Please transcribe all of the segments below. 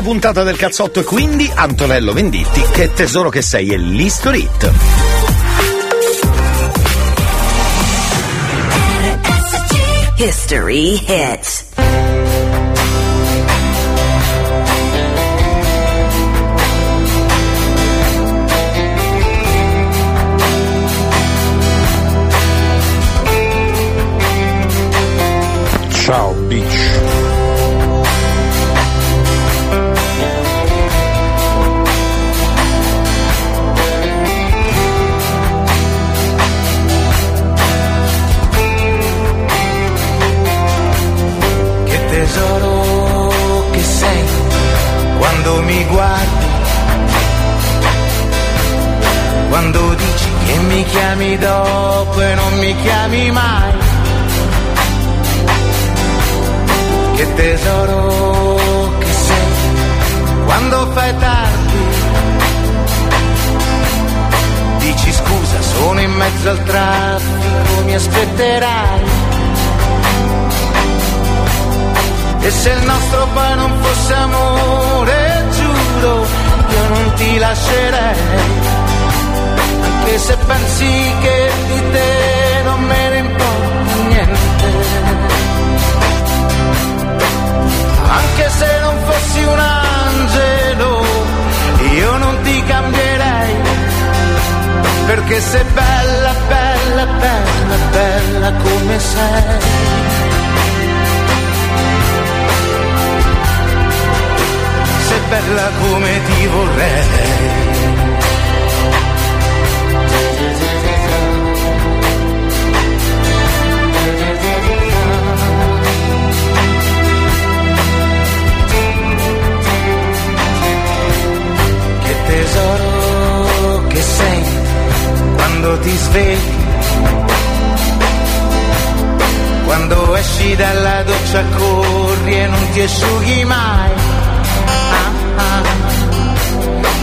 Questa puntata del cazzotto è quindi Antonello Venditti, che tesoro che sei, è l'History Hit. History Hit. Ciao bitch. Tesoro che sei quando mi guardi, quando dici che mi chiami dopo e non mi chiami mai. Che tesoro che sei quando fai tardi, dici scusa sono in mezzo al traffico, mi aspetterai. E se il nostro poi non fosse amore, giuro, io non ti lascerei, anche se pensi che di te non me ne importi niente. Anche se non fossi un angelo, io non ti cambierei, perché sei bella, bella, bella, bella come sei. Bella come ti vorrei, che tesoro che sei quando ti svegli, quando esci dalla doccia corri e non ti asciughi mai.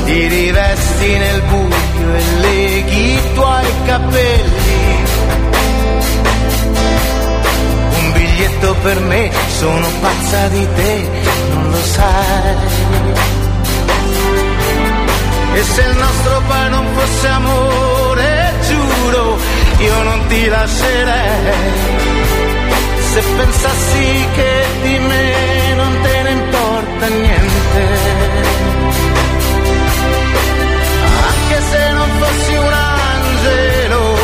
Ti rivesti nel buio e leghi i tuoi capelli. Un biglietto per me, sono pazza di te, non lo sai. E se il nostro poi non fosse amore, giuro, io non ti lascerei. Se pensassi che di me non te ne importa niente. Se non fossi un angelo,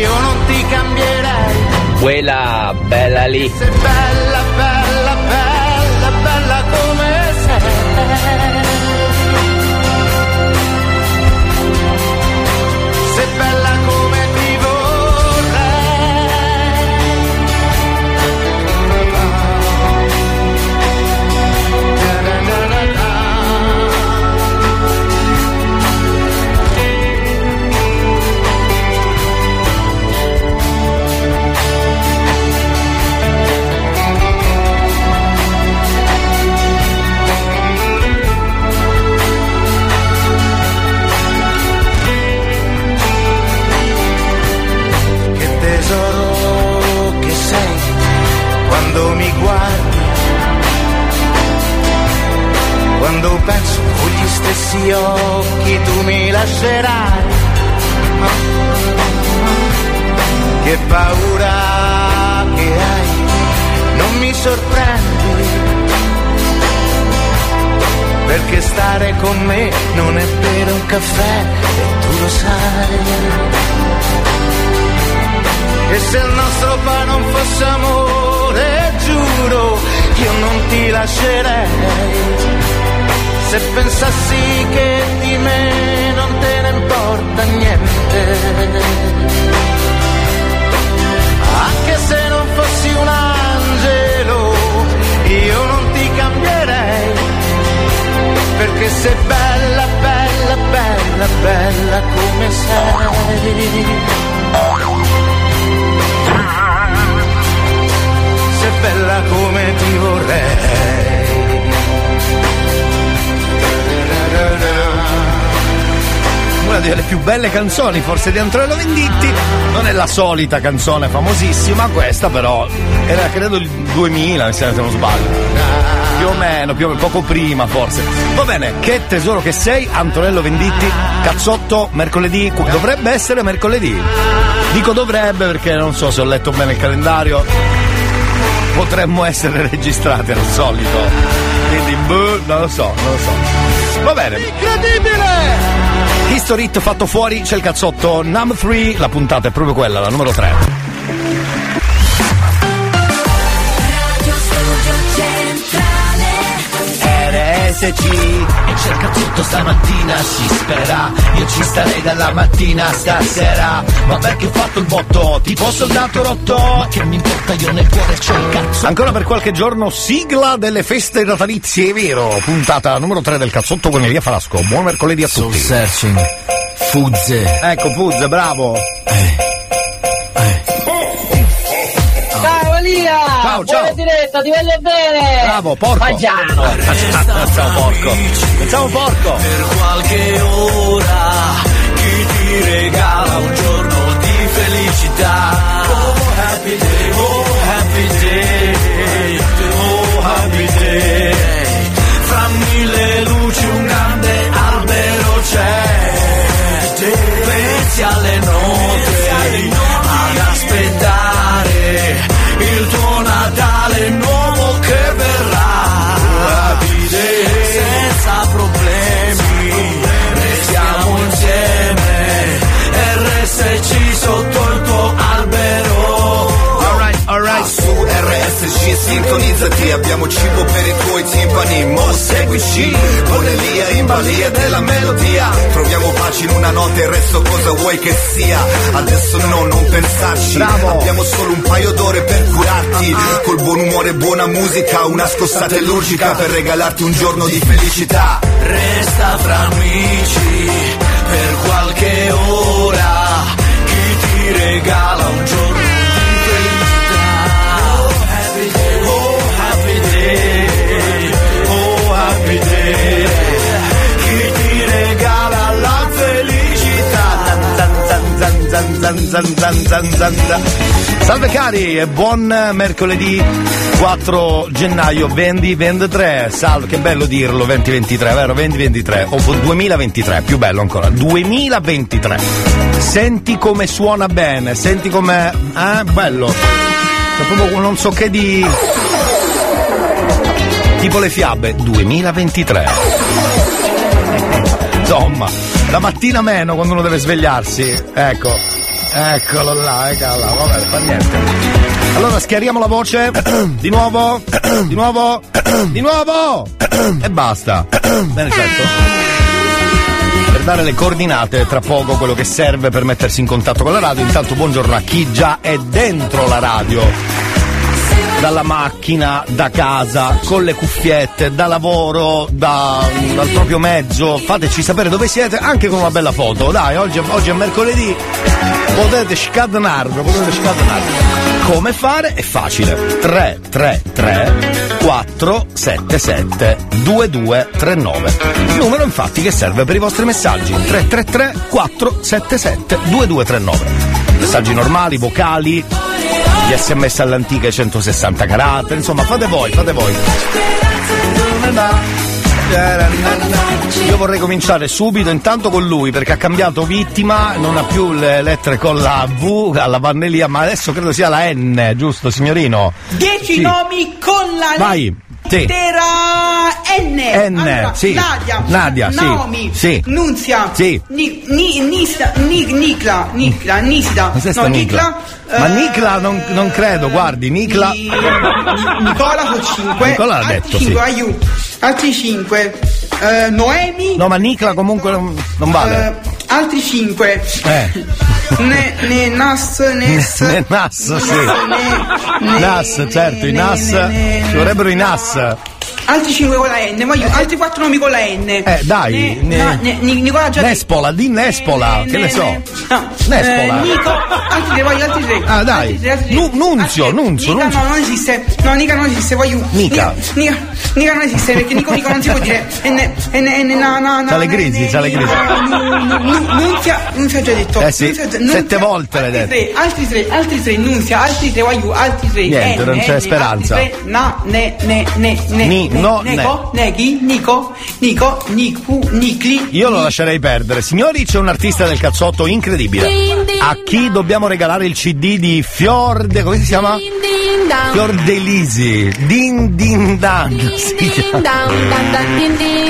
io non ti cambierei. Quella bella lì. Sei bella, bella, bella, bella come sei. Sei bella come ti vorrei. Tesoro che sei quando mi guardi, quando penso con gli stessi occhi tu mi lascerai. Che paura che hai, non mi sorprendi, perché stare con me non è bere un caffè e tu lo sai. E se il nostro poi non fosse amore, giuro, io non ti lascerei. Se pensassi che di me non te ne importa niente. Anche se non fossi un angelo, io non ti cambierei, perché sei bella, bella, bella, bella come sei. Sei bella come ti vorrei. Una delle più belle canzoni forse di Antonello Venditti. Non è la solita canzone famosissima, questa però era credo il 2000 se non sbaglio. più o meno, poco prima forse. Va bene, che tesoro che sei, Antonello Venditti. Cazzotto, mercoledì, dovrebbe essere mercoledì. Dico dovrebbe perché non so se ho letto bene il calendario. Potremmo essere registrati al solito. Quindi, non lo so. Va bene. Incredibile! History Hit fatto fuori, c'è il cazzotto number 3, la puntata è proprio quella, la numero 3. RSC e cerca tutto stamattina, si spera. Io ci starei dalla mattina stasera. Ma perché ho fatto il botto? Tipo soldato rotto. Ma che mi importa, io nel cuore c'ho il cazzo. Ancora per qualche giorno sigla delle feste natalizie, è vero. Puntata numero 3 del cazzotto con Elia Falasco. Buon mercoledì a tutti. Soul Searching, Fuzze. Ecco Fuzze, bravo. Ciao Elia! Ciao, ciao! Buona diretta, ti voglio bene! Bravo, porco! Mangiano! Ciao porco! Per qualche ora chi ti regala un giorno di felicità. Oh happy day, oh happy day, oh happy day. Fra mille luci un grande albero c'è. Pensi alle note ad aspettare il tuo Natale nuovo che verrà. Happy day, senza problemi restiamo insieme, RSC sotto il tuo albero. Alright. Su RSC sintonizzati, abbiamo cibo per i tuoi timpani, mo seguici con Elia in balia della melodia. Troviamo pace in una notte, il resto cosa vuoi che sia. Adesso no, non pensarci. Bravo. Abbiamo solo un paio d'ore per curarti, col buon umore, buona musica, una scossata illugica per regalarti un giorno di felicità. Resta fra amici per qualche ora, chi ti regala un giorno. Chi ti regala la felicità. Salve cari e buon mercoledì 4 gennaio 2023. Salve, che bello dirlo 2023, vero? 2023 o 2023, più bello ancora 2023. Senti come suona bene, senti come bello. Proprio non so che di tipo le fiabe 2023. Insomma, la mattina meno quando uno deve svegliarsi. Ecco, eccolo là, eccolo là, vabbè, fa niente. Allora schiariamo la voce di nuovo e basta. Bene, certo. Per dare le coordinate tra poco, quello che serve per mettersi in contatto con la radio. Intanto buongiorno a chi già è dentro la radio, dalla macchina, da casa, con le cuffiette, da lavoro, dal proprio mezzo. Fateci sapere dove siete, anche con una bella foto. Dai, oggi è mercoledì, potete scatenarvi. Come fare? È facile. 333 477 2239, numero infatti che serve per i vostri messaggi. 333 477 2239, messaggi normali, vocali, gli sms all'antica e 160 caratteri, insomma fate voi. Io vorrei cominciare subito intanto con lui perché ha cambiato vittima, non ha più le lettere con la V alla Vannelia, ma adesso credo sia la N, giusto signorino? 10 sì. Nomi con la N. Vai. Sì. N. Allora, sì. Nadia, Naomi, sì. Nunzia, sì. Nicla. Nicla non credo, guardi, Nicla. Nicola con 5. Nicola l'ha detto, sì. Altri 5. Noemi. No, ma Nicla comunque non vale. Altri 5. Ci vorrebbero i Nas. Altri 5 con la N, voglio altri 4 nomi con la N. Dai, Nicola già. Nespola, di Nespola, che ne so. No, Nespola. Nico, altri ne voglio altri 3. Ah, dai. Nunzio. Nica non esiste. No, Nica non esiste, voglio. Nica non esiste perché Nico non si può dire. N. C'ha le crisi. Nunzia già detto. Sì, 7 volte l'hai detto. Altri 3, Nunzia, altri 3, voglio altri 3. Niente, non c'è speranza. Na, ne. Nico. Io lo lascerei perdere. Signori, c'è un artista del cazzotto incredibile. A chi dobbiamo regalare il CD di Fiorde? Come si chiama? Fiordelisi. Din din dan.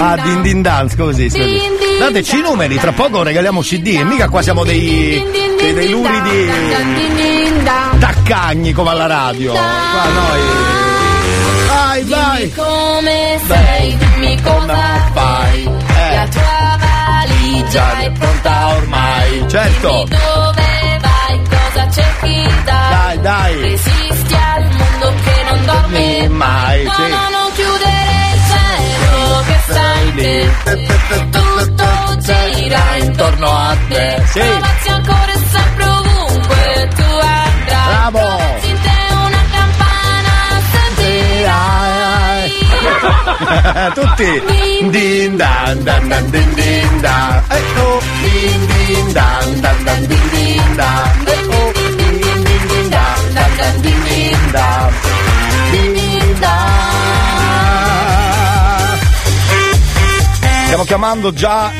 Ah, din din dan, così. Dateci i numeri, tra poco regaliamo CD. E mica qua siamo dei luridi taccagni come alla radio. Qua noi. Vai, vai. Dimmi come sei, dimmi come vai. La tua valigia è pronta ormai. Certo. Dimmi dove vai, cosa cerchi, dai. Dai, dai. Resisti al mondo che non dorme mai. No, sì. No, non chiudere il cielo che sai lì. Tutto gira intorno a te. Sì. Ragazzi ancora e sempre ovunque tu andrai. Bravo. Tutti din dan dan dan din din dan oh din din dan dan dan din din dan oh din din din dan dan dan din din dan din din dan. Stiamo chiamando già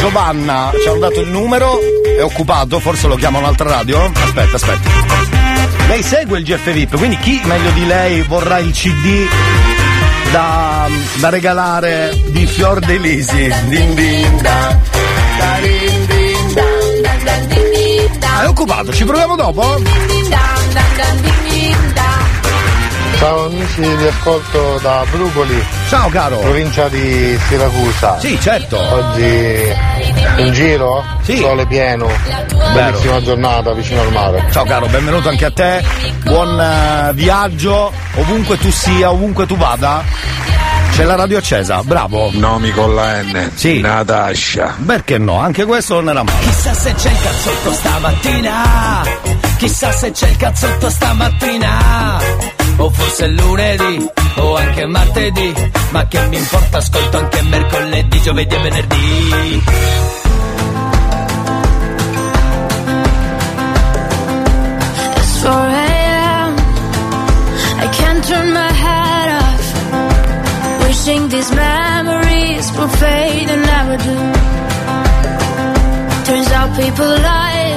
Giovanna, ci hanno dato il numero, è occupato, forse lo chiama un'altra radio. Aspetta, lei segue il GF VIP, quindi chi meglio di lei vorrà il CD da regalare di Fiordelisi? Din din da, din din da. È occupato, ci proviamo dopo? Ciao amici, vi ascolto da Brucoli. Ciao caro. Provincia di Siracusa. Sì, certo. Oggi in giro? Sì. Sole pieno. Bellissima giornata vicino al mare. Ciao caro, benvenuto anche a te. Buon viaggio, ovunque tu sia, ovunque tu vada. C'è la radio accesa, bravo. Nomi con la N. Sì. Natascia. Perché no? Anche questo non era male. Chissà se c'è il cazzotto stamattina. Chissà se c'è il cazzotto stamattina. O forse lunedì, o anche martedì, ma che mi importa, ascolto anche mercoledì, giovedì e venerdì. It's 4 a.m. I can't turn my head off, wishing these memories will fade and never do. Turns out people lie,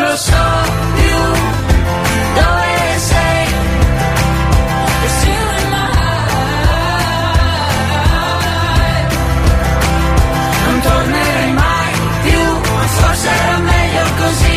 lo so più dove sei. It's you in my heart. Non tornerai mai più, ma forse era meglio così.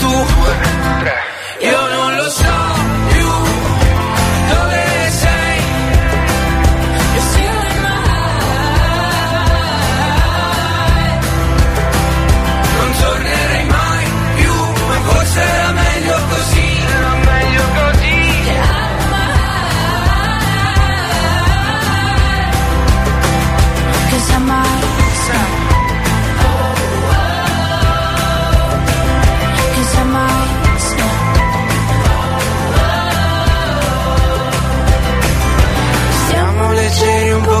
tu. Io non lo so. Era meglio così, era meglio così. Che sa mai, che sa mai, siamo leggeri un po'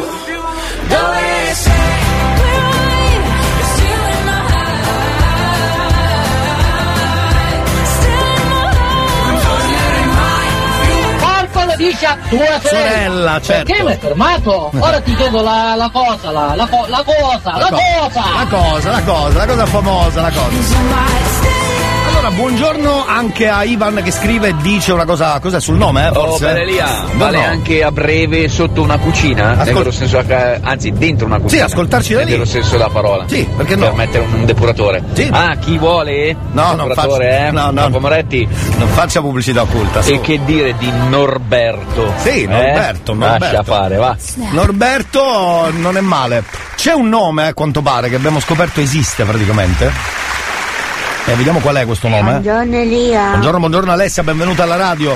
dove sei. It's you in my heart. Still in my heart. Non tornerai mai più. Marco lo dice a tua sorella, certo. Perché mi hai fermato? Ora ti chiedo la cosa. La cosa famosa, la cosa. Allora, buongiorno anche a Ivan che scrive e dice una cosa, cos'è sul nome, forse? Oh, Berelia, vale no. Anche a breve sotto una cucina, nello senso, anzi dentro una cucina. Sì, ascoltarci da lì. Nello senso della parola. Sì, perché no? Per mettere un depuratore. Sì. Ah, chi vuole? No, non faccia, no, Moretti. Non faccia pubblicità occulta. E che dire di Norberto? Sì, Norberto, Norberto. Lascia fare, va. Norberto non è male. C'è un nome, a quanto pare, che abbiamo scoperto esiste praticamente. Vediamo qual è questo nome. Buongiorno Elia. Buongiorno, buongiorno Alessia, benvenuta alla radio.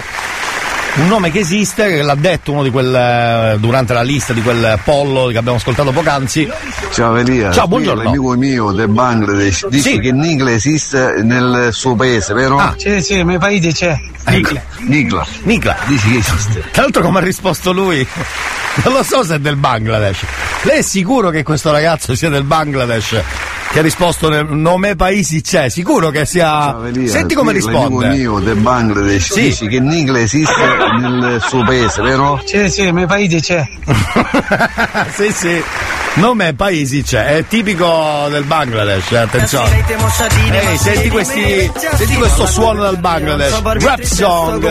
Un nome che esiste, che l'ha detto uno di quel durante la lista di quel pollo che abbiamo ascoltato poc'anzi. Ciao Elia. Ciao, buongiorno. L'amico mio del Bangladesh dice sì. Che Nikla esiste nel suo paese, vero? Ah, sì, nel paese c'è. Nikla. Nikla. Dice che esiste. Tra l'altro come ha risposto lui? Non lo so se è del Bangladesh. Lei è sicuro che questo ragazzo sia del Bangladesh? Che ha risposto nel nome paesi c'è, sicuro che sia. Velia, senti come risponde. L'amico mio del Bangladesh sì. Dice che Nikla esiste nel suo paese, vero? Sì, nel paese c'è. Sì. Nome paesi c'è, è tipico del Bangladesh, attenzione. Senti questo suono del Bangladesh. Rap song.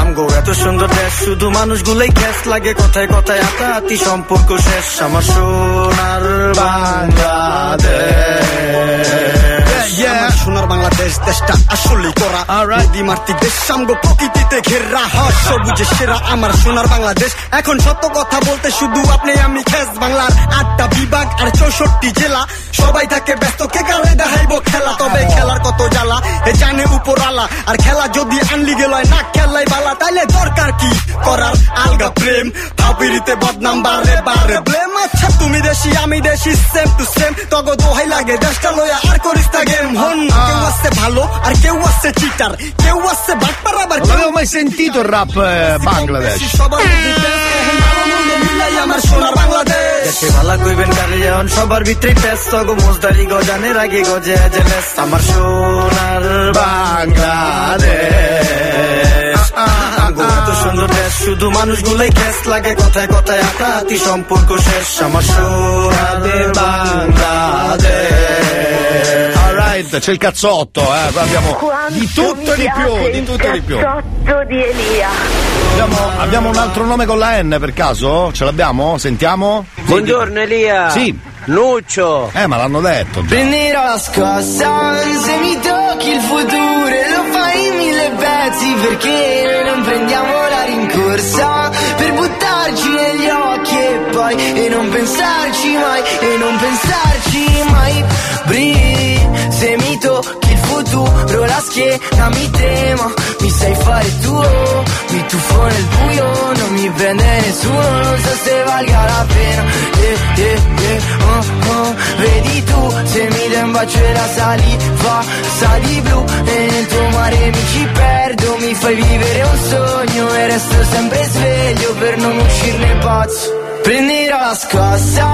আমগো এত সুন্দর দেশ শুধু মানুষগুলোই গ্যাস লাগে কথায় কথায় আতাতি সম্পর্ক শেষ আমার সোনার বাংলাদেশ সোনার বাংলাদেশ দেশটা আসলেই করা নদী মাতৃক দেশ আমগো প্রকৃতিতে ঘেরা হাস সবুজে সেরা আমার সোনার বাংলাদেশ এখন সত্য কথা বলতে শুধু আপনি আমি খেস বাংলার 8টা বিভাগ আর 64 জেলা সবাই থাকে ব্যস্ত কে কারে দেখাইবো খেলা তবে খেলার কত জ্বালা এ জানে উপরালা আর খেলা যদি আনলিগে লয় না খেলাই বালা তাইলে দরকার কি করার আলগা প্রেম ভাবিরিতে বদনাম বারে বারে ব্লেম আচ্ছা তুমি দেশি আমি দেশি সেম টু সেম তগো দোহাই লাগে দেশটা লয়া আর করিস তা গেম হন কেউ আসছে ভালো আর কেউ আসছে চিটার কেউ আসছে বাটপার আবার কেউ avevo mai sentito il rap Bangladesh আমার সোনার বাংলাদেশ দেশে ভালো কইবেন কারিয়ান সবার ভিতরে টেস্ট গো মোজদারি গজানের আগে গজে জেলেস আমার সোনার বাংলাদেশ আমগো এত সুন্দর দেশ শুধু মানুষগুলাই গ্যাস লাগে কথায় কথায় আতাতি সম্পর্ক শেষ আমার সোনার Bangladesh. C'è il cazzotto, abbiamo di tutto e di più, di tutto e di più. Il cazzotto di Elia. Abbiamo un altro nome con la N per caso? Ce l'abbiamo? Sentiamo? Buongiorno Elia. Sì. Lucio. Ma l'hanno detto. Prenderò la scossa se mi tocchi il futuro e lo fai in mille pezzi perché non prendiamo la rincorsa per buttarci negli occhi e poi e non pensarci mai e non pensarci mai. Se mi tocchi il futuro la schiena mi trema, mi sai fare tuo, mi tuffo nel buio, non mi prende nessuno, non so se valga la pena, oh. Vedi tu, se mi dai un bacio e la saliva, sali blu, e nel tuo mare mi ci perdo, mi fai vivere un sogno e resto sempre sveglio per non uscirne pazzo. Prenderò la scossa,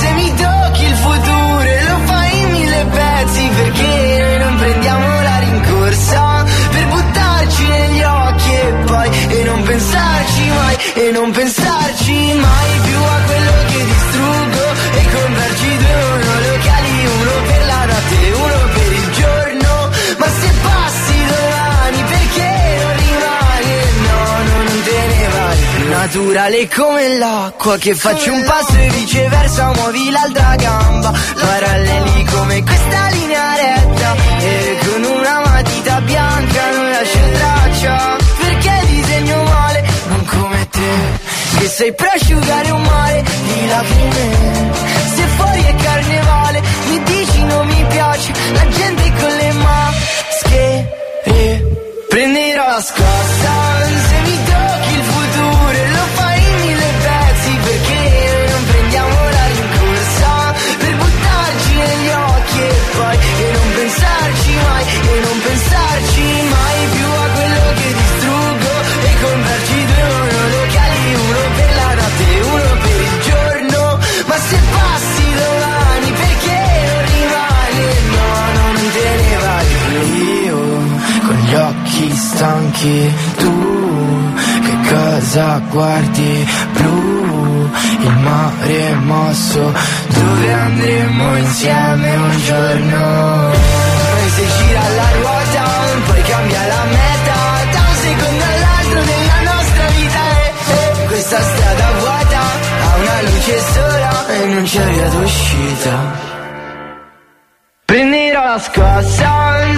se mi tocchi il futuro e lo fai in mille pezzi perché noi non prendiamo la rincorsa per buttarci negli occhi e poi e non pensarci mai e non pensarci mai più a quello che distruggo e comprarci due monolocali, uno per la notte e uno per il giorno, ma se passi domani perché non rimani? No, non te ne vai, naturale come l'acqua che faccio un passo e viceversa muovi l'altra gamba, paralleli come questa linea retta e con una matita bianca non lascio traccia perché disegno male non come te che sei prosciugare un mare di lacrime se fuori è carnevale mi dici non mi piace la gente con le maschere prenderò la scossa se mi tocchi il futuro e lo fai in mille pezzi perché non prendiamo la rincorsa per buttarci negli occhi e poi e non pensarci mai e non pensarci mai più a quello che distruggo e comprarci due monolocali, uno per la notte e uno per il giorno, ma se passi domani perché non rimani? No, non te ne vai io con gli occhi stanchi tu che casa guardi blu, il mare è mosso, dove andremo insieme un giorno. Se gira la ruota, poi cambia la meta, da un secondo all'altro della nostra vita. E questa strada vuota ha una luce sola e non c'è via d'uscita. Prenderò la scossa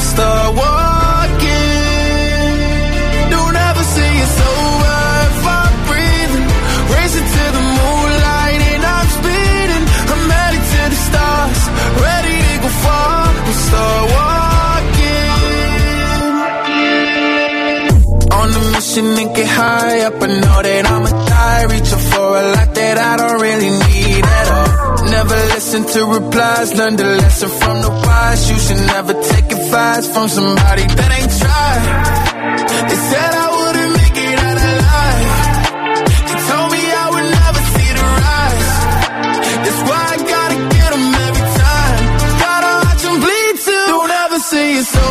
Start walking. Don't ever say it's over if I'm breathing. Racing to the moonlight and I'm speeding. I'm headed to the stars, ready to go far. We'll start walking. On a mission and get high up. I know that I'ma die. Reaching for a lot that I don't really need at all. Never listen to replies. Learn the lesson from the wise. You should never take from somebody that ain't tried. They said I wouldn't make it out alive. They told me I would never see the rise. That's why I gotta get them every time. Gotta watch them bleed too. Don't ever say it's over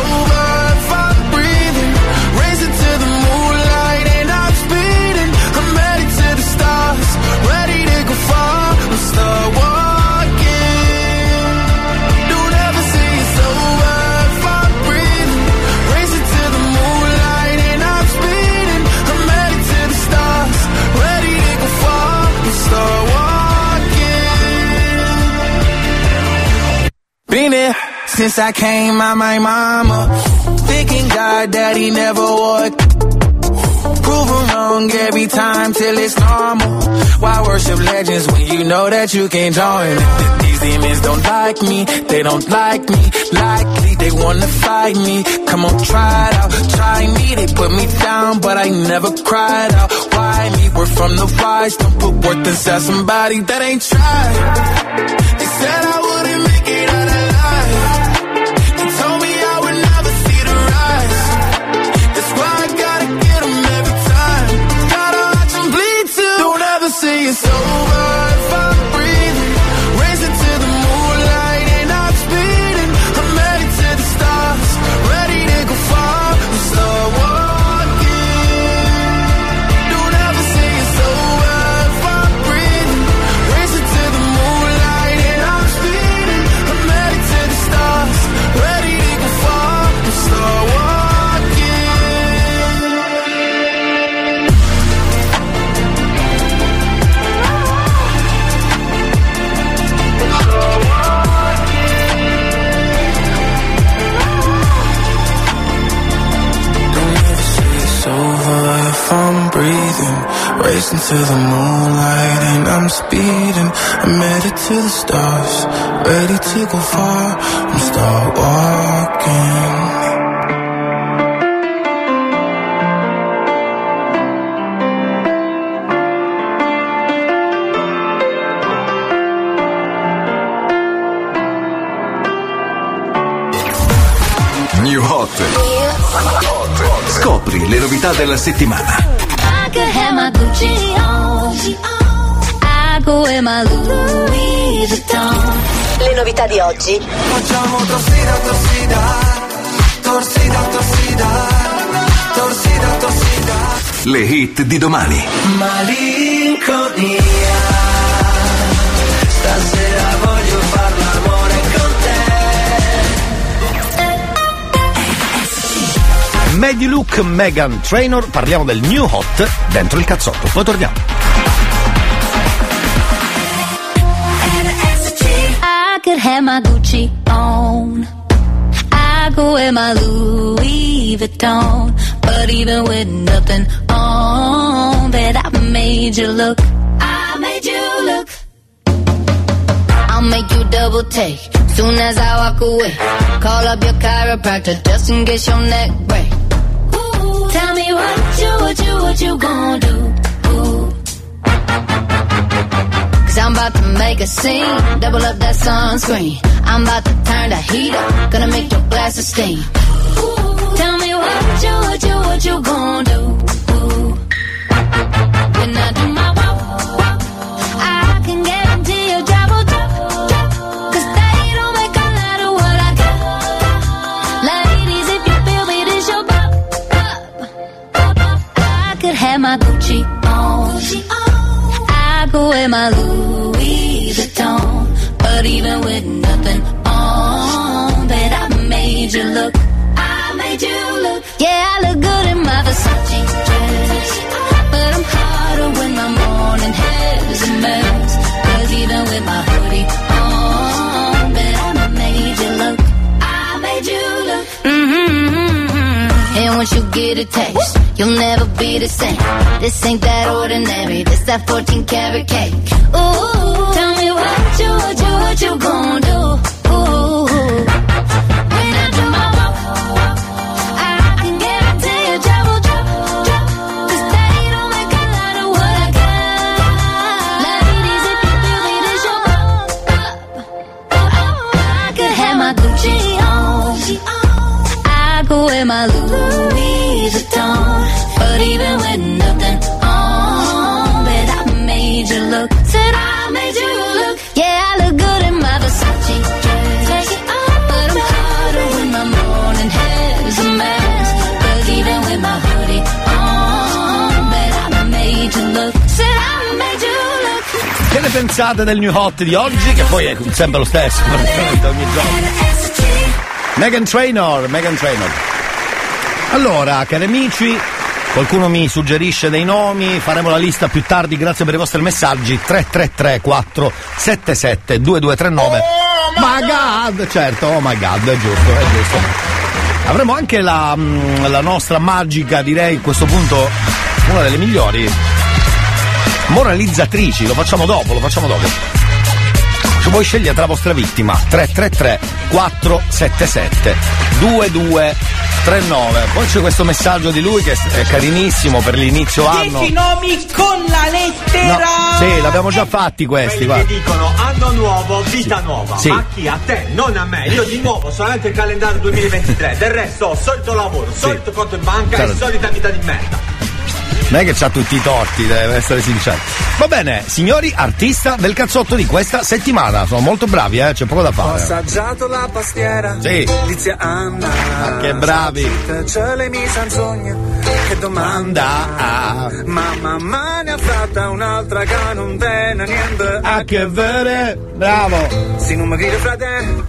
if I'm breathing. Racing to the moonlight and I'm speeding. I'm headed to the stars, ready to go far. I'm start walking. Don't ever say it's over. Been there since I came out my mama, thinking God daddy never would. Prove him wrong every time till it's normal. Why worship legends when you know that you can join? These demons don't like me, they don't like me. Likely they wanna fight me. Come on, try it out, try me. They put me down, but I never cried out. Why me? We're from the wise. Don't put worth inside somebody that ain't tried. They said I wouldn't make it out. See, it's over if I'm breathing. Racing to the moonlight and I'm speeding. I'm headed to the stars, ready to go far. I'm start walking. Don't ever say it's over if I'm breathing. Racing to the moonlight and I'm speeding. I'm headed to the stars, ready to go far. I'm start walking. I'm breathing, racing to the moonlight and I'm speeding. I'm headed to the stars, ready to go far. I'm start walking. New Hot. Scopri le novità della settimana. I could have my Gucci on. I could have my Louis Vuitton. Le novità di oggi. Facciamo torsida, torsida, torsida, torsida, torsida, torsida. Le hit di domani. Malinconia, stasera voglio far l'amore con te. Maggie Luke, Meghan Trainor, parliamo del new hot dentro il cazzotto, poi torniamo. I could have my Gucci on, I go wear my Louis Vuitton, but even with nothing on, bet I made you look, I made you look. I'll make you double take, soon as I walk away, call up your chiropractor just in case your neck break. Ooh, tell me what you gonna do, ooh. I'm about to make a scene, double up that sunscreen. I'm about to turn the heat up, gonna make your glasses steam. Ooh, tell me what you gon' do. Ooh. When I do my walk, I can guarantee your job will drop, 'cause they don't make a lot of what I got. Ladies, if you feel me, this your pop, pop. I could have my Gucci on. I go wear my Louis Vuitton, but even with nothing on, bet I made you look, I made you look. Yeah, I look good in my Versace dress, but I'm hotter when my morning hair's a mess, 'cause even with my hoodie on, bet I made you look, I made you look. And once you get a taste, you'll never be the same. This ain't that ordinary, this that 14 karat cake. Ooh, tell me what you gon' do. Ooh, when I do my walk, I can guarantee your job will drop, 'cause they don't make a lot of what I got. Ladies, if you feel me, this your up. I could have my Gucci on, I go wear my Louis Vuitton, but even with nothing on, bet I made you look. Said I made you look. Yeah, I look good in my Versace dress, but I'm hotter when my morning hair's a mess, 'cause even with my hoodie on, bet I made you look. Said I made you look. Che ne pensate del new hot di oggi? Che poi è sempre lo stesso, praticamente ogni giorno. Meghan Trainor. Allora, cari amici, qualcuno mi suggerisce dei nomi, faremo la lista più tardi, grazie per i vostri messaggi. 333-477-2239. Oh my God! Certo, oh my God, è giusto. Avremo anche la nostra magica, direi, a questo punto, una delle migliori moralizzatrici, lo facciamo dopo. Voi scegliete la vostra vittima, 333 477 2239. Poi c'è questo messaggio di lui che è carinissimo per l'inizio 10 anno. 10 nomi con la lettera, no, sì, l'abbiamo già fatti questi, quelli che dicono anno nuovo, vita nuova, sì. A chi? A te, non a me. Io di nuovo solamente il calendario 2023. Del resto ho solito lavoro, solito conto in banca, certo. E solita vita di merda. Non è che c'ha tutti i torti, deve essere sincero. Va bene, signori, artista del cazzotto di questa settimana. Sono molto bravi, c'è poco da fare. Ho assaggiato la pastiera, sì. Lizia Anna. Ma che bravi! C'è le mie canzoni, che domanda. Ma mamma ne ha fatta un'altra che non vena niente a che vedere. Bravo! Si non mi grido frate,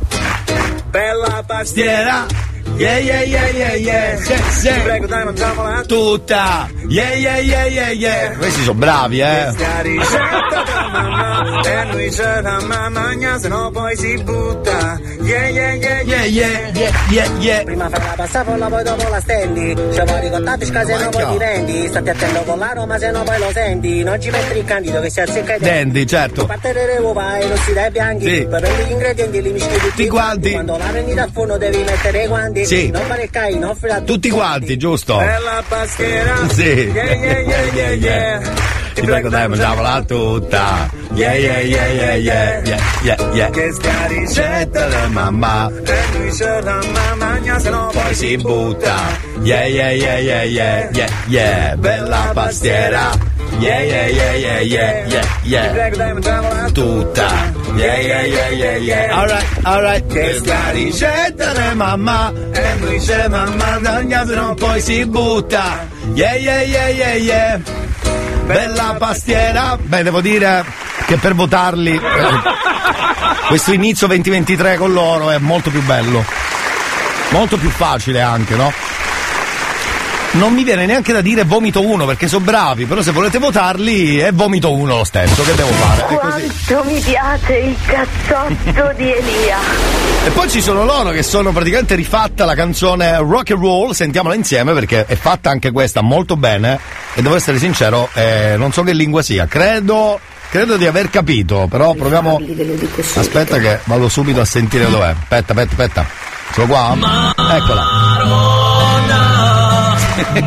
bella pastiera. Yeah, yeah, yeah, yeah, yeah. Sì. Ti prego, dai, mangiamola tutta. Yeah, yeah, yeah, yeah, yeah. Questi sono bravi, Questa ricetta da mamma, e a noi c'è da mamma, se no poi si butta. Yeah, yeah, yeah, yeah, yeah, yeah, yeah, yeah. Prima fai la passafolla, poi dopo la stendi. C'è fuori con tanti scasi, se no poi ti vendi. Stati attento con la Roma, se no poi lo senti. Non ci metti il candido che si azzecca i denti, certo. Battere le uova e non si dai bianchi. Sì. Per gli ingredienti li mischi tutti quanti. Quando la prendi dal forno devi mettere i guanti. Sì. Non fare cai, non offri a tutti quanti, giusto? Bella paschera. Sì. Yeah, yeah, yeah, yeah, yeah. Ti prego, dai, mangiamola tutta. Yeah, yeah, yeah, yeah, yeah, yeah, yeah, yeah. Che sta ricetta la mamma, e lui c'è la mamma, se no poi si butta. Yeah, yeah, yeah, yeah, yeah, yeah, yeah. Bella pastiera. Yeah, yeah, yeah, yeah, yeah, yeah, yeah. Tutta. Yeah, yeah, yeah, yeah, yeah. Alright, alright. Questa ricetta è mamma. E lui c'è mamma. Dagna se non poi si butta. Yeah, yeah, yeah, yeah, yeah. Bella pastiera. Beh, devo dire che per votarli questo inizio 2023 con loro è molto più bello. Molto più facile anche, no? Non mi viene neanche da dire vomito uno perché sono bravi, però se volete votarli è vomito uno lo stesso, che devo fare? È così. Quanto mi piace il cazzotto di Elia. E poi ci sono loro che sono praticamente rifatta la canzone Rock and Roll, sentiamola insieme perché è fatta anche questa molto bene e devo essere sincero, non so che lingua sia, credo di aver capito, però proviamo. Aspetta che vado subito a sentire dov'è. Aspetta. Sono qua? Eccola. Yeah,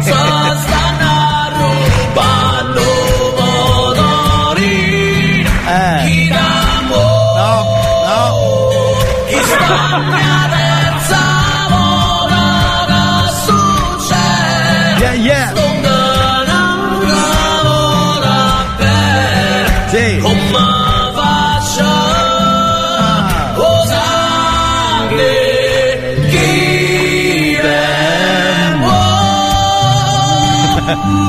yeah. Sì.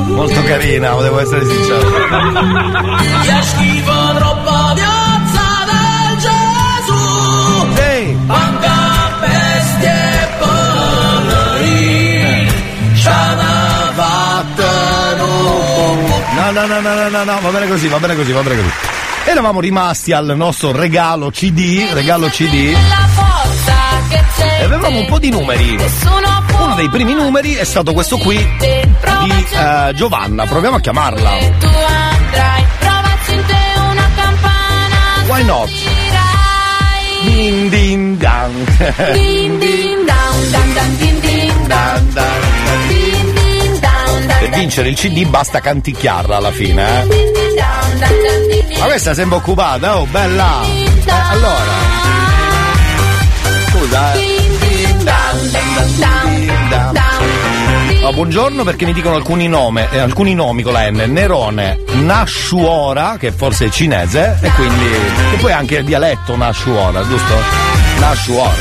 Molto carina, devo essere sincero. Io schifo troppo di ozza del Gesù. Ehi! Panca bestie polari. Ciana vattano. No, va bene così. Eravamo rimasti al nostro regalo CD. E avevamo un po' di numeri. Uno dei primi numeri è stato questo qui di Giovanna. Proviamo a chiamarla. Why not? Din din dan. Din din dan. Din din dan. Per vincere il CD basta canticchiarla alla fine, eh? Ma questa sembra occupata, oh bella. Allora. Oh, buongiorno, perché mi dicono alcuni nomi con la N. Nerone, Nashuora, che forse è cinese, e quindi. E poi anche il dialetto Nashuora, giusto? Nashuora.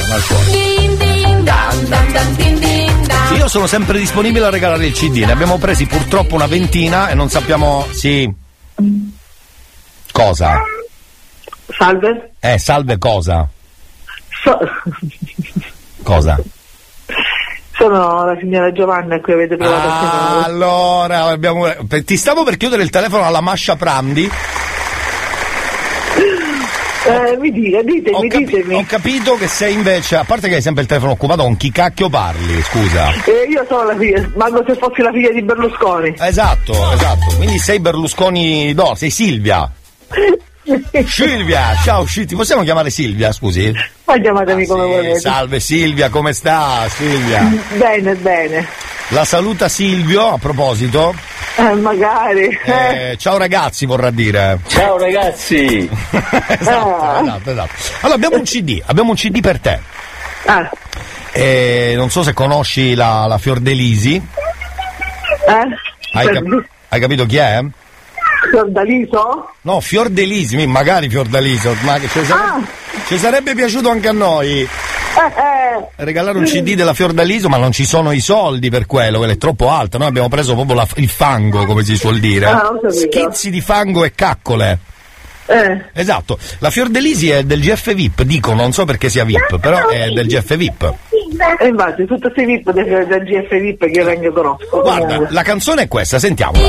Io sono sempre disponibile a regalare il CD, ne abbiamo presi purtroppo una ventina e non sappiamo. Sì. Cosa? Salve? Salve cosa? Cosa? Sono la signora Giovanna a cui avete provato a chiamare. Allora, ti stavo per chiudere il telefono alla Mascia Prandi. Ditemi. Ho capito che sei invece, a parte che hai sempre il telefono occupato, con chi cacchio parli, scusa? Io sono la figlia, manco se fossi la figlia di Berlusconi. Esatto. Quindi sei Berlusconi, no, sei Silvia. Silvia, ciao, ti possiamo chiamare Silvia, scusi? Ma chiamatemi come volete. Salve Silvia, come sta Silvia? Bene. La saluta Silvio, a proposito. Magari. Ciao ragazzi, vorrà dire. Ciao ragazzi. Esatto. Allora, abbiamo un CD per te. Non so se conosci la Fiordelisi. Hai capito chi è? Fiordaliso? No, Fiordelisi, magari Fiordaliso, ma che ci sarebbe piaciuto anche a noi regalare un CD della Fiordaliso, ma non ci sono i soldi per quello è troppo alta, noi abbiamo preso proprio il fango, come si suol dire. Schizzi di fango e caccole. Esatto, la Fiordelisi è del GF VIP, dico, non so perché sia VIP, però è del GF VIP. E infatti, tutto sei VIP del GF VIP che io neanche conosco. Guarda, la canzone è questa, sentiamola.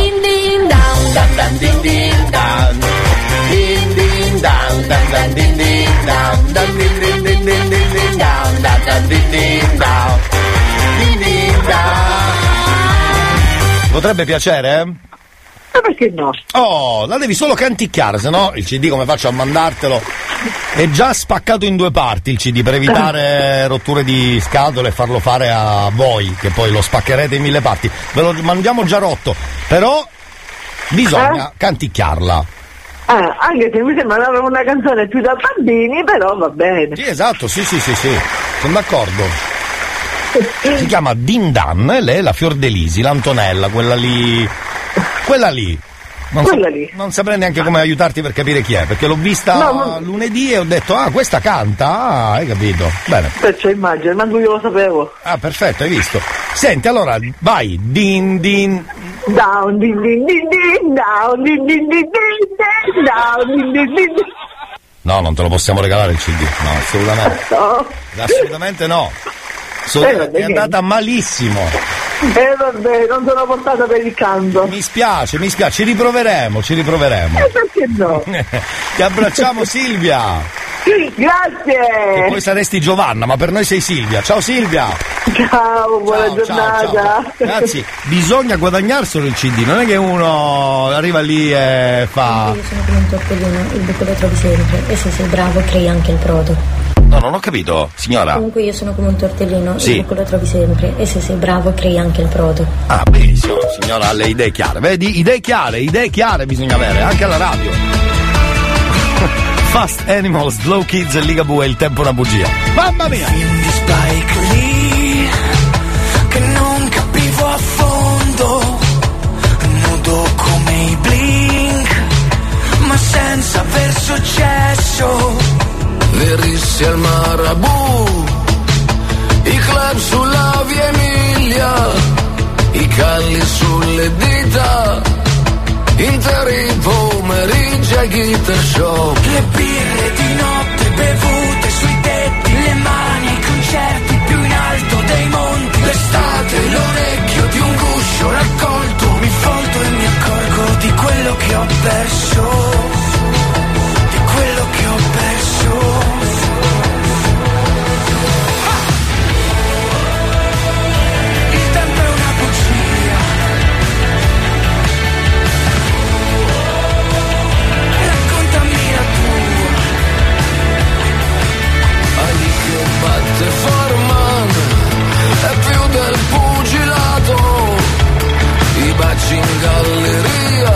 Potrebbe piacere? Ma perché no? Oh, la devi solo canticchiare, sennò il CD come faccio a mandartelo? È già spaccato in due parti il CD per evitare rotture di scatole e farlo fare a voi, che poi lo spaccherete in mille parti. Ve lo mandiamo già rotto, però bisogna canticchiarla. Anche se mi sembra una canzone più da bambini, però va bene. Sì, esatto, sì, sono d'accordo. Si chiama Dindan, lei è la Fiordelisi, l'Antonella, quella lì. Non saprei neanche come aiutarti per capire chi è, perché l'ho vista lunedì e ho detto questa canta, hai capito? Bene. Perciò immagino, manco io lo sapevo. Ah, perfetto, hai visto. Senti, allora, vai, din din down, din din din din down, din din din din down, din din din din. No, non te lo possiamo regalare il CD, no, assolutamente. No. Assolutamente no. È andata malissimo. Vabbè, non sono portata per il canto. Mi spiace, ci riproveremo. Perché no? Ti abbracciamo Silvia. Grazie. E poi saresti Giovanna, ma per noi sei Silvia. Ciao Silvia. Ciao, buona giornata. Ciao. Ragazzi, bisogna guadagnarselo il CD, non è che uno arriva lì e fa. Io sono pronto a Polino, il buco da traverso. E se sei bravo crei anche il brodo. No, non ho capito, signora. Comunque io sono come un tortellino, sì. Il buco lo trovi sempre. E se sei bravo crei anche il brodo. Ah, benissimo, signora, ha le idee chiare. Vedi, idee chiare bisogna avere, anche alla radio. Fast Animals, Slow Kids e Ligabue, è il tempo una bugia. Mamma mia! Film di Spike Lee, che non capivo a fondo, nudo come i Blink, ma senza aver successo. Le risse al Marabù, i club sulla via Emilia, i calli sulle dita, interi pomeriggi a guitar show. Le birre di notte bevute sui tetti, le mani ai concerti più in alto dei monti. L'estate, l'orecchio di un guscio raccolto, mi folto e mi accorgo di quello che ho perso. Forman è più del pugilato, i baci in galleria,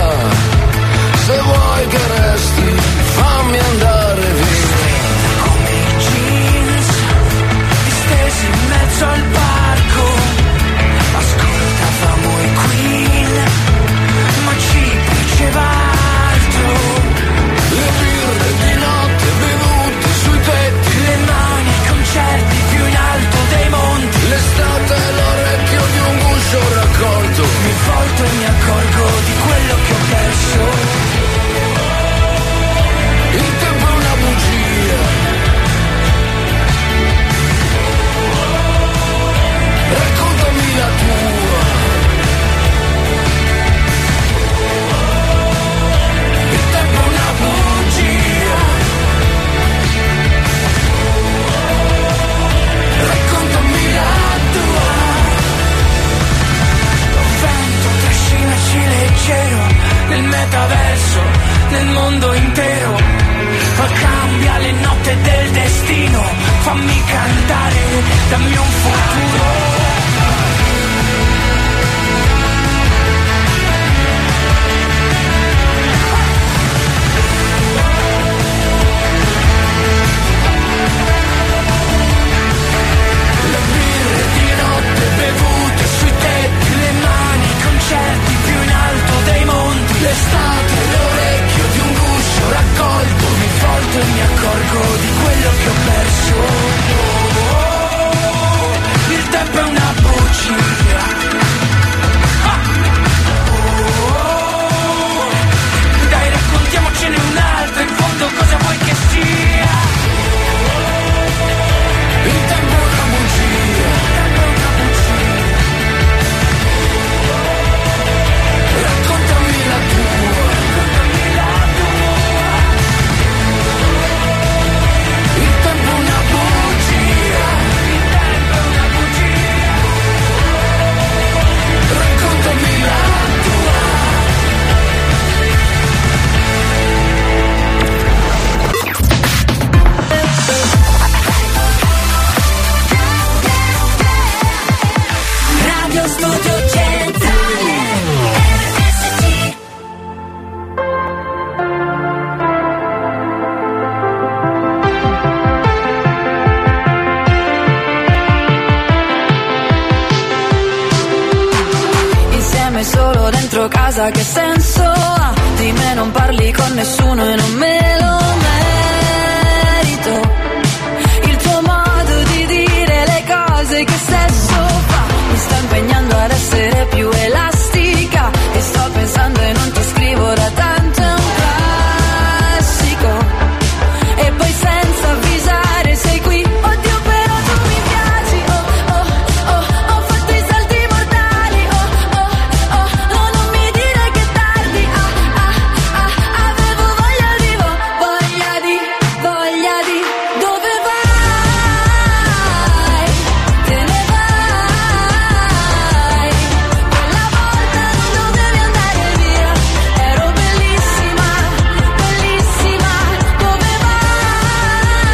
se vuoi che resti fammi andare via. Come i jeans distesi in mezzo al parco, ascoltavamo i Queen ma ci piaceva altro. Le birre di notte bevute sui tetti, le mani ai concerti più in alto dei monti. L'estate è l'orecchio di un guscio raccolto, mi volto e mi accorgo di quello che ho perso. Il tempo è una bugia, raccontami la tua. Il tempo è una bugia, raccontami la tua. Vento trascinaci leggero nel metaverso, nel mondo intero. Cambia le note del destino, fammi cantare, dammi un futuro. Bevute sui tetti, le mani, concerti più in alto dei monti. L'estate, l'orecchio di un guscio raccolto, mi volto e mi accorgo di quello che ho perso. Il tempo è una bugia. Dai, raccontiamocene un'altra, in fondo cosa vuoi che sia? Il tempo è una bugia. Insieme solo dentro casa, che senso ha? non parli con nessuno e non me lo merito. Il tuo modo di dire le cose che sesso fa mi sta impegnando ad essere più elastica. Ti sto pensando e non ti scrivo da tanto, è un classico. E poi senza avvisare sei qui. Oddio però tu mi piaci, oh oh oh, ho fatto i salti mortali, oh oh oh, no non mi dire che è tardi, ah ah ah, avevo voglia di, dove vai? Te ne vai, quella volta non dovevi andare via, ero bellissima, bellissima, dove vai? Ma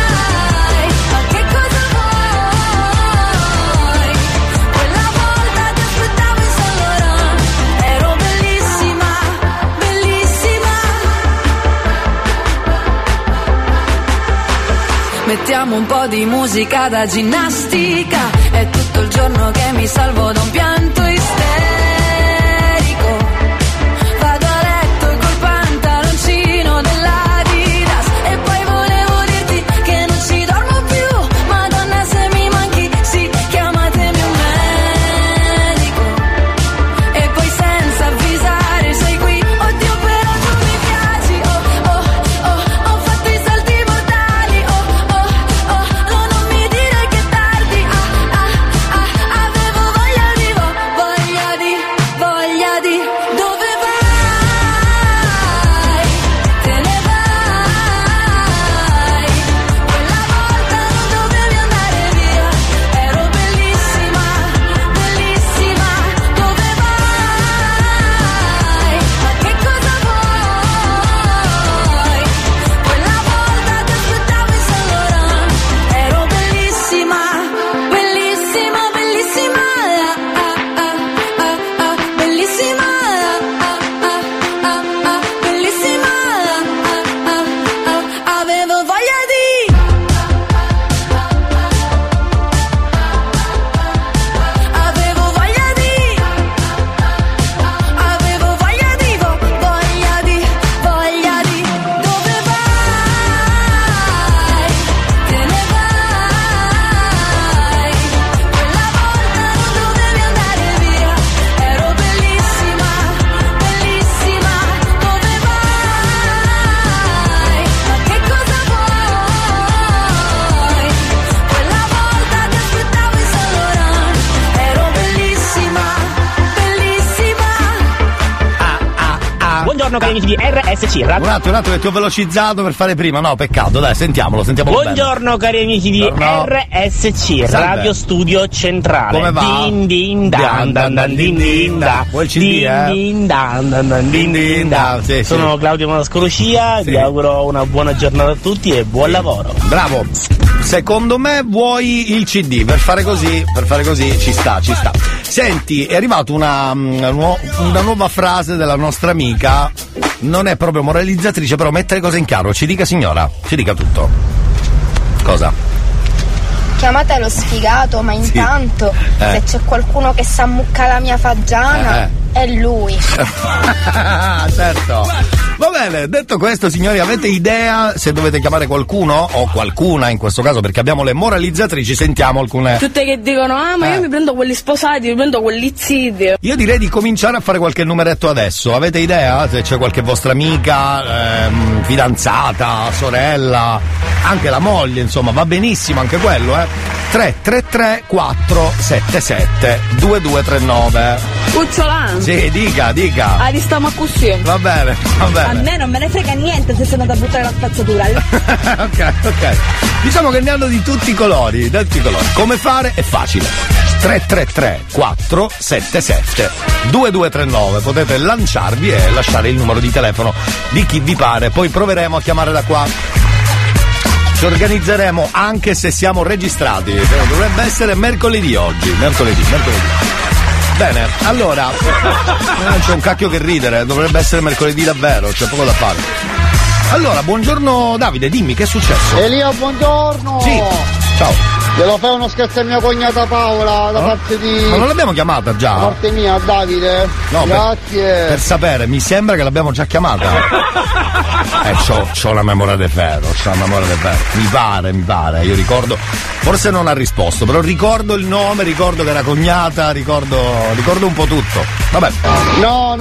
che cosa vuoi? Quella volta ti aspettavo in San Laurent, ero bellissima, bellissima. Mettiamo un po' di musica da ginnastica, è tutto il giorno che mi salvo da un pianto isterico. Vado a letto col pantaloncino dell'Adidas e poi volevo dirti che non ci dormo più. Madonna se mi manchi, sì, chiamatemi un medico. E poi senza avvisare sei qui. Oddio però tu mi piaci, oh oh oh, ho fatto i salti mortali, oh oh oh, no non mi dire che è tardi, ah ah ah, avevo voglia di, dove vai? Te ne vai, quella volta non dovevi andare via, ero bellissima, bellissima, dove vai? Ma che cosa vuoi? Quella volta ti aspettavo in San Laurent, ero bellissima, bellissima, bellissima, ah, ah, ah, ah, bellissima, ah, ah, ah, ah, bellissima, ah, ah, ah, avevo voglia di. Avevo voglia di, dove vai? Te ne vai, quella volta non dovevi andare via, ero bellissima, bellissima, dove vai? Ma che cosa vuoi? Quella volta ti aspettavo in San Laurent, ero bellissima, bellissima. Buongiorno cari amici di RSC Radio. Un attimo, che ti ho velocizzato per fare prima. No, peccato, dai, sentiamolo Buongiorno cari amici di Buongiorno. RSC Salve. Radio Studio Centrale. Come va? Din din dan dan dan din din da. Vuoi il CD, eh? Din dan dan dan din din da. Sì, sì. Sono Claudio Manascorocia, vi auguro una buona giornata a tutti e buon lavoro. Bravo. Secondo me vuoi il CD per fare così ci sta. Senti, è arrivata una nuova frase della nostra amica, non è proprio moralizzatrice, però mette le cose in chiaro, ci dica signora, ci dica tutto. Cosa? Chiamate lo sfigato, ma intanto se c'è qualcuno che sa mucca la mia fagiana è lui. Certo. Va bene, detto questo signori, avete idea se dovete chiamare qualcuno o qualcuna in questo caso, perché abbiamo le moralizzatrici, sentiamo alcune. Tutte che dicono ma io mi prendo quelli sposati, mi prendo quelli zitti. Io direi di cominciare a fare qualche numeretto adesso, avete idea se c'è qualche vostra amica, fidanzata, sorella, anche la moglie, insomma va benissimo anche quello, 333 477 2239. Cucciolano. Sì, dica. Ah, stiamo così. Va bene. A me non me ne frega niente se sei andato a buttare la spazzatura. Ok. Diciamo che ne hanno di tutti i colori, Come fare è facile. 333 477 2239. Potete lanciarvi e lasciare il numero di telefono di chi vi pare. Poi proveremo a chiamare da qua. Ci organizzeremo anche se siamo registrati, però dovrebbe essere mercoledì oggi. Mercoledì. Bene, allora c'è un cacchio che ridere, dovrebbe essere mercoledì davvero, c'è poco da fare. Allora, buongiorno Davide, dimmi che è successo. Elia, buongiorno. Sì, ciao. Glielo fai uno scherzo a mia cognata Paola da parte di... Ma non l'abbiamo chiamata già? Da parte mia, Davide. No, grazie. Per sapere, mi sembra che l'abbiamo già chiamata. C'ho la memoria di ferro, Mi pare, io ricordo. Forse non ha risposto, però ricordo il nome, ricordo che era cognata, ricordo un po' tutto. Vabbè. No,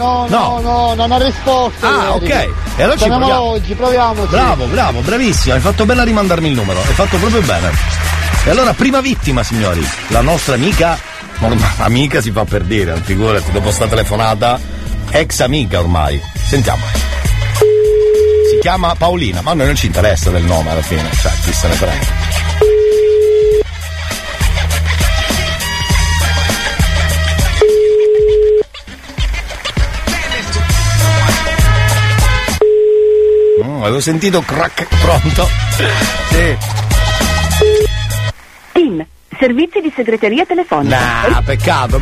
non ha risposto. Ah, ieri. Ok. E allora proviamo. Oggi, proviamoci. Bravo, bravissimo. Hai fatto bene a rimandarmi il numero, hai fatto proprio bene. E allora, prima vittima, signori, la nostra amica, amica si fa per dire, figurati, dopo sta telefonata, ex amica ormai. Sentiamo. Si chiama Paolina, ma a noi non ci interessa del nome alla fine, cioè, chi se ne frega. Avevo sentito crack, pronto? Sì. TIM, servizi di segreteria telefonica. Ah, peccato.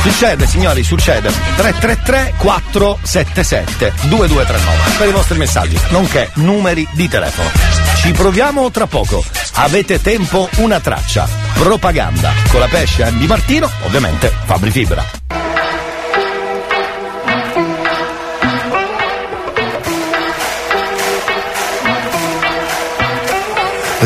Succede, signori. 333-477-2239 per i vostri messaggi, nonché numeri di telefono. Ci proviamo tra poco. Avete tempo una traccia. Propaganda con la Pesce di Martino, ovviamente Fabri Fibra.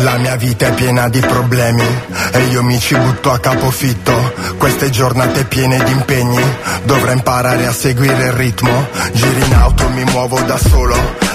La mia vita è piena di problemi e io mi ci butto a capofitto. Queste giornate piene di impegni, dovrei imparare a seguire il ritmo. Giri in auto, mi muovo da solo,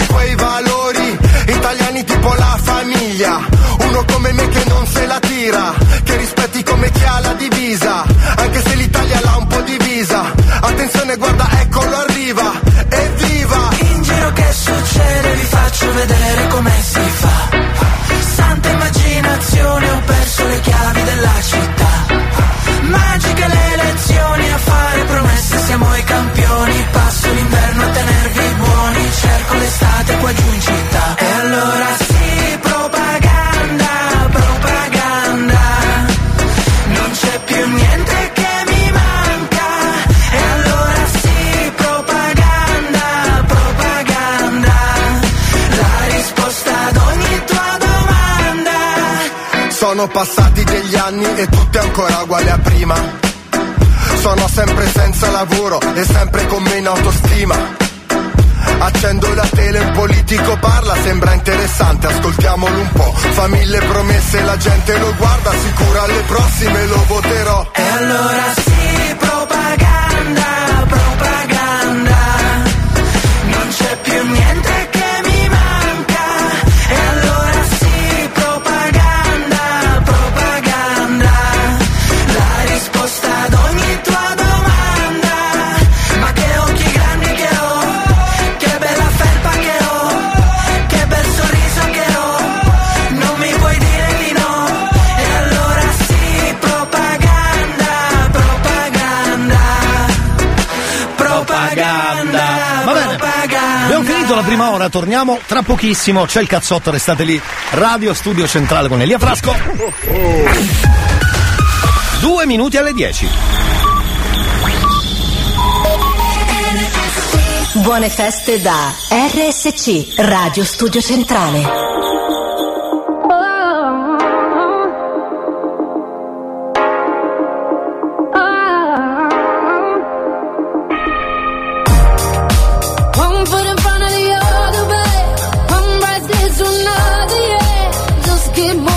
quei valori italiani tipo la famiglia. Uno come me che non se la tira, che rispetti come chi ha la divisa, anche se l'Italia l'ha un po' divisa. Attenzione, guarda, eccolo arriva, evviva! In giro che succede, vi faccio vedere come si fa. Santa immaginazione, ho perso le chiavi della città. Magiche le elezioni, a fare promesse siamo i campioni. Passo l'inverno a tenervi buoni, cerco l'estate qua giù in città. E allora sì, propaganda. Non c'è più niente che mi manca. E allora sì, propaganda. La risposta ad ogni tua domanda. Sono passati degli anni e tutto è ancora uguale a prima. Sono sempre senza lavoro e sempre con meno autostima. Accendo la tele, un politico parla, sembra interessante, ascoltiamolo un po'. Fa mille promesse, la gente lo guarda, sicura alle prossime lo voterò. E allora sì, propaganda. Non c'è più niente che mi manca. E allora sì, propaganda. La risposta ad ogni tua domanda. Ma che occhi grandi che ho, che bella felpa che ho, che bel sorriso che ho, non mi puoi dire di no. E allora sì, propaganda. Abbiamo finito la prima ora, torniamo tra pochissimo. C'è il cazzotto, restate lì. Radio Studio Centrale con Elia Frasco. 2 minuti alle 10. Buone feste da RSC, Radio Studio Centrale. One foot in front of the other way, one rise leads to another, yeah, just keep moving.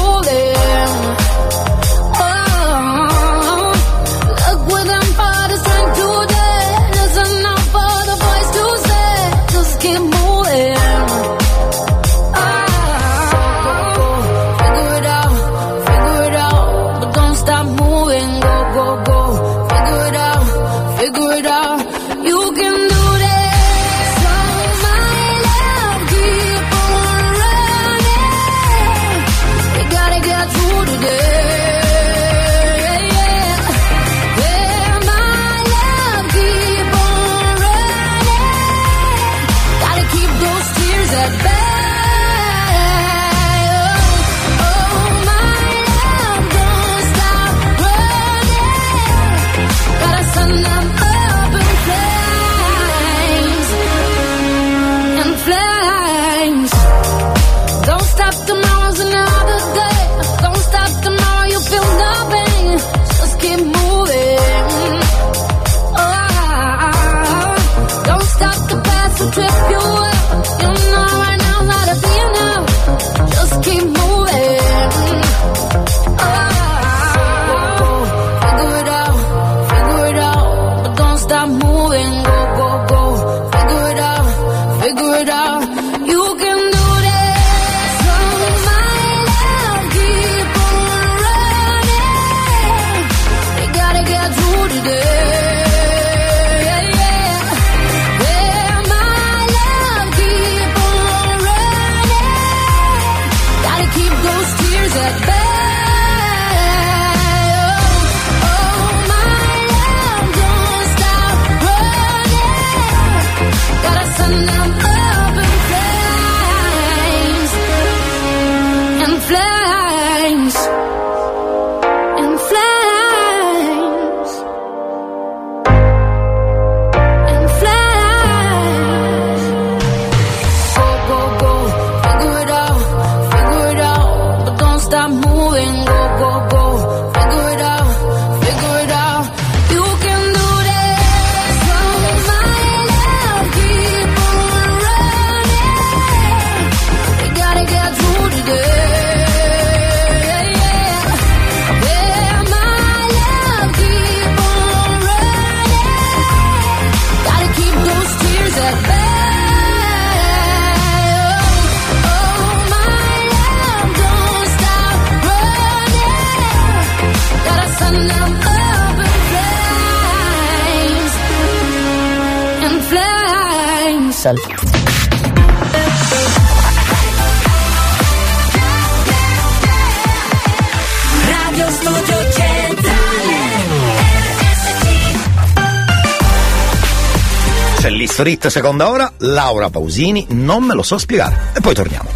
Rit, seconda ora, Laura Pausini, non me lo so spiegare, e poi torniamo.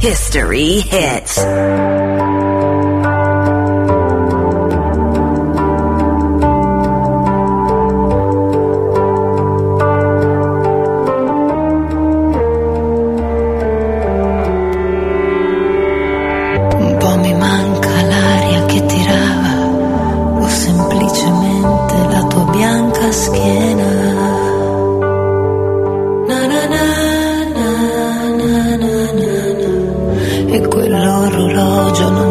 History Hits. Un po' mi manca l'aria che tirava, semplicemente la tua bianca schiena. Na na na na na na na, e quell'orologio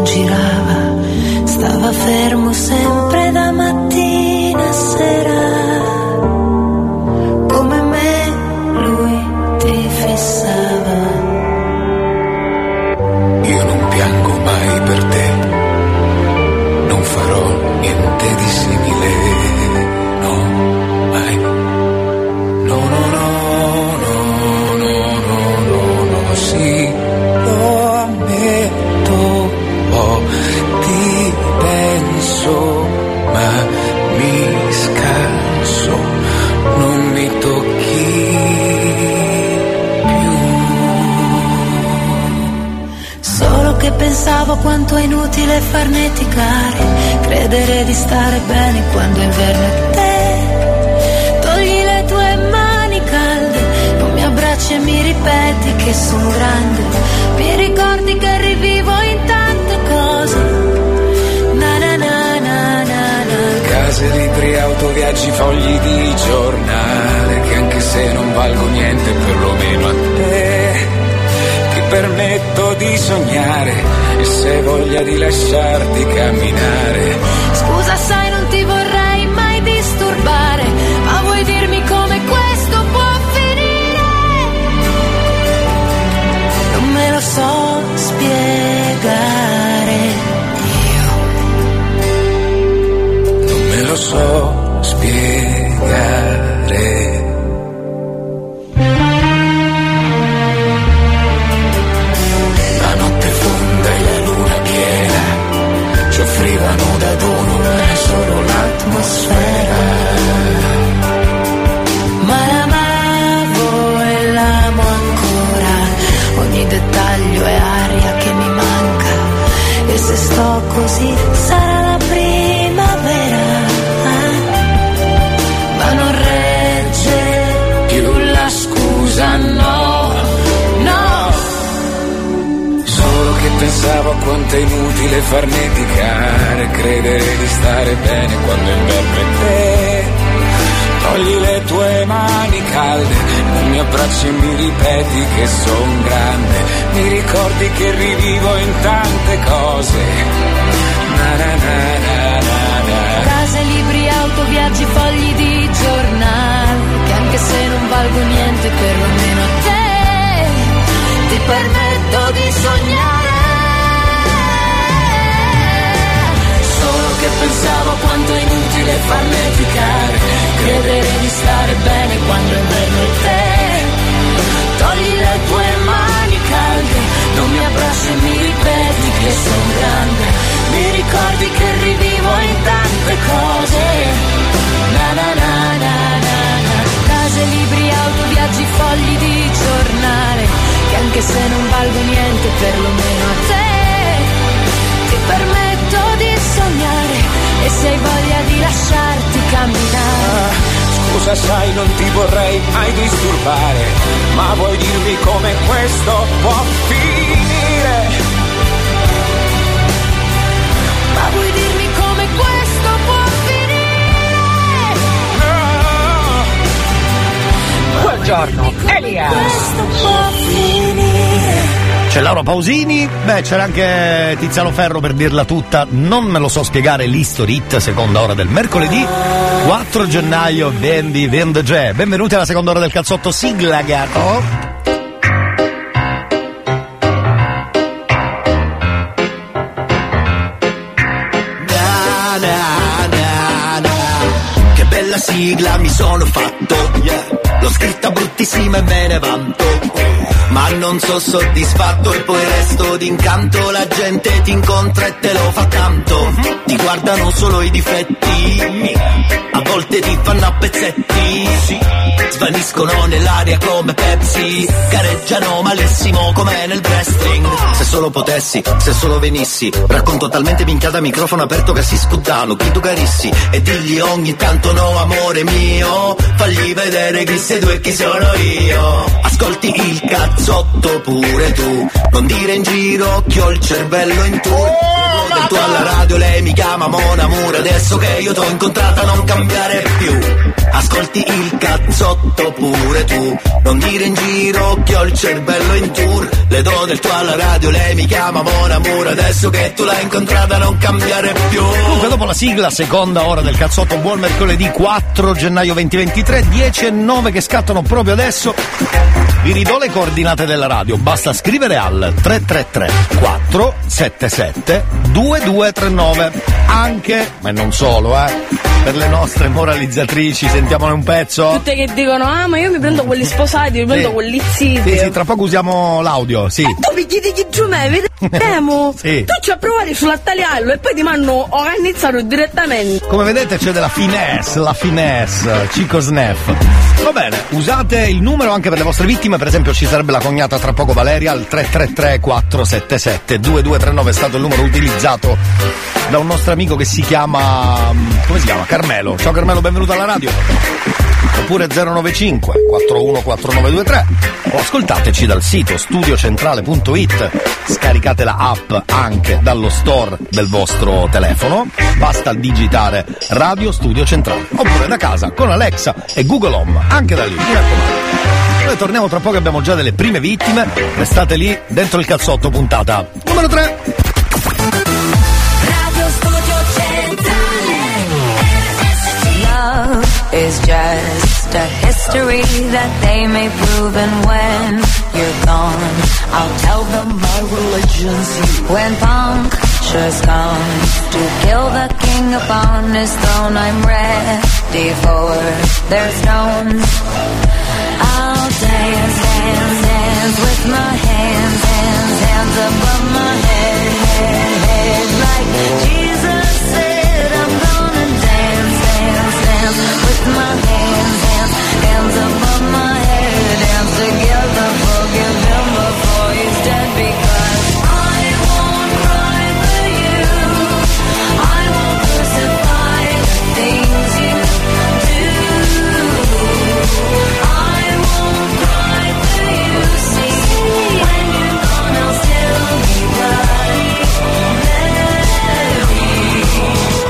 inutile farneticare, credere di stare bene quando è inverno e te togli le tue mani calde, non mi abbracci e mi ripeti che sono grande, mi ricordi che rivivo in tante cose, na na na na na na. Case, libri, autoviaggi, fogli di giornale che anche se non valgo niente perlomeno a te permetto di sognare, e se voglia di lasciarti camminare. Scusa, sai, non ti vorrei mai disturbare, ma vuoi dirmi come questo può finire? Non me lo so spiegare io, non me lo so spiegare. Offrivano da dono solo l'atmosfera, ma l'amavo e l'amo ancora, ogni dettaglio è aria che mi manca, e se sto così sarà la primavera, ma non regge più la scusa, no, no, solo che pensavo a quanto è inutile farneticare, credere di stare bene quando inverno è te togli le tue mani calde, non mi abbracci e mi ripeti che son grande, mi ricordi che rivivo in tante cose, na na na na na na. Case, libri, auto, viaggi, fogli di giornale che anche se non valgo niente perlomeno a te ti permetto di sognare. Che pensavo quanto è inutile farneticare, credere di stare bene quando è bello te togli le tue mani calde, non mi abbracci e mi ripeti che sono grande, mi ricordi che rivivo in tante cose, na na na na na na. Case, libri, auto, viaggi, fogli di giornale che anche se non valgo niente perlomeno a te ti permetto di sognare, e se hai voglia di lasciarti camminare. Scusa, sai, non ti vorrei mai disturbare, ma vuoi dirmi come questo può finire? Ma vuoi dirmi come questo può finire? No. Buongiorno, Elia. Questo può finire. C'è Laura Pausini, beh c'era anche Tiziano Ferro per dirla tutta, non me lo so spiegare, l'History Hit, seconda ora del mercoledì 4 gennaio 2023. Benvenuti alla seconda ora del cazzotto, sigla gato. Na, na, na, na. Che bella sigla mi sono fatto, yeah. L'ho scritta bruttissima e me ne vanto, ma non so soddisfatto e poi resto d'incanto. La gente ti incontra e te lo fa tanto, ti guardano solo i difetti, a volte ti fanno a pezzetti, svaniscono nell'aria come Pepsi, gareggiano malissimo come nel wrestling. Se solo potessi, se solo venissi, racconto talmente minchiata a microfono aperto che si sputtano chi tu carissi, e digli ogni tanto no amore mio, fagli vedere chi sei tu e chi sono io. Ascolti il cazzotto pure tu, non dire in giro che ho il cervello in tour. Dentro alla radio lei mi chiama mon amore, adesso che io t'ho incontrata non cambiare più. Ascolti il cazzotto pure tu, non dire in giro che ho il cervello in tour. Le do del tuo alla radio, lei mi chiama mon amore, adesso che tu l'hai incontrata non cambiare più. Dunque dopo la sigla, seconda ora del cazzotto, buon mercoledì 4 gennaio 2023, 10:09 che scattano proprio adesso. Vi ridò le coordinate della radio, basta scrivere al 333 477 2239. Anche, ma non solo, per le nostre moralizzatrici, sentiamone un pezzo. Tutte che dicono, ah ma io mi prendo quelli sposati, mi prendo quelli zitti. Sì, tra poco usiamo l'audio, sì. Tu mi chiedi chi giù me, vedi? Temo, sì. Tu ci provare sulla tagliarlo e poi ti mandano organizzarlo direttamente. Come vedete c'è della finesse, la finesse, Cico Snef. Va bene, usate il numero anche per le vostre vittime, per esempio ci sarebbe la cognata tra poco Valeria al 333-477-2239, è stato il numero utilizzato da un nostro amico che si chiama, come si chiama? Carmelo. Ciao Carmelo, benvenuto alla radio. Oppure 095 414923, o ascoltateci dal sito studiocentrale.it, scaricate la app anche dallo store del vostro telefono, basta digitare Radio Studio Centrale, oppure da casa con Alexa e Google Home, anche da lì, mi raccomando. Noi torniamo tra poco, abbiamo già delle prime vittime, restate lì dentro il calzotto, puntata numero 3. It's just a history that they may prove, and when you're gone, I'll tell them my religion's you. When punctures come to kill the king upon his throne, I'm ready for their stones. I'll dance, dance, dance with my hands, hands, hands above my head, head, head, like Jesus said, I'm gonna dance, dance, dance. My hands, hands, hands above my head, hands together, forgive him before he's dead, because I won't cry for you, I won't crucify the things you do, I won't cry for you, see, when you're gone I'll still be right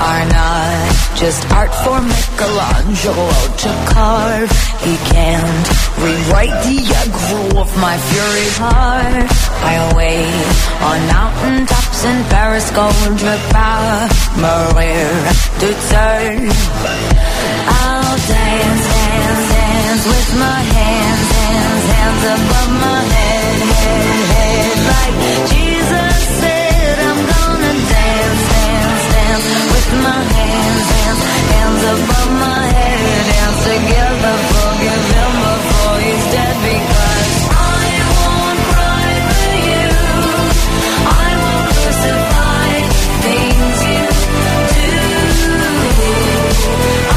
are not just art for Michelangelo to carve. He can't rewrite the aggro of my fury heart. I'll wait on mountaintops in Paris, gold Maria to turn. I'll dance, dance, dance with my hands, hands, hands above my head, head, head, like Jesus said, I'm gonna dance, dance, dance. My hands, hands, hands above my head, hands together, forgive him before he's dead, because I won't cry for you, I won't crucify the things you do, I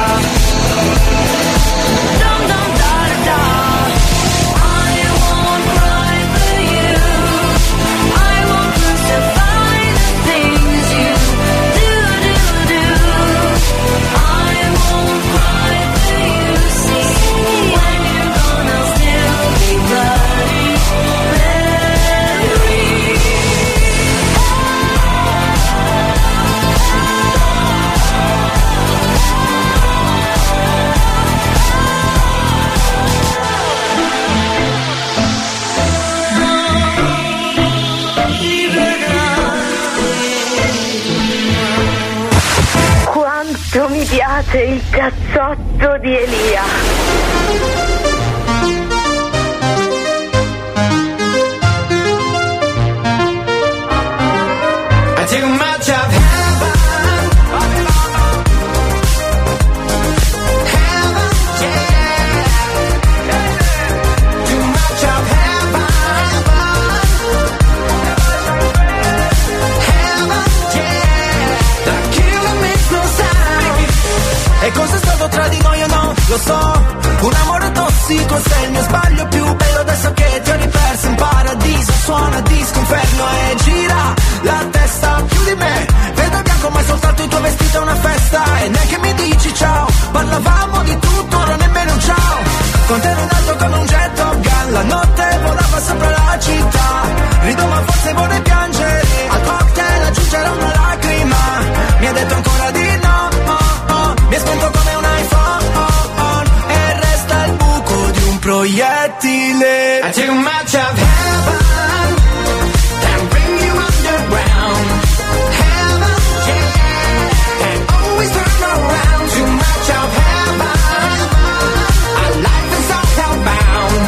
dum dum da da. I won't cry for you, I won't crucify the things you do, do, do, I won't cry for you, see. Quanto mi piace il cazzotto di Elia. Lo so, un amore tossico, sei il mio sbaglio più bello, adesso che ti ho riperso in paradiso, suona disco inferno e gira la testa più di me, vedo bianco ma è soltanto il tuo vestito è una festa e neanche mi dici ciao, parlavamo di tutto, ora nemmeno un ciao, con te ero in alto come un jet Top Gun, la notte volava sopra la città, rido ma forse vorrei piangere, al cocktail aggiungerò una lacrima, mi ha detto ancora di no, oh, oh. Mi è spento come un iPhone, oh, oh. Proietti Too much of heaven can bring you underground. Heaven, yeah, and always turn around. Too much of heaven, our life is all hellbound.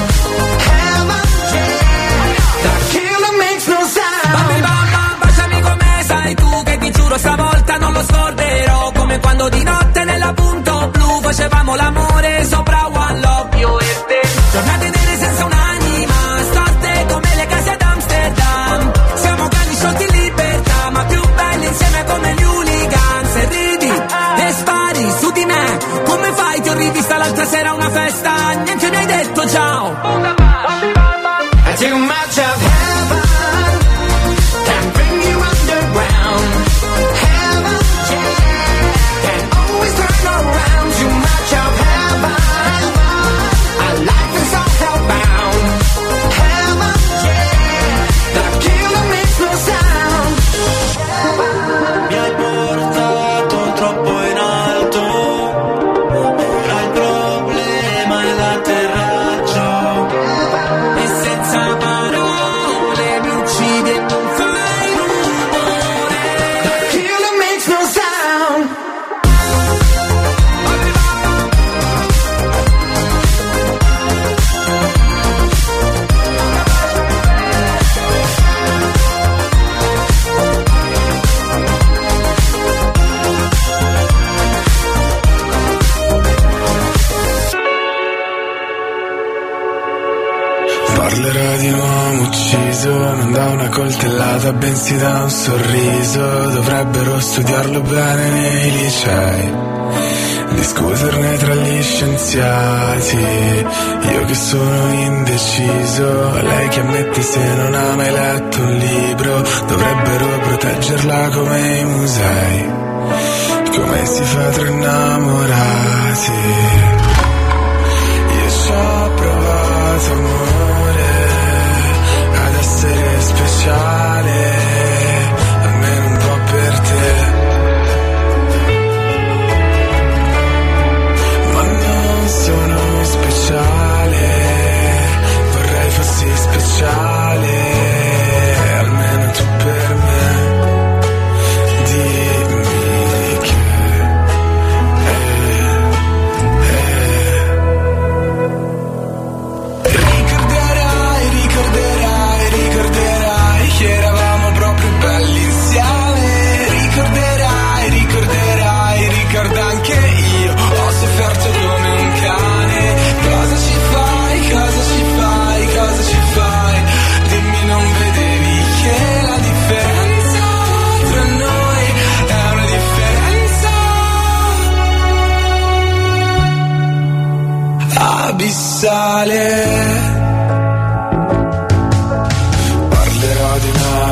Heaven, yeah, the killer makes no sound. Bambi bamba, baciami come sai tu, che ti giuro stavolta non lo scorderò. Come quando di notte nella punto blu facevamo l'amore sopra One Love, io e te. Tornate nere senza una come gli hooligan, se ridi e spari su di me, come fai? Ti ho rivista l'altra sera a una festa, niente mi hai detto ciao. Too much of heaven can bring you underground. Heaven, yeah, can always turn around. Too much of heaven, our life is all hellbound. Heaven, yeah, the killer makes no sound. Parlerò di un uomo ucciso, non da una coltellata, bensì da un sorriso. Dovrebbero studiarlo bene nei licei, discuterne tra gli scienziati. Io che sono indeciso, lei che ammette se non ha mai letto un libro. Dovrebbero proteggerla come i musei, come si fa tra innamorati. Io ci ho provato, amore, essere speciale, almeno un po' per te, ma non sono speciale, vorrei fossi speciale, almeno tu per me. Dimmi che ricorderai che eravamo proprio belli insieme. Ricorderai, ricorda anche io ho sofferto come un cane. Cosa ci fai? Dimmi, non vedevi che la differenza tra noi è una differenza abissale.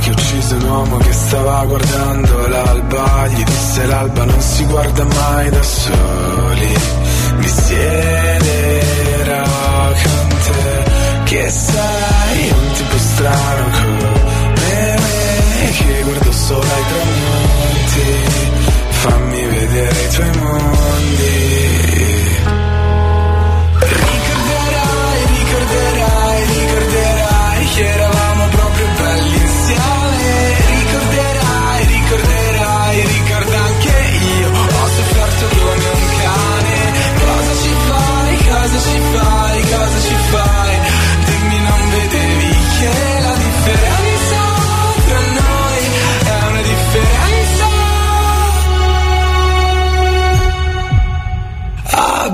Che ha ucciso un uomo che stava guardando l'alba. Gli disse l'alba non si guarda mai da soli. Mi siederò con te, che sei un tipo strano come me, che guardo solo ai tramonti. Fammi vedere i tuoi mondi. Ricorderai che eravamo proprio belli insieme. Ricorderai, ricorda anche io ho sofferto come un cane. Cosa ci fai? Dimmi, non vedevi che la differenza tra noi è una differenza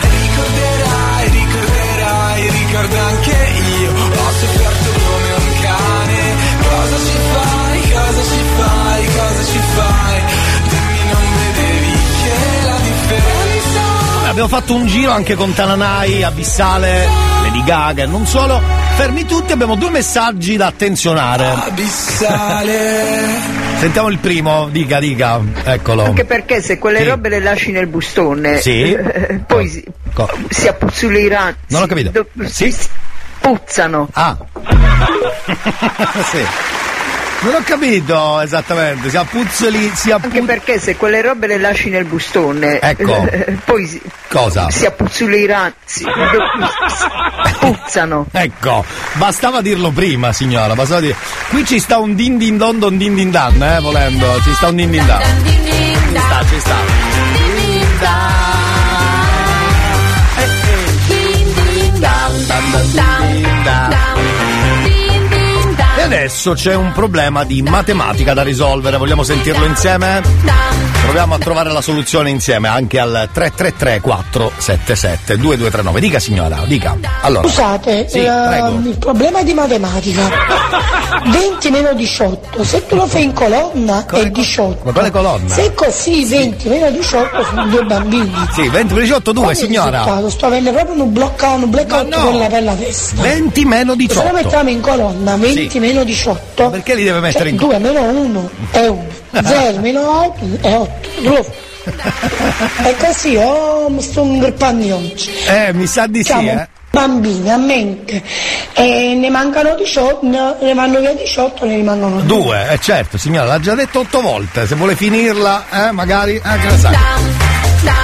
Ricorderai, ricorda anche io ho sofferto come un cane. Cosa ci fai? Dimmi, non vedevi che la differenza. Abbiamo fatto un giro anche con Tananai, Abissale, Lady Gaga e non solo. Fermi tutti, abbiamo due messaggi da attenzionare. Abissale. Sentiamo il primo, dica, eccolo. Anche perché se quelle robe le lasci nel bustone, poi si appuzzuliranno. Non ho capito. Puzzano. Ah. Non ho capito esattamente, Anche perché se quelle robe le lasci nel bustone, poi si appuzzuliranno, puzzano. Ecco, bastava dirlo prima, signora, bastava dire. Qui ci sta un din din don don din din dan, volendo, ci sta un din din dan. Ci sta. Din din dan. E adesso c'è un problema di matematica da risolvere, vogliamo sentirlo insieme? Proviamo a trovare la soluzione insieme anche al 333-477-2239. Dica signora, dica. Allora, scusate, il problema di matematica. 20 meno 18, se tu lo fai in colonna è 18. Ma quale colonna? Se così 20 meno 18 sono due bambini. Sì, 20 meno 18, 2 signora. Risultato? Sto avendo proprio un blackout per la testa. 20 meno 18. Se lo mettiamo in colonna, 20 meno 18. Perché li deve mettere in 2 meno 1 è 1, 0 meno 8 è 8. E così mi sto ingrippando oggi. Mi sa di sì, bambini a mente. E ne mancano 18, ne vanno via 18, ne rimangono 2. Certo, signora, l'ha già detto 8 volte. Se vuole finirla, magari anche la sai.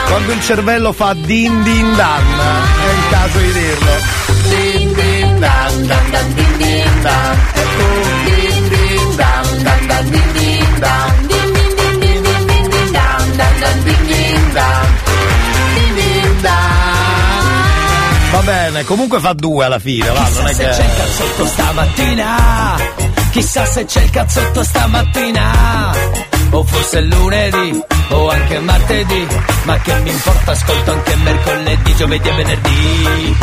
Quando il cervello fa din din dan, è il caso di dirlo. Din din dan dan dan din din dan. Va bene, comunque fa 2 alla fine, va, non è che... Chissà se c'è il cazzotto stamattina, chissà se c'è il cazzotto stamattina, o forse lunedì, o anche martedì, ma che mi importa, ascolto anche mercoledì, giovedì e venerdì.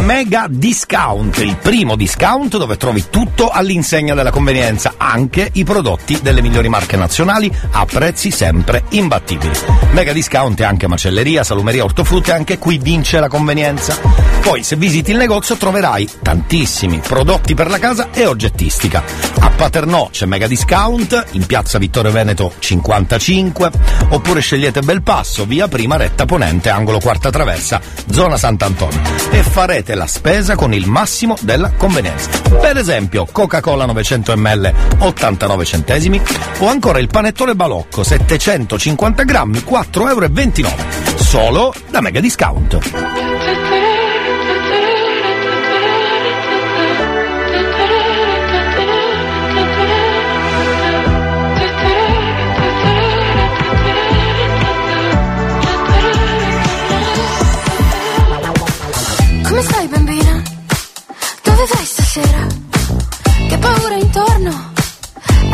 Mega Discount, il primo discount dove trovi tutto all'insegna della convenienza, anche i prodotti delle migliori marche nazionali a prezzi sempre imbattibili. Mega Discount è anche macelleria, salumeria, ortofrutta, e anche qui vince la convenienza. Poi se visiti il negozio troverai tantissimi prodotti per la casa e oggettistica. A Paternò c'è Mega Discount in piazza Vittorio Veneto 55, oppure scegliete Belpasso, via Prima Retta Ponente, angolo Quarta Traversa, zona Sant'Antonio, e farete la spesa con il massimo della convenienza. Per esempio Coca-Cola 900 ml 89 centesimi, o ancora il panettone balocco 750 grammi 4,29 €, solo da Mega Discount. Come stai, bambina? Dove vai stasera? Che paura intorno,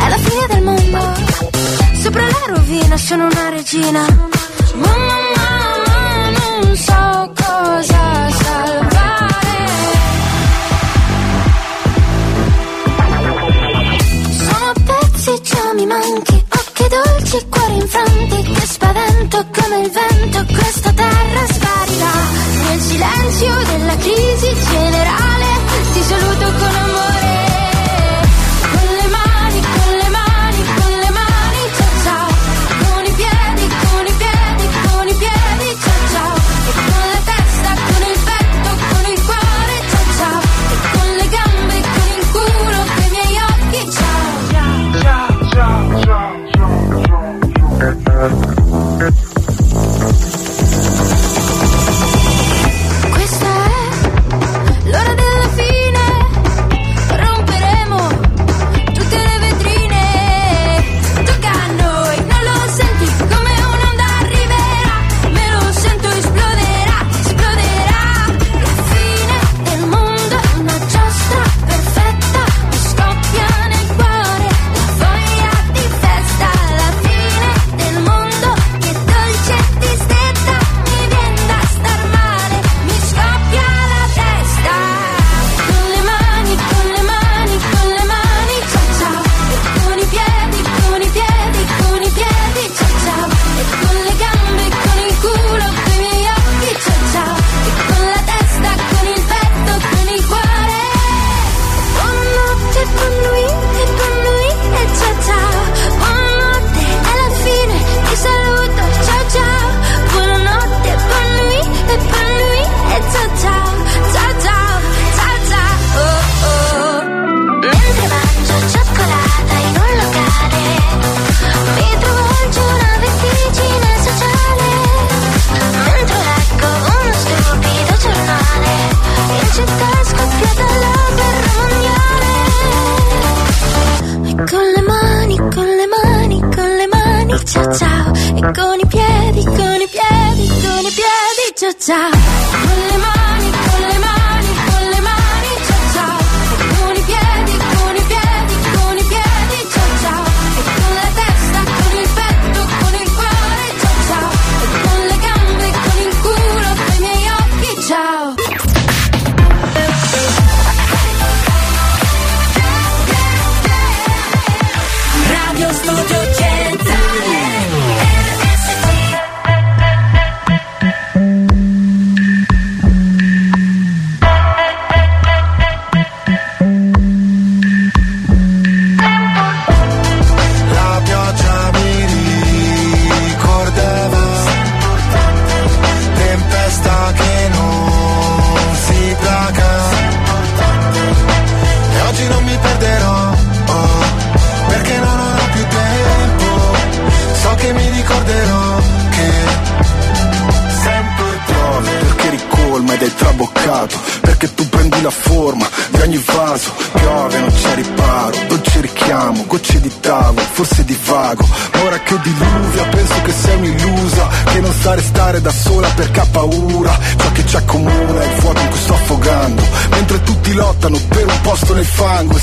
è la fine del mondo. Sopra la rovina sono una regina. Mamma, non so cosa salvare. Sono pezzi, già mi manchi. Occhi dolci, cuori infanti. Che spavento come il vento, questa terra sparirà. Nel silenzio della crisi generale ti saluto con amore. Con le mani, ciao ciao. Con i piedi, ciao ciao. E con la testa, con il petto, con il cuore, ciao ciao. E con le gambe, con il culo, con i miei occhi, ciao. Ciao ciao ciao ciao ciao ciao.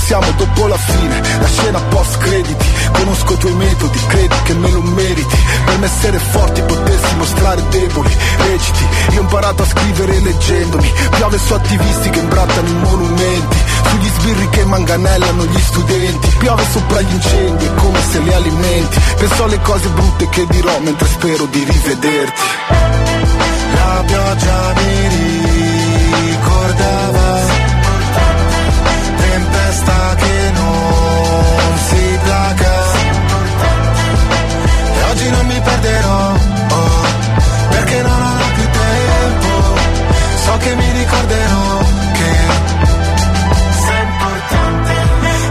Siamo dopo la fine, la scena post crediti. Conosco i tuoi metodi, credi che me lo meriti. Per me essere forti, potersi mostrare deboli. Reciti, io ho imparato a scrivere leggendomi. Piove su attivisti che imbrattano i monumenti, sugli sbirri che manganellano gli studenti. Piove sopra gli incendi, è come se li alimenti. Penso alle cose brutte che dirò mentre spero di rivederti. La pioggia mi ricordava tempesta che non si placa, e oggi non mi perderò, oh, perché non ho più tempo. So che mi ricorderò che sei importante.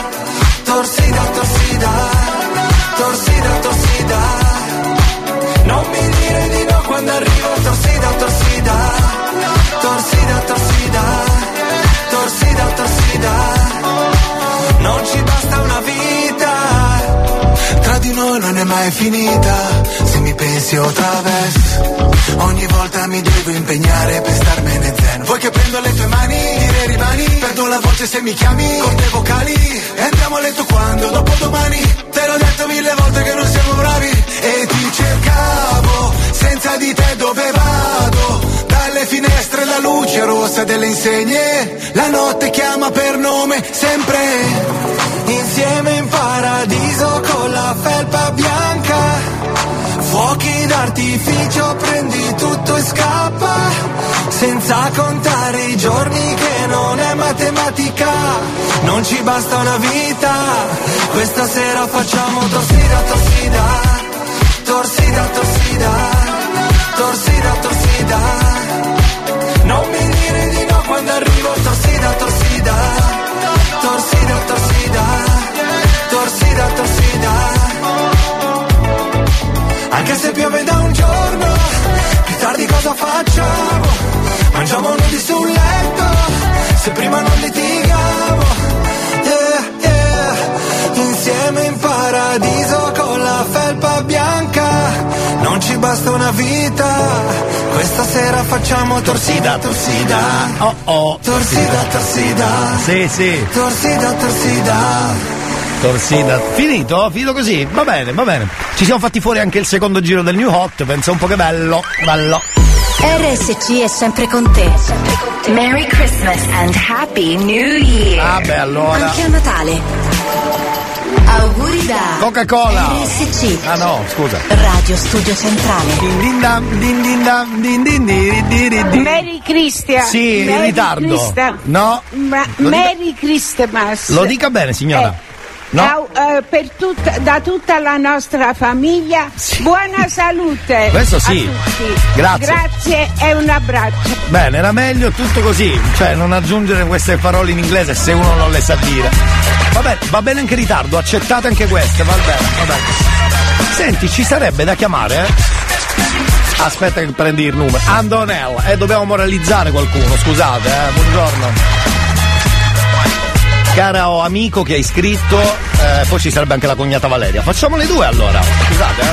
torsida, torsida, torsida, torsida. Non mi dire di no quando arrivo, torsida, torsida, torsida, torsida, torsida, torsida. Non ci basta una vita, tra di noi non è mai finita. Se mi pensi o traverso, ogni volta mi devo impegnare per starmene zen. Vuoi che prendo le tue mani, dire rimani, perdo la voce se mi chiami, con te vocali, e andiamo a letto quando, dopo domani. Te l'ho detto 1000 volte che non siamo bravi, e ti cercavo, senza di te dove vado? Dalle finestre la luce rossa delle insegne, la notte chiama per nome, sempre insieme in paradiso con la felpa bianca, fuochi d'artificio, prendi tutto e scappa, senza contare i giorni che non è matematica, non ci basta una vita, questa sera facciamo torsida, torsida, torsida, torsida, torsida, torsida. Non mi dire di no quando arrivo, torsida, torsida, torsida, torsida, torsida, torsida. Anche se piove da un giorno, più tardi cosa facciamo? Mangiamo nudi sul letto, se prima non litigavo. Yeah, yeah. Insieme in paradiso con la felpa bianca, non ci basta una vita, questa sera facciamo torsida, torsida. Oh oh. Torsida, torsida. Sì, sì. Torsida, torsida. Torsida, finito? Finito così? Va bene, va bene. Ci siamo fatti fuori anche il secondo giro del New Hot, pensa un po' che bello, bello. RSC è sempre con te. Merry Christmas and Happy New Year. Ah beh, allora. Anche a Natale. Auguri da Coca-Cola. RSC. Ah no, scusa. Radio Studio Centrale. Din din din din din din din din din. Merry Christmas. Sì, in ritardo. No. Merry Christmas. Lo dica bene, signora. No. Per da tutta la nostra famiglia, sì. Buona salute. Questo sì. A tutti. Grazie e un abbraccio. Bene, era meglio tutto così, cioè non aggiungere queste parole in inglese se uno non le sa dire. Vabbè, va bene anche in ritardo, accettate anche queste, va bene, va bene. Senti, ci sarebbe da chiamare, Aspetta che prendi il numero. Andonel, dobbiamo moralizzare qualcuno, scusate, buongiorno. Cara amico che hai scritto, poi ci sarebbe anche la cognata Valeria. Facciamo le due allora, scusate.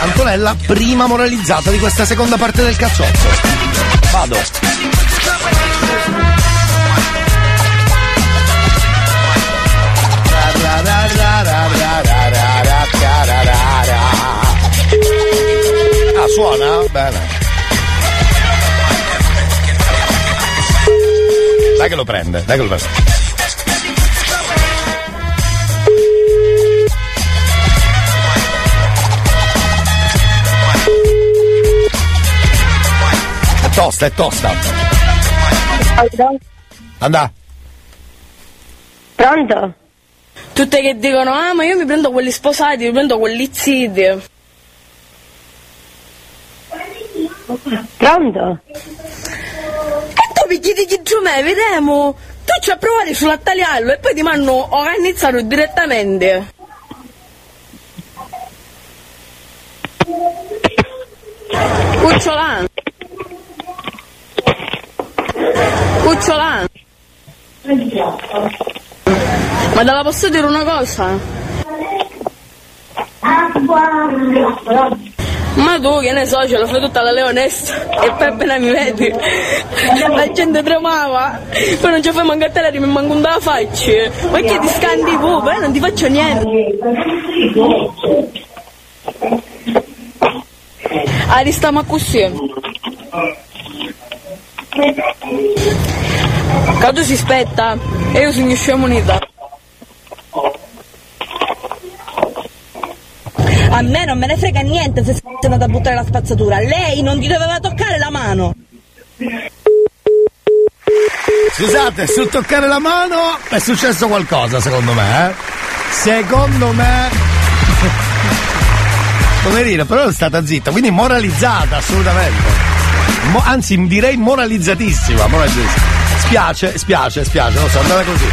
Antonella, prima moralizzata di questa seconda parte del cazzotto. Vado. Ah, suona? Bene. Dai che lo prende, dai che lo prende. Tosta, è tosta. Andà. Pronto? Tutte che dicono, ah ma io mi prendo quelli sposati, mi prendo quelli zitti. Pronto? E tu mi chiedi chi giù me, vediamo. Tu ci hai provato sulla tagliarlo e poi ti hanno organizzato direttamente. Cucciolano. Cucciolano. Ma te la posso dire una cosa? Ma tu che ne so, ce l'ho fai tutta la leonessa e poi appena mi vedi la gente tremava, poi non ci fai mancare te la rima, manco un da faccia. Ma che ti scandi tu? Poi non ti faccio niente. Ah, restiamo così. Cado si spetta e io sono scemo unita. A me non me ne frega niente se è andata a buttare la spazzatura, lei non gli doveva toccare la mano. Scusate, sul toccare la mano è successo qualcosa, secondo me, eh? Secondo me, poverina, però è stata zitta, quindi moralizzata assolutamente. Anzi, direi moralizzatissima, moralizzatissima. Spiace, non so, andava così.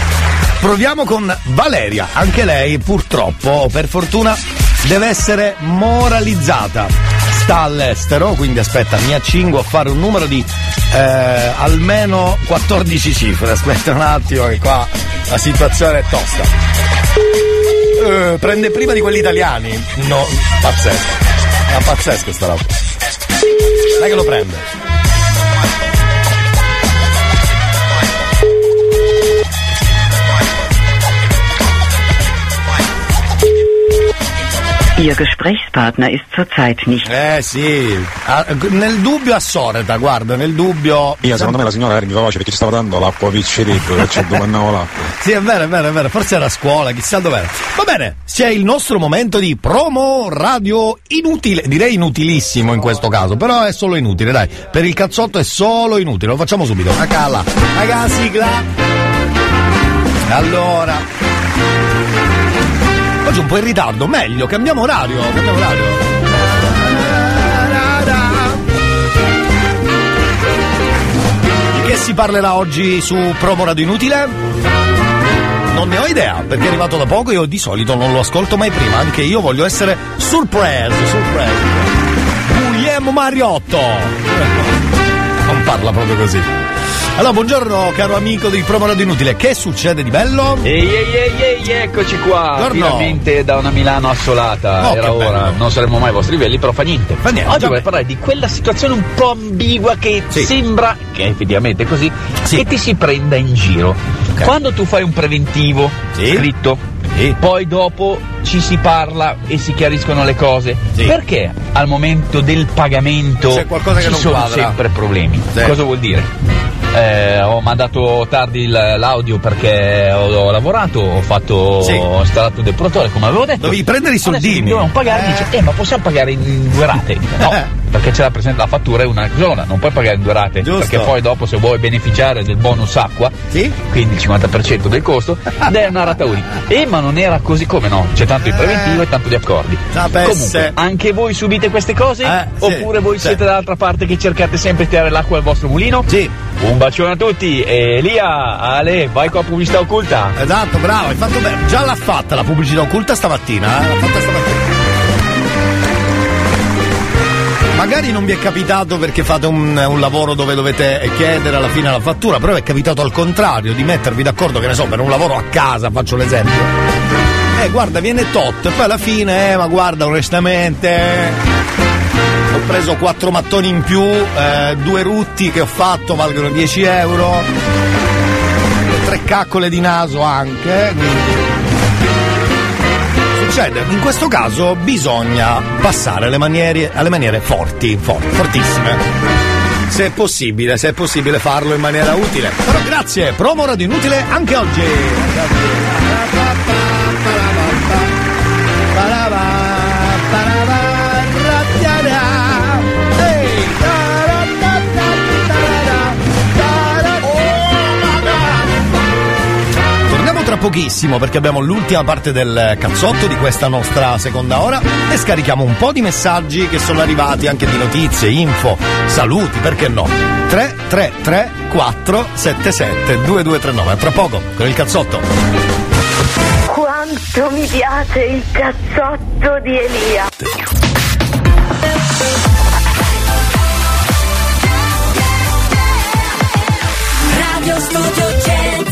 Proviamo con Valeria, anche lei purtroppo, per fortuna, deve essere moralizzata. Sta all'estero, quindi aspetta, mi accingo a fare un numero di almeno 14 cifre. Aspetta un attimo che qua la situazione è tosta. Prende prima di quelli italiani. No, pazzesco. È pazzesco sta roba. Dai che lo prende. Ihr Gesprächspartner ist zurzeit nicht. Sì, nel dubbio assoreta, guarda, nel dubbio. Io secondo me la signora era in veloce perché ci stava dando l'acqua viccerito, che ci domandavo l'acqua. Sì, è vero, forse era a scuola, chissà dov'era. Va bene, c'è il nostro momento di promo radio inutile, direi inutilissimo in questo caso, però è solo inutile, dai. Per il cazzotto è solo inutile, lo facciamo subito. Una cala. Ragazzi, sigla. Allora. Oggi un po' in ritardo, meglio, cambiamo orario. Di che si parlerà oggi su Promo Radio Inutile? Non ne ho idea, perché è arrivato da poco e io di solito non lo ascolto mai prima, anche io voglio essere surprise. Guglielmo Mariotto! Non parla proprio così. Allora, buongiorno caro amico di Promo Radio Inutile, che succede di bello? Ehi, eccoci qua, finalmente da una Milano assolata, era ora, bello. Non saremo mai ai vostri livelli, però fa niente. Oggi vorrei parlare di quella situazione un po' ambigua che sembra, che è effettivamente così, che ti si prenda in giro. Okay. Quando tu fai un preventivo scritto, poi dopo ci si parla e si chiariscono le cose, perché al momento del pagamento c'è qualcosa che non quadra? Sono sempre problemi. Cosa vuol dire? Ho mandato tardi l'audio perché ho lavorato, ho installato un depuratore come avevo detto. Dovevi prendere i soldini. Adesso dovevamo pagare, dice, ma possiamo pagare in 2 rate? No, perché c'era presente la fattura e una zona, non puoi pagare in 2 rate. Giusto. Perché poi dopo se vuoi beneficiare del bonus acqua, quindi il 50% del costo, è una rata unica. Ma non era così, come no? C'è tanto di preventivo e tanto di accordi. Comunque, anche voi subite queste cose? Oppure voi siete dall'altra parte che cercate sempre di tirare l'acqua al vostro mulino? Un bacione a tutti, Elia, Ale, vai con la pubblicità occulta. Esatto, bravo, hai fatto bene. Già l'ha fatta la pubblicità occulta stamattina, eh? L'ha fatta stamattina. Magari non vi è capitato perché fate un lavoro dove dovete chiedere alla fine la fattura, però è capitato al contrario di mettervi d'accordo, che ne so, per un lavoro a casa, faccio l'esempio. Guarda, viene tot, e poi alla fine, ma guarda, onestamente... Ho preso 4 mattoni in più, 2 rutti che ho fatto valgono 10 euro, 3 caccole di naso anche. Succede, in questo caso bisogna passare alle maniere fortissime. Se è possibile farlo in maniera utile. Però grazie, Promo Radio Inutile anche oggi. Pochissimo, perché abbiamo l'ultima parte del cazzotto di questa nostra seconda ora e scarichiamo un po' di messaggi che sono arrivati, anche di notizie, info, saluti, perché no. 333 477 2239. Tra poco con il cazzotto. Quanto mi piace il cazzotto di Elia. Radio Studio Centrale.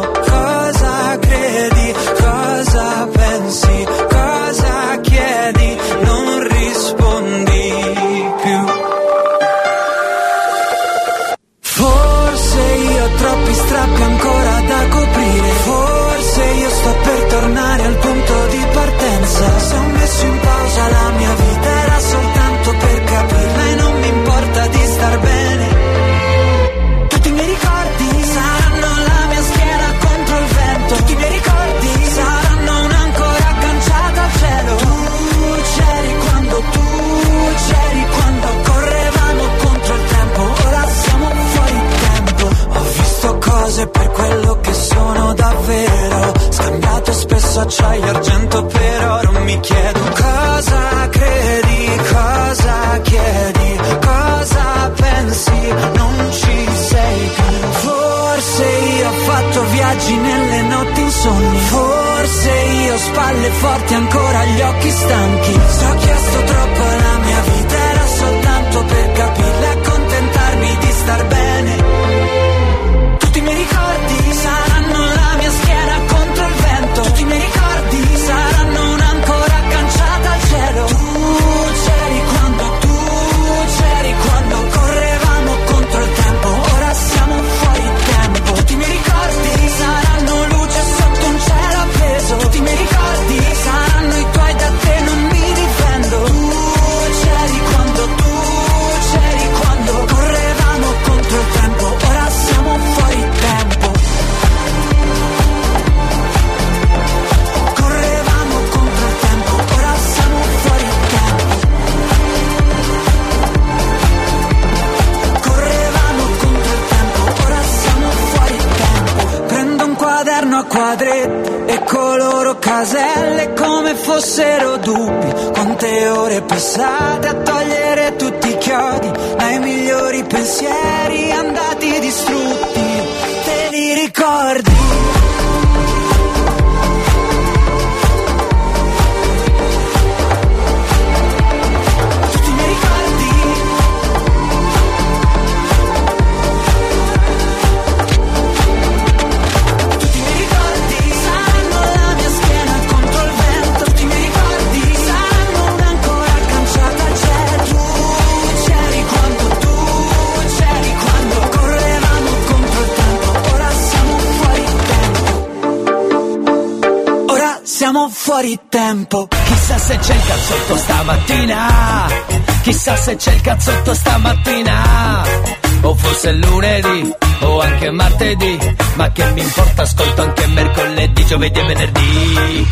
Cosa credi, cosa pensi, cosa chiedo cosa credi, cosa chiedi, cosa pensi, non ci sei più. Forse io ho fatto viaggi nelle notti insonni, forse io ho spalle forti ancora gli occhi stanchi. Se ho chiesto troppo alla mia vita era soltanto per capirla e accontentarmi di star bene. Tutti i miei ricordi saranno la mia schiena contro il vento, tutti i miei ricordi saranno un'ancora agganciata al cielo. Tu c'eri quando correvamo contro il tempo, ora siamo fuori tempo. Tutti i miei ricordi saranno luce sotto un cielo appeso, tutti i miei ricordi saranno i tuoi, da te non mi difendo. Tu c'eri quando correvamo contro il tempo, ora siamo fuori tempo. Quaderno a quadretti e coloro caselle come fossero dubbi, quante ore passate a togliere tutti i chiodi dai migliori pensieri andati distrutti. Te li ricordi? Siamo fuori tempo. Chissà se c'è il cazzotto stamattina, chissà se c'è il cazzotto stamattina, o forse lunedì o anche martedì, ma che mi importa, ascolto anche mercoledì, giovedì e venerdì.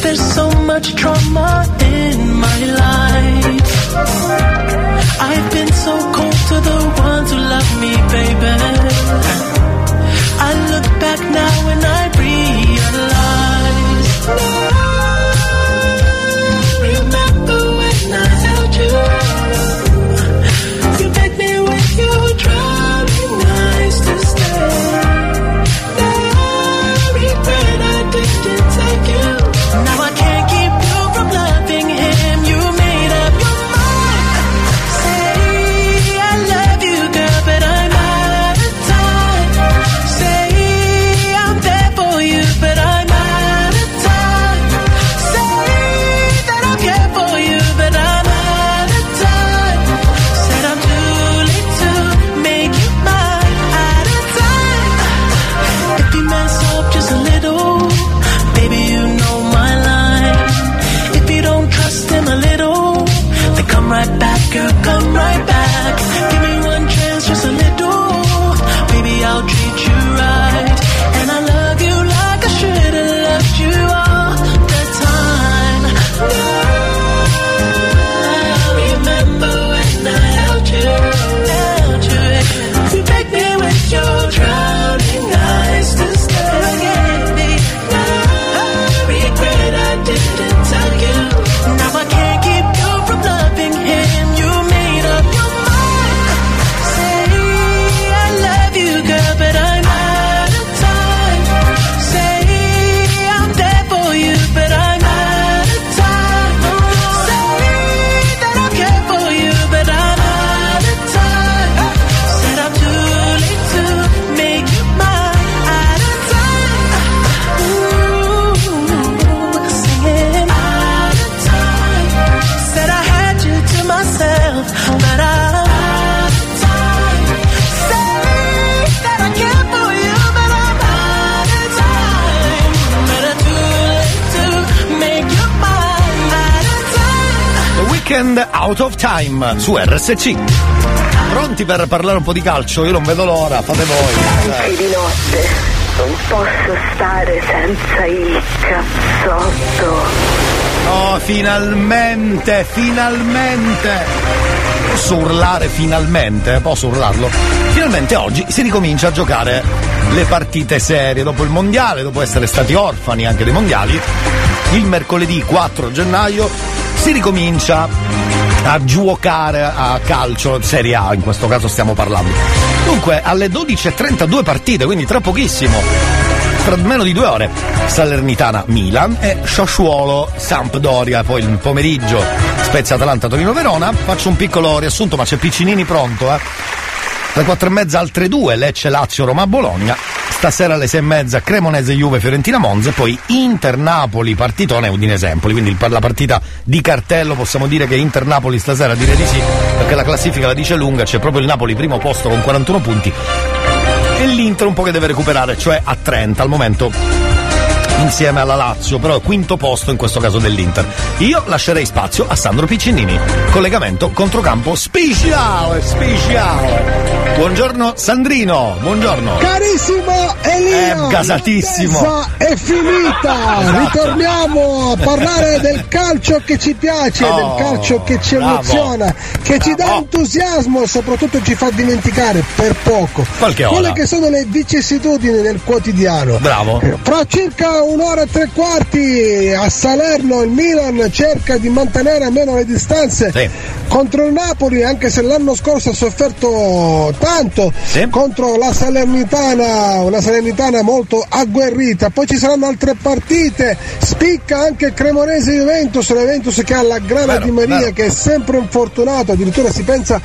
There's so much trauma in my life. I've been so cold to the ones who love me, baby. I look back now and I realize. Remember when I held you? You made me with you, trying nice to stay. I regret I didn't take you. Now I can't keep you from loving him. You made up your mind. Say I love you, girl, but I'm out of time. Say I'm there for you, but I'm out of time. Say that I'll care for you, but I'm out of time. Said I'm too late to make you mine. Out of time. If you mess up just a little, baby, you know my line. If you don't trust him a little, then come right back, girl, come right back. Give me one chance, just a little, baby, I'll treat you right. And I love you like I should have loved you all the time. I remember when I held you, you begged me with your drowning eyes to stay again. I didn't tell you. Now I can't keep you from loving him. You made Weekend Out of Time su RSC. Pronti per parlare un po' di calcio? Io non vedo l'ora, fate voi. Anche di notte non posso stare senza il cazzotto. Oh, finalmente, finalmente! Posso urlare finalmente? Posso urlarlo? Finalmente oggi si ricomincia a giocare le partite serie dopo il mondiale, dopo essere stati orfani anche dei mondiali. Il mercoledì 4 gennaio si ricomincia a giocare a calcio Serie A, in questo caso stiamo parlando. Dunque alle 12:32 partite, quindi tra pochissimo, tra meno di 2 ore, Salernitana-Milan e Sassuolo-Sampdoria. Poi il pomeriggio Spezia-Atalanta-Torino-Verona. Faccio un piccolo riassunto, ma c'è Piccinini pronto, eh? Alle 4:30 altre 2, Lecce-Lazio-Roma-Bologna. Stasera alle 6:30 Cremonese-Juve-Fiorentina-Monza. E poi Inter-Napoli, partitone Udinese-Empoli. Quindi la partita di cartello, possiamo dire che Inter-Napoli stasera, direi di sì, perché la classifica la dice lunga. C'è proprio il Napoli primo posto con 41 punti e l'Inter un po' che deve recuperare, cioè a 30 al momento insieme alla Lazio, però è quinto posto in questo caso dell'Inter. Io lascerei spazio a Sandro Piccinini, collegamento controcampo speciale, speciale. Buongiorno Sandrino, buongiorno. Carissimo Elio, è gasatissimo. È finita, esatto. Ritorniamo a parlare del calcio che ci piace, del calcio che ci emoziona, che ci dà entusiasmo e soprattutto ci fa dimenticare per poco quelle che sono le vicissitudini del quotidiano. Bravo. Fra circa 1 ora e 3 quarti a Salerno il Milan cerca di mantenere a meno le distanze, sì, contro il Napoli, anche se l'anno scorso ha sofferto tanto, sì, contro la Salernitana, una Salernitana molto agguerrita. Poi ci saranno altre partite, spicca anche Cremonese Juventus, la Juventus che ha la grana di Maria, che è sempre infortunato, addirittura si pensa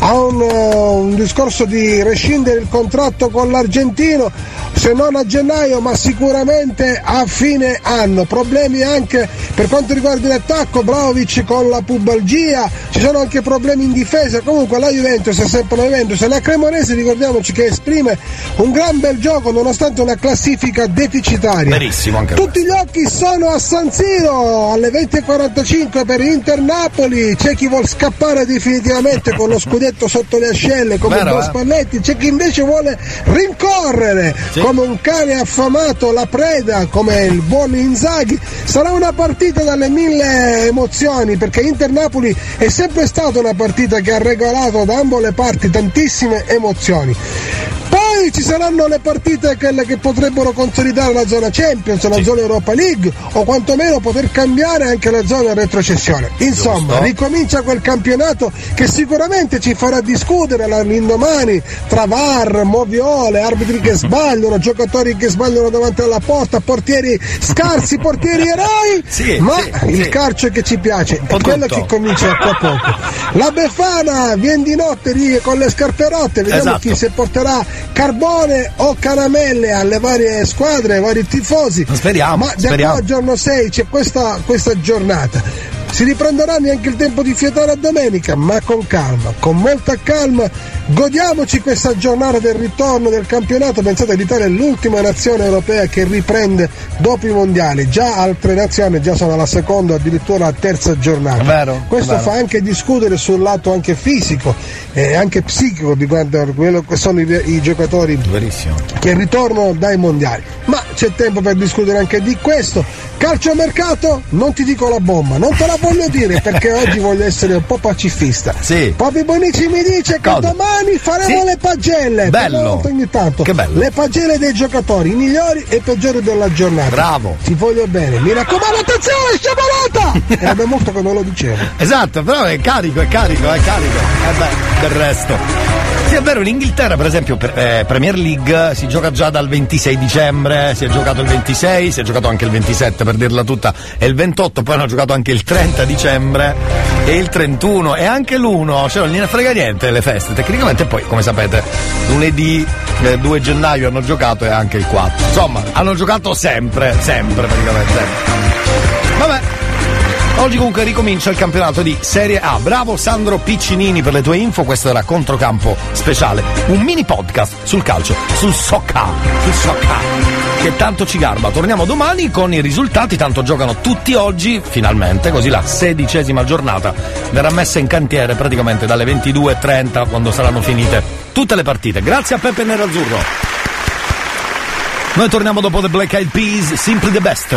a un discorso di rescindere il contratto con l'argentino, se non a gennaio ma sicuramente a fine anno. Problemi anche per quanto riguarda l'attacco, Vlahovic con la pubalgia, ci sono anche problemi in difesa. Comunque la Juventus è sempre la Juventus e la Cremonese, ricordiamoci, che esprime un gran bel gioco nonostante una classifica deficitaria. Benissimo, anche tutti gli occhi sono a San Siro alle 20:45 per Inter-Napoli. C'è chi vuol scappare definitivamente con lo scudetto sotto le ascelle come Don Spalletti, c'è chi invece vuole rincorrere, sì, come un cane affamato la preda, come il buon Inzaghi. Sarà una partita dalle mille emozioni, perché Inter-Napoli è sempre stata una partita che ha regalato da ambo le parti tantissime emozioni. Poi ci saranno le partite, quelle che potrebbero consolidare la zona Champions, la, sì, zona Europa League, o quantomeno poter cambiare anche la zona retrocessione. Insomma, giusto, ricomincia quel campionato che sicuramente ci farà discutere l'indomani tra VAR, moviole, arbitri che sbagliano, giocatori che sbagliano davanti alla porta, portieri scarsi, portieri eroi, sì, ma sì, il calcio che ci piace è quello che comincia a poco. La Befana viene di notte lì con le scarpe rotte, vediamo, esatto, chi si porterà carbone o caramelle alle varie squadre, ai vari tifosi. Speriamo, ma da qua al giorno 6 c'è questa giornata. Si riprenderà neanche il tempo di fiatare a domenica, ma con calma, con molta calma, godiamoci questa giornata del ritorno del campionato. Pensate, l'Italia è l'ultima nazione europea che riprende dopo i mondiali, già altre nazioni già sono alla seconda, addirittura alla terza giornata. Vero, questo fa anche discutere sul lato anche fisico e anche psichico di quello che sono i giocatori, verissimo, che ritornano dai mondiali, ma c'è tempo per discutere anche di questo. Calciomercato, non ti dico la bomba, non te la voglio dire perché oggi voglio essere un po' pacifista, sì. Papi Bonici mi dice che domani faremo, sì, le pagelle. Bello, ogni tanto, che bello, le pagelle dei giocatori, i migliori e i peggiori della giornata. Bravo, ti voglio bene, mi raccomando, attenzione, sciabolata. Era da molto che non lo dicevo. Esatto, però è carico. E beh, del resto sì, è vero, in Inghilterra per esempio Premier League si gioca già dal 26 dicembre, si è giocato il 26, si è giocato anche il 27 per dirla tutta, e il 28, poi hanno giocato anche il 30 dicembre e il 31 e anche l'1, cioè non gliene frega niente le feste tecnicamente. Poi come sapete lunedì 2 gennaio hanno giocato e anche il 4, insomma hanno giocato sempre praticamente. Vabbè, Oggi comunque ricomincia il campionato di Serie A. Bravo Sandro Piccinini per le tue info. Questo era Controcampo speciale, un mini podcast sul calcio, sul soccer, che tanto ci garba. Torniamo domani con i risultati, tanto giocano tutti oggi finalmente, così la 16ª giornata verrà messa in cantiere praticamente dalle 22:30, quando saranno finite tutte le partite. Grazie a Peppe Nerazzurro. Noi torniamo dopo The Black Eyed Peas, Simply the Best.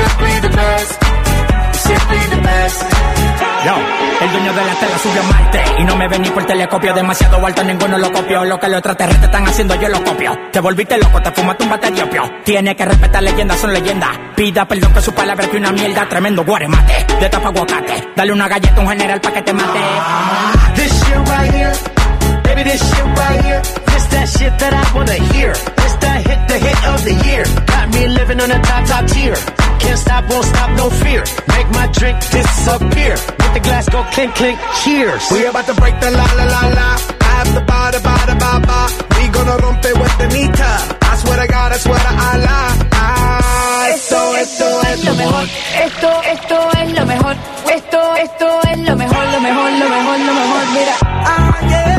simply the best, simply the best. Yo, el dueño de la tela subió a Marte y no me vení por telescopio. Demasiado alto, ninguno lo copió. Lo que los extraterrestres están haciendo yo lo copio. Te volviste loco, te fumaste un bate de opio. Tienes que respetar leyendas, son leyendas. Pida perdón que su palabra es que una mierda. Tremendo guaremate, de tapa aguacate. Dale una galleta a un general pa' que te mate. This shit right here, baby, this shit right here. This that shit that I wanna hear. This that hit, the hit of the year. Got me living on a top tier. Can't stop, won't stop, no fear. Make my drink disappear. With the glass, go clink, clink, cheers. We about to break the la, la, la, la. I have the ba, da, ba, da, ba, ba. We gonna rompe with the nita. I swear to God, I swear to Allah. Ah, esto es lo mejor. Esto es lo mejor. Esto es lo mejor, lo mejor, lo mejor, lo mejor. Mira, ah, yeah.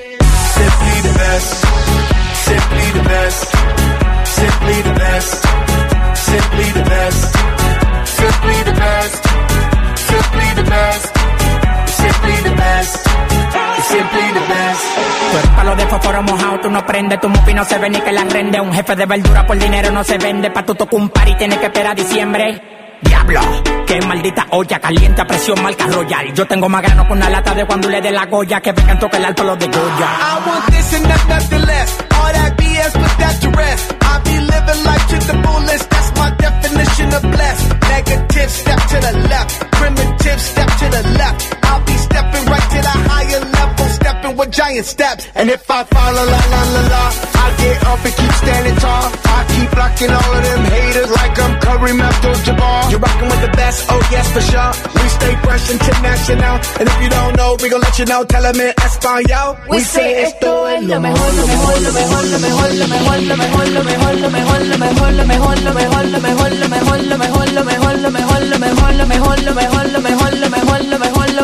Simply the best, simply the best, simply the best. Simply the best, simply the best, simply the best, simply the best, simply the best. Tu eres palo de fósforo mojado, tú no prendes, tu mufi no se ve ni que la rende. Un jefe de verdura por dinero no se vende, pa' tu toco un par y tienes que esperar diciembre. Diablo, qué maldita olla, caliente a presión, marca Royal. Yo tengo más grano con una lata de cuando le dé la Goya, que vengan toca el alto los de Goya. I want this and nothing less. All that BS, put that to rest. I be living life to the fullest. That's my definition of blessed. Negative, step to the left. Primitive, step to the left. I'll be stepping right to the higher level, stepping with giant steps. And if I fall, la la la la la, I get up and keep standing tall. I keep blocking all of them haters like I'm Kareem Abdul-Jabbar. You're rocking with the best, oh yes for sure. We stay fresh international, and if you don't know, we gon' let you know. Tell them in Espanol. We say esto es lo mejor, lo mejor, lo mejor, lo mejor, lo mejor, lo mejor, lo mejor, lo mejor, lo mejor, lo mejor, lo mejor, lo mejor, lo mejor, lo mejor, lo mejor, lo mejor, lo mejor, lo mejor, lo mejor, lo mejor, lo mejor, lo mejor, lo mejor, lo mejor, lo mejor, lo mejor, lo mejor, lo mejor, lo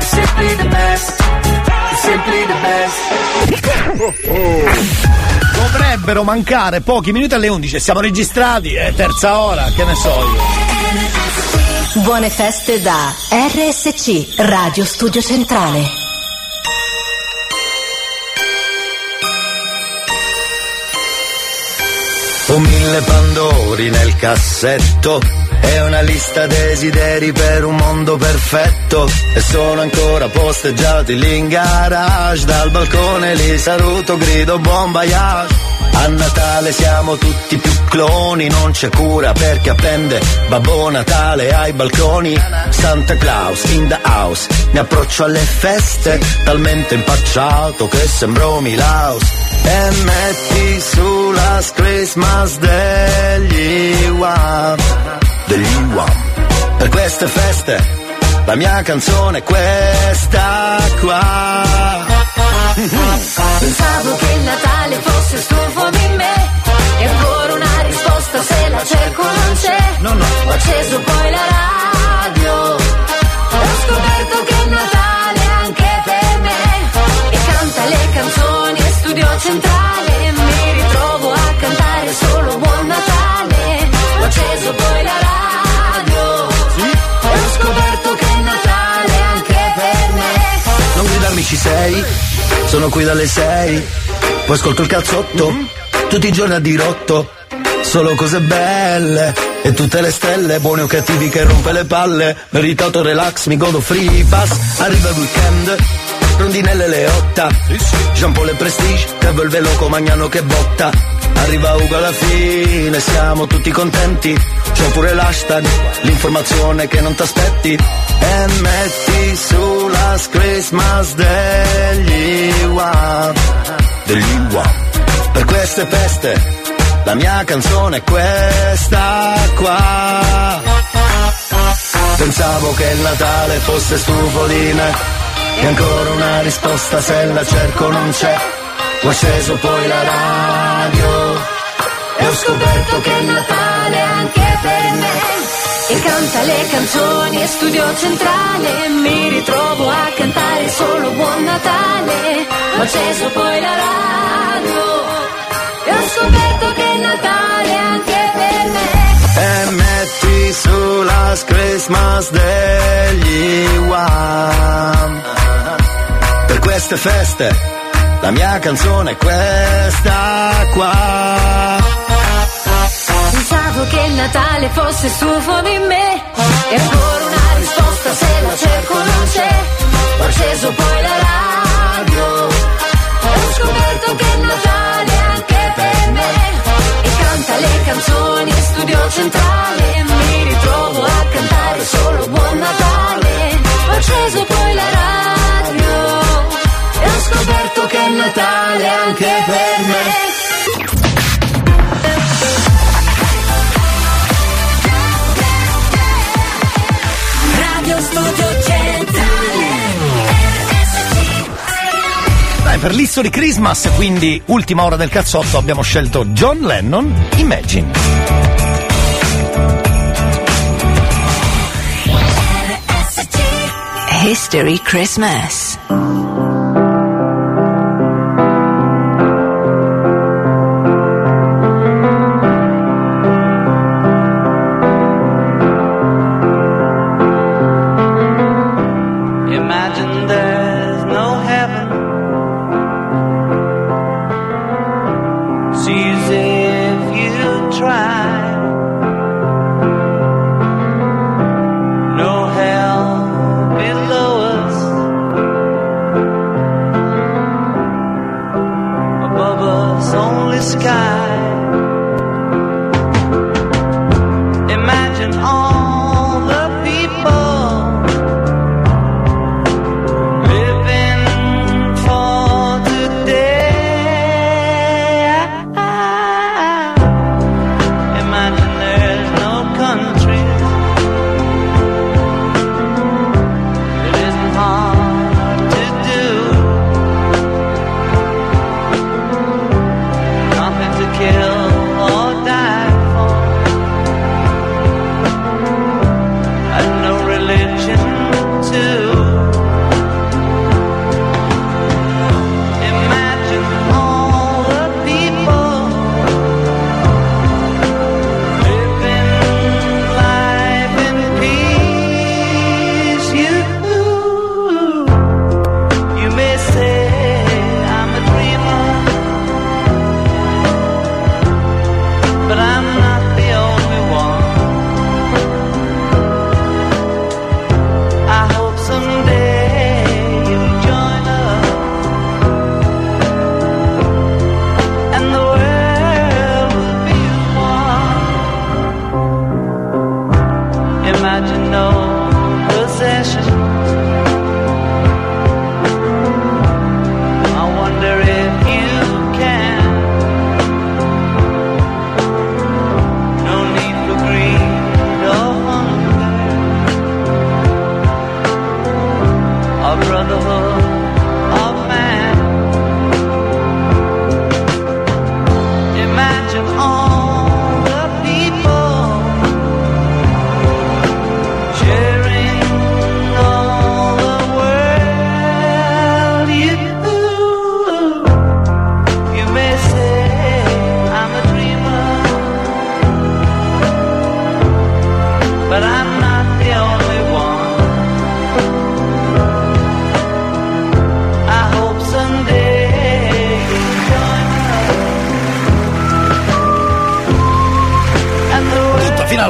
simply the best. Simply the best. Oh, oh. Dovrebbero mancare pochi minuti alle 11. Siamo registrati, è terza ora, che ne so io. Buone feste da RSC, Radio Studio Centrale. Ho 1000 pandori nel cassetto. è una lista desideri per un mondo perfetto, e sono ancora posteggiati lì in garage. Dal balcone li saluto, grido buon voyage. A Natale siamo tutti più cloni, non c'è cura perché appende Babbo Natale ai balconi. Santa Claus in the house, mi approccio alle feste talmente impacciato che sembro Milaus. E metti sulla Christmas degli UAM. Per queste feste la mia canzone è questa qua. Pensavo che il Natale fosse stufo di me, e ancora una risposta se la cerco non c'è. No. Ho acceso poi la radio, ho scoperto che il Natale è anche per me, e canta le canzoni e studio centrale, e mi ritrovo a cantare solo buon Natale. Ho acceso poi la radio, ho scoperto che il Natale è anche per me. Non gridarmi ci sei, sono qui dalle 6, poi ascolto il cazzotto, tutti i giorni a dirotto, solo cose belle e tutte le stelle, buoni o cattivi che rompe le palle, meritato relax, mi godo free pass, arriva il weekend, rondinelle le 8, Jean Paul e Prestige, Trevo il veloco Magnano che botta, arriva Ugo alla fine, siamo tutti contenti, c'ho pure l'hashtag, l'informazione che non t'aspetti. E metti sulla Christmas degli UAM. Per queste feste la mia canzone è questa qua. Pensavo che il Natale fosse stufo di me, e ancora una risposta se la cerco non c'è. Ho acceso poi la radio e ho scoperto che il Natale è anche per me, e canta le canzoni e studio centrale, mi ritrovo a cantare solo buon Natale. Ho acceso poi la radio e ho scoperto che Natale è anche per me. E metti sulla Christmas degli UAM. Per queste feste la mia canzone è questa qua. Pensavo che il Natale fosse stufo di me, e ancora una risposta se la cerco non c'è. Ho acceso poi la radio, ho scoperto che il Natale è anche per me, e canta le canzoni e studio centrale, e mi ritrovo a cantare solo buon Natale. Ho acceso poi la radio e ho scoperto che il Natale è anche per me. Per l'isso di Christmas, quindi ultima ora del cazzotto, abbiamo scelto John Lennon, Imagine. History Christmas.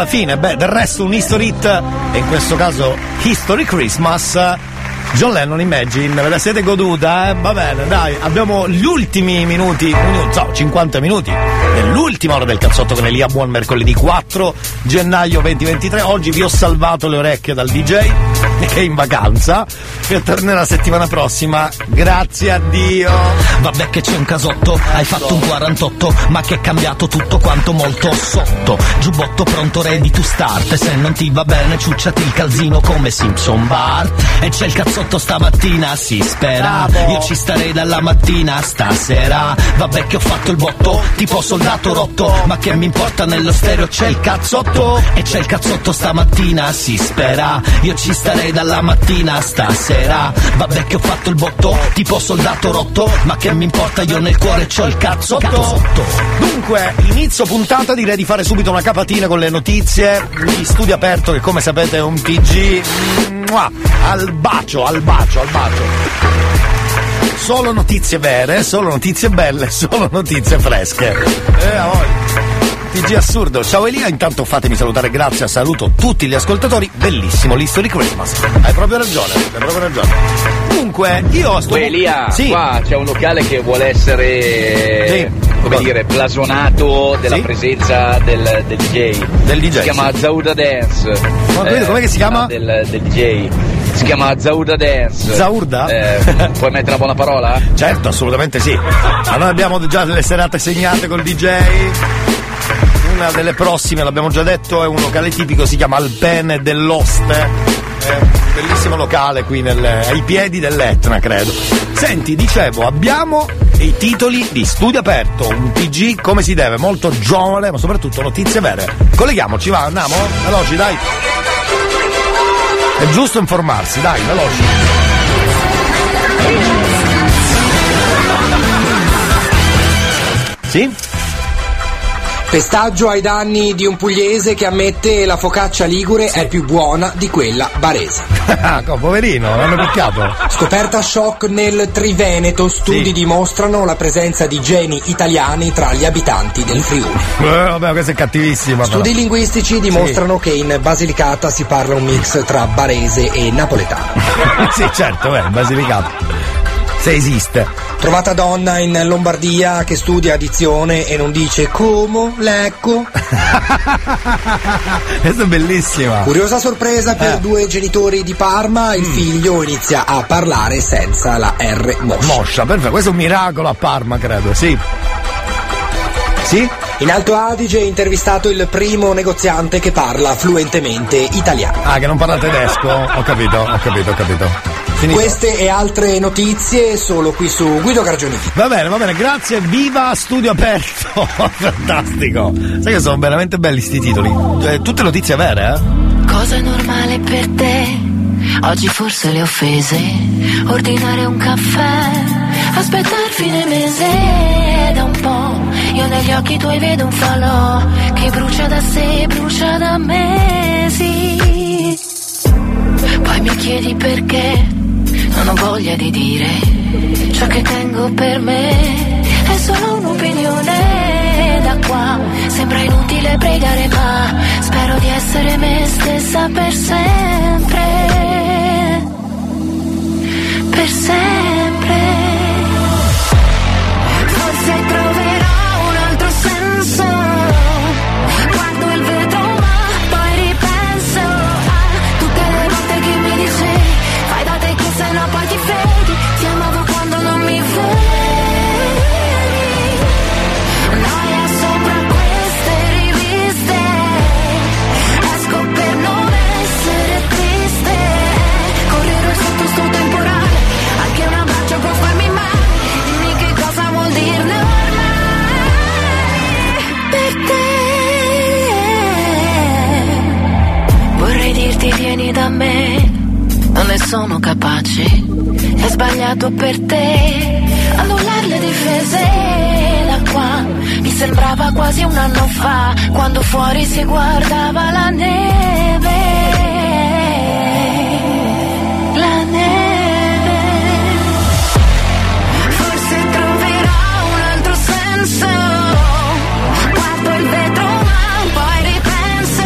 alla fine. Beh, del resto un History Hit, e in questo caso History Christmas, John Lennon Imagine. Ve la siete goduta, eh? Va bene, dai, abbiamo gli ultimi minuti, so, 50 minuti dell'ultima ora del cazzotto con Elia. Buon mercoledì 4 gennaio 2023. Oggi vi ho salvato le orecchie dal DJ che è in vacanza e tornerà la settimana prossima, grazie a Dio. Vabbè che c'è un casotto, hai fatto un 48, ma che è cambiato tutto quanto molto sotto. Giubbotto pronto, ready to start, se non ti va bene ciucciati il calzino come Simpson Bart. E c'è il cazzotto stamattina, si spera. Io ci starei dalla mattina stasera. Vabbè che ho fatto il botto tipo soldato rotto, ma che mi importa, nello stereo c'è il cazzotto. E c'è il cazzotto stamattina, si spera. Io ci starei dalla mattina stasera. Vabbè che ho fatto il botto tipo soldato rotto, ma che mi importa, io nel cuore c'ho il cazzotto. Dunque, inizio puntata, direi di fare subito una capatina con le notizie. Gli studi aperto, che come sapete è un TG al bacio, al bacio, al bacio. Solo notizie vere, solo notizie belle, solo notizie fresche. A voi. TG assurdo. Ciao Elia, intanto fatemi salutare, grazie, saluto tutti gli ascoltatori. Bellissimo l'History Christmas. Hai proprio ragione, hai proprio ragione. Dunque, io sto Elia, sì. Qua c'è un locale che vuole essere come dire, blasonato della presenza del DJ. Del DJ. Si chiama Zauda Dance. Ma com'è che si chiama? Del DJ. Si chiama Zauda Dance. Zaurda? Puoi mettere una buona parola? Certo, assolutamente sì. Ma noi abbiamo già delle serate segnate col DJ. Una delle prossime, l'abbiamo già detto, è un locale tipico, si chiama Alpene dell'Oste. Bellissimo locale qui ai piedi dell'Etna, credo. Senti, dicevo, abbiamo i titoli di studio aperto, un TG come si deve, molto giovane, ma soprattutto notizie vere. Colleghiamoci, va, andiamo? Veloci, dai. È giusto informarsi, dai, veloci. Sì? Pestaggio ai danni di un pugliese che ammette la focaccia ligure è più buona di quella barese. Poverino, l'hanno picchiato. Scoperta shock nel Triveneto, studi dimostrano la presenza di geni italiani tra gli abitanti del Friuli. Vabbè, questa è cattivissima. Studi linguistici dimostrano che in Basilicata si parla un mix tra barese e napoletano. Sì, certo, Basilicata. Se esiste. Trovata donna in Lombardia che studia addizione e non dice como, lecco. Questa è bellissima. Curiosa sorpresa per due genitori di Parma, il figlio inizia a parlare senza la R moscia. Moscia, perfetto, questo è un miracolo a Parma, credo, sì. Sì? In Alto Adige è intervistato il primo negoziante che parla fluentemente italiano. Ah, che non parla tedesco? Ho capito. Finito. Queste e altre notizie solo qui su Guido Cargioni. Va bene, grazie, viva studio aperto. Fantastico. Sai che sono veramente belli sti titoli, tutte notizie vere, eh? Cosa è normale per te? Oggi forse le offese, ordinare un caffè, aspettare fine mese. Da un po' io negli occhi tuoi vedo un falò che brucia da sé, brucia da mesi. Poi mi chiedi perché non ho voglia di dire ciò che tengo per me, è solo un'opinione. Da qua sembra inutile pregare, ma spero di essere me stessa per sempre, per sempre. Forse troverò un altro senso, guardo il vetro ma poi ripenso a tutte le volte che mi dicevi fai da te, che se no poi ti fedi, ti amavo quando non mi vedi. Noia sopra queste riviste, esco per non essere triste, correre sotto sto temporale, anche un abbraccio può farmi male, dimmi che cosa vuol dirne ormai per te. Vorrei dirti vieni da me, non ne sono capace, è sbagliato per te annullare le difese. Da qua mi sembrava quasi un anno fa, quando fuori si guardava la neve, la neve. Forse troverò un altro senso, guardo il vetro ma poi ripenso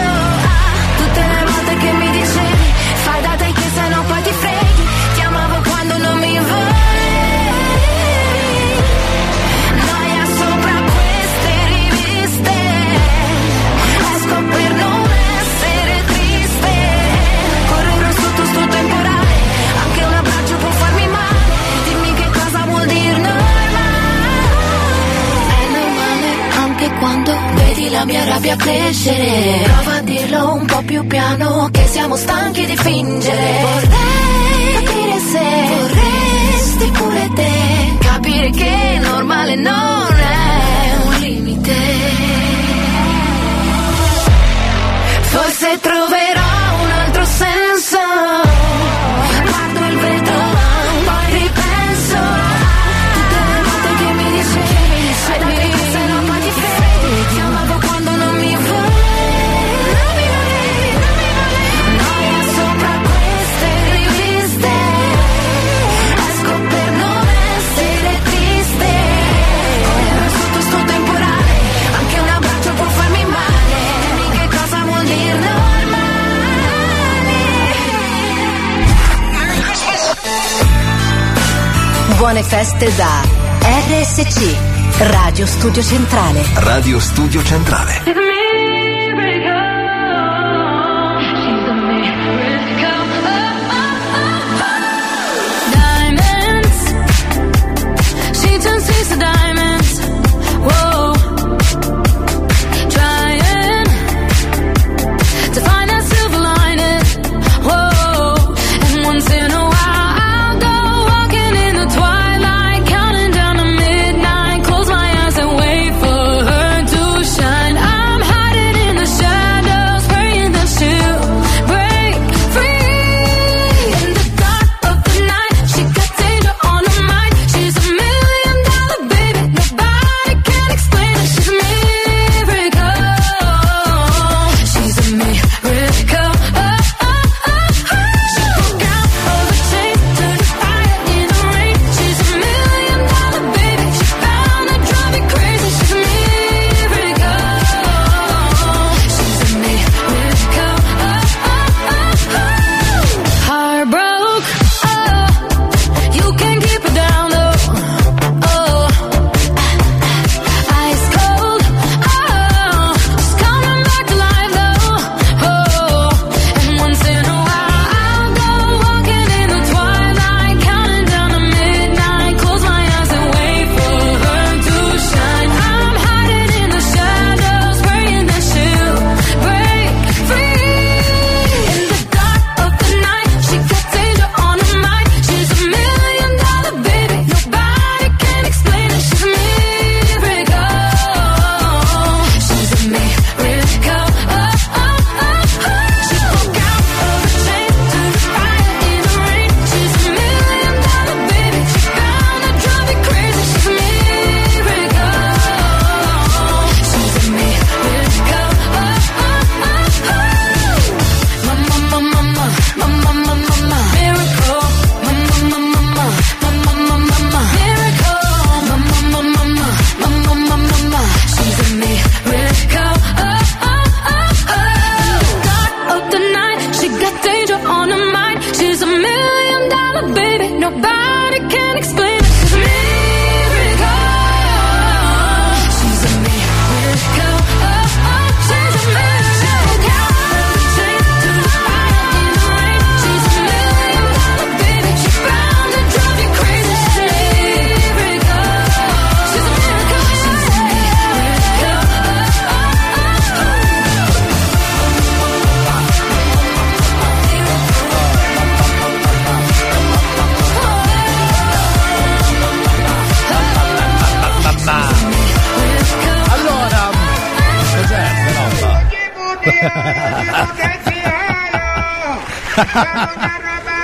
la mia rabbia crescere. Prova a dirlo un po' più piano, che siamo stanchi di fingere. Vorrei capire se vorresti pure te, capire che normale non è un limite. Forse troverò un altro senso, guardo il vetro, poi ripenso tutte le volte che mi dicevi buone feste da RSC, Radio Studio Centrale. Radio Studio Centrale.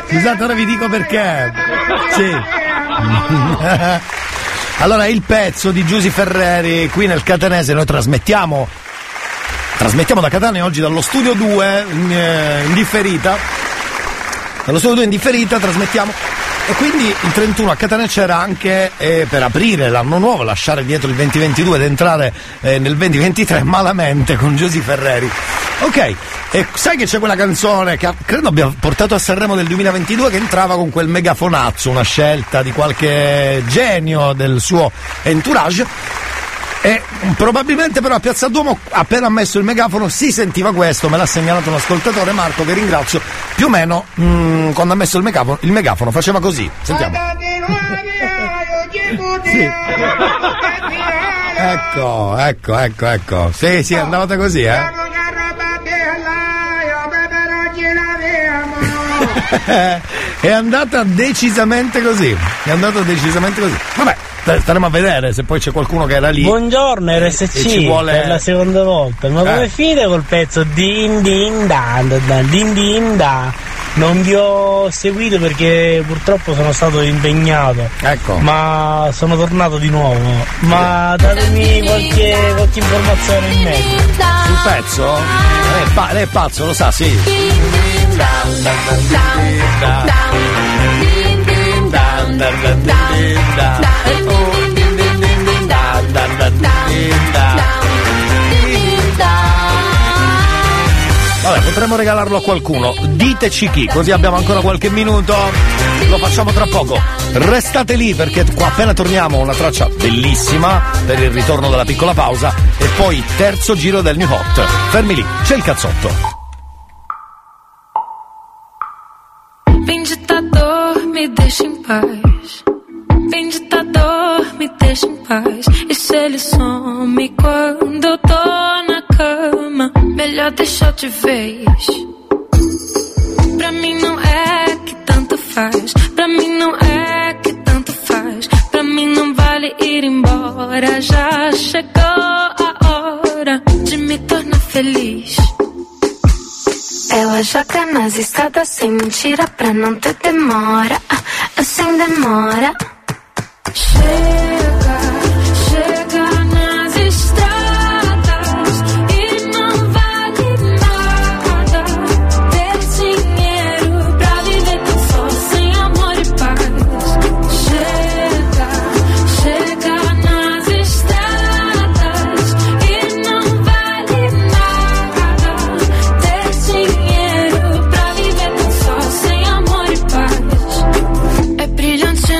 Scusate, ora vi dico perché. Sì. Allora, il pezzo di Giusy Ferreri qui nel Catanese, noi trasmettiamo da Catania oggi dallo studio 2 in differita. Dallo studio 2 in differita trasmettiamo, e quindi il 31 a Catania c'era anche per aprire l'anno nuovo, lasciare dietro il 2022 ed entrare nel 2023 malamente con Giusy Ferreri. Ok, e sai che c'è quella canzone che credo abbia portato a Sanremo del 2022, che entrava con quel megafonazzo, una scelta di qualche genio del suo entourage, e probabilmente però a Piazza Duomo, appena messo il megafono, si sentiva questo. Me l'ha segnalato un ascoltatore, Marco, che ringrazio. Più o meno quando ha messo il megafono faceva così, sentiamo. sì. Ecco. Sì, andavate così, È andata decisamente così. Vabbè, staremo a vedere se poi c'è qualcuno che era lì. Buongiorno RSC, ci vuole... per la seconda volta. Ma come finite col pezzo din din da, din din da? Non vi ho seguito perché purtroppo sono stato impegnato. Ecco. Ma sono tornato di nuovo. Ma datemi qualche informazione in mezzo. Sul pezzo? Lei è pazzo, lo sa, sì. Vabbè, potremmo regalarlo a qualcuno. Diteci chi, così abbiamo ancora qualche minuto. Lo facciamo tra poco. Restate lì perché qua appena torniamo una traccia bellissima per il ritorno della piccola pausa e poi terzo giro del New Hot. Fermi lì, c'è il cazzotto. Me deixa em paz, venditador, me deixa em paz. E se ele some quando eu tô na cama, melhor deixar de vez. Pra mim não é que tanto faz, pra mim não é que tanto faz. Pra mim não vale ir embora, já chegou a hora de me tornar feliz. Ela joga nas escadas sem mentira pra não ter demora, sem demora. Chega nas estradas e não vale nada. Ter dinheiro pra viver tão só, sem amor e paz. Chega nas estradas e não vale nada. Ter dinheiro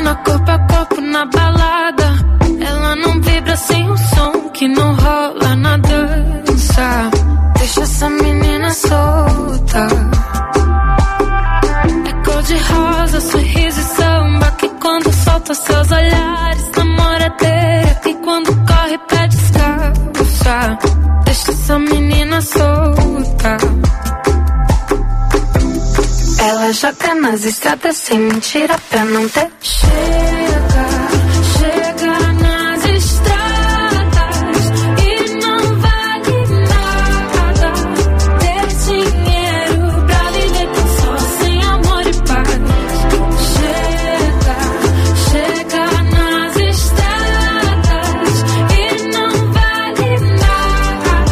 na corpo a corpo na balada. Ela não vibra sem um som que não rola na dança. Deixa essa menina solta. É cor de rosa, sorriso e samba, que quando solta seus olhares namoradeira, que quando corre pede descalça. Deixa essa menina solta. Ela joga nas estradas sem mentira pra não ter. Chega nas estradas e não vale nada. Ter dinheiro pra viver tão só, sem amor e paz. Chega nas estradas e não vale nada.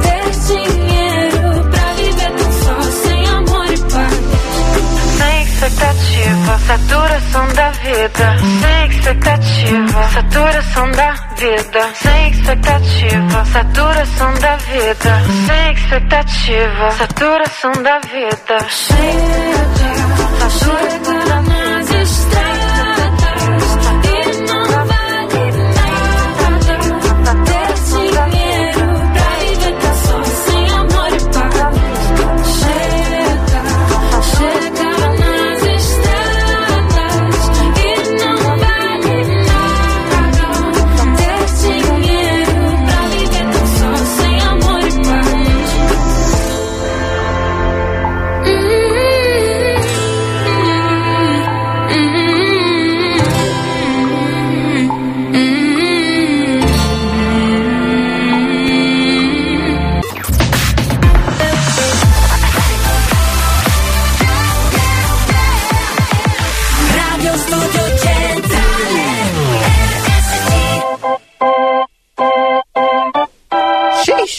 Ter dinheiro pra viver tão só, sem amor e paz. Na expectativa, saturação da vida, sem expectativa, saturação da vida, sem expectativa, saturação da vida, sem expectativa, saturação da vida. Chega nas estradas e não vale nada. Ter dinheiro pra viver tá só, sem amor e paz. Chega nas estradas e não vale nada. Ter dinheiro pra viver tão só, sem amor e paz. Radio Studio Centrale RSC. Shish.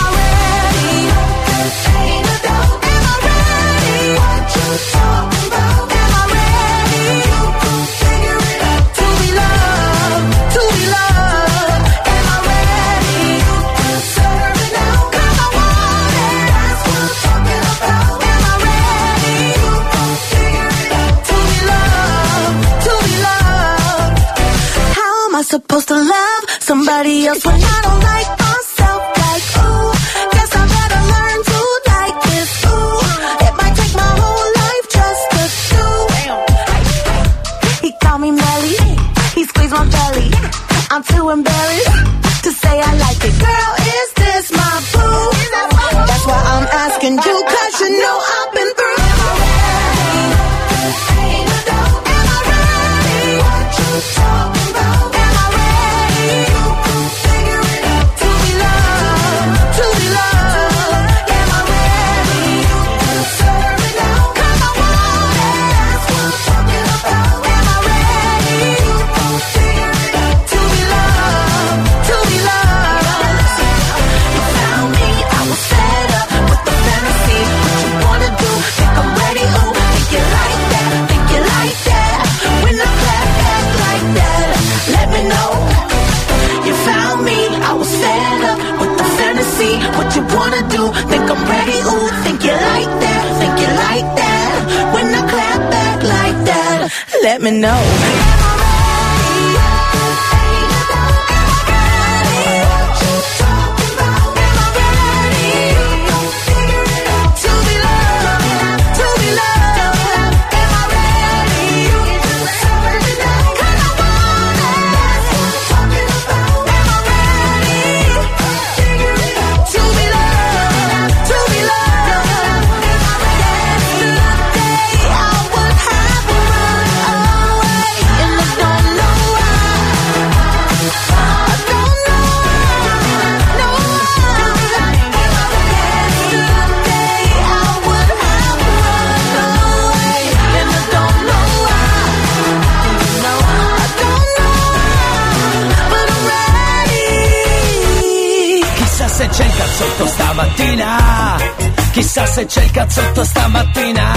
I ready? Ain't a doubt. Am I ready? What you talking about? Am I ready? supposed to love somebody else when I don't like myself? Like, ooh, guess I better learn to like this. Ooh, it might take my whole life just to do. He called me Melly, he squeezed my belly. I'm too embarrassed to say I like it. Girl, is this my boo? That's why I'm asking you, 'cause you know I've been through. Let me know. Stamattina, chissà se c'è il cazzotto stamattina,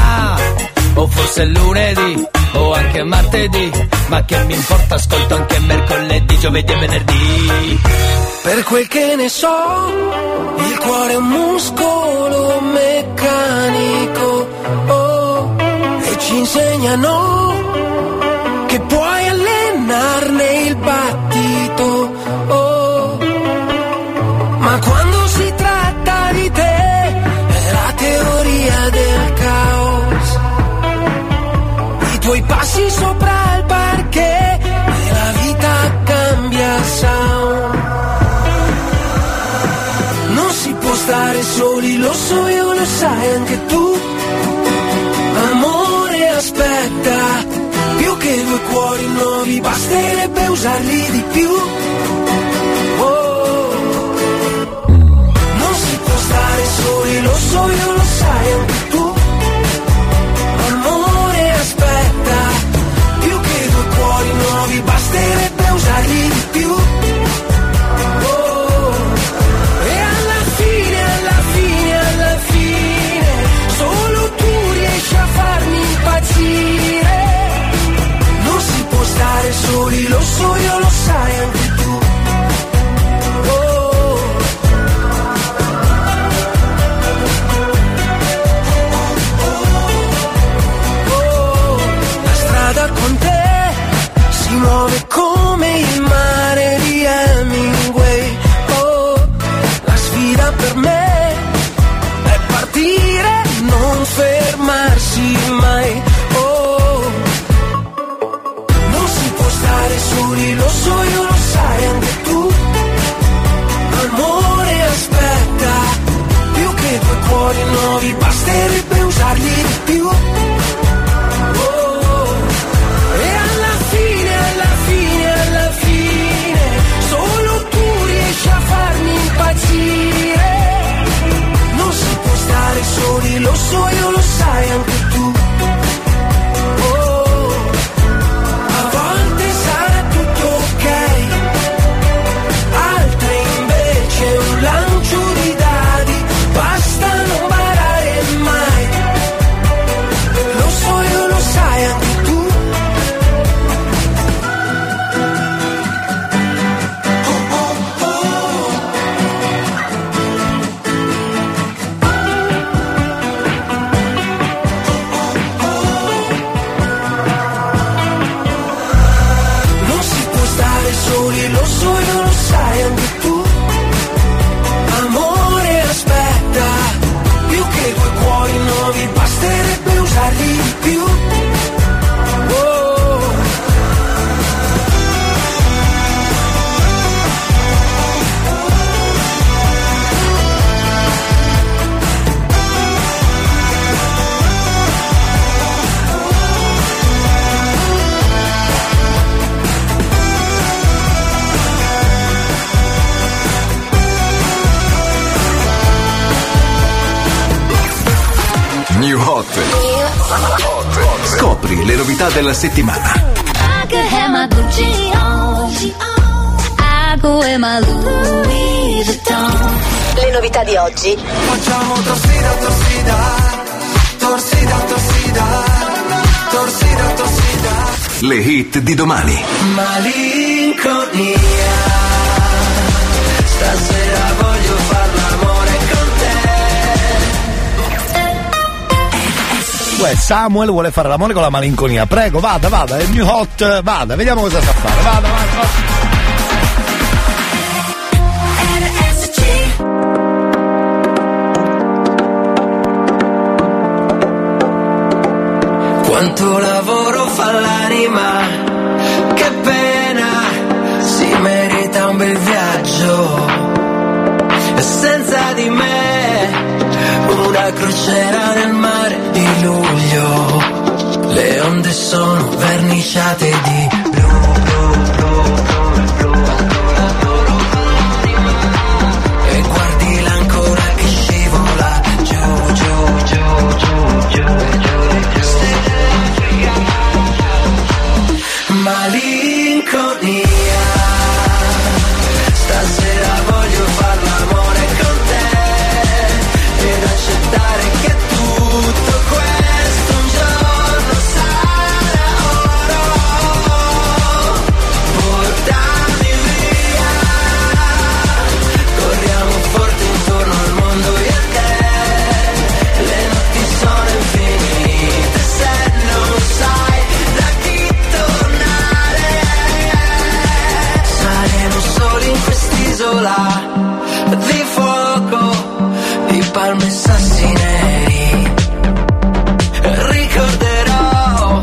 o forse lunedì, o anche martedì, ma che mi importa, ascolto anche mercoledì, giovedì e venerdì. Per quel che ne so, il cuore è un muscolo meccanico, oh, e ci insegnano che puoi allenarne il battito, oh, ma quando i passi sopra il parquet e la vita cambia sound. Non si può stare soli, lo so io, lo sai anche tu. Amore, aspetta, più che due cuori nuovi basterebbe usarli di più. Oh. Non si può stare soli, lo so io, lo sai anche tu. Nuovi basterebbe usarli di più, oh. E alla fine solo tu riesci a farmi impazzire. Non si può stare soli, lo so io, lo sai anche tu, oh. lo so, io lo sai anche tu. Amore, aspetta, più che due cuori nuovi basterebbe usarli di più. New Hot. Scopri le novità della settimana. Le novità di oggi. Facciamo torsida, torsida, torsida, torsida, torsida, torsida. Le hit di domani. Malinconia, stasera voglio far l'amore con te. Samuel vuole fare l'amore con la malinconia. Prego, vada, vada, il New Hot, vada, vediamo cosa sa fare. Vada, vada, vada. Quanto lavoro fa l'anima, che pena, si merita un bel viaggio. E senza di me una crociera nel mare di luglio, le onde sono verniciate di blu, blu, blu, blu, blu, blu, e guardi l'ancora che scivola giù, giù, giù, giù, giù, giù. Malinconia, stasera voglio far l'amore con te ed accettare che tutto questo un giorno sarà oro. Portami via, corriamo forte intorno al mondo io e te. Le notti sono infinite se non sai da chi tornare. Saremo soli in quest'isola di fuoco, palme sassi neri, ricorderò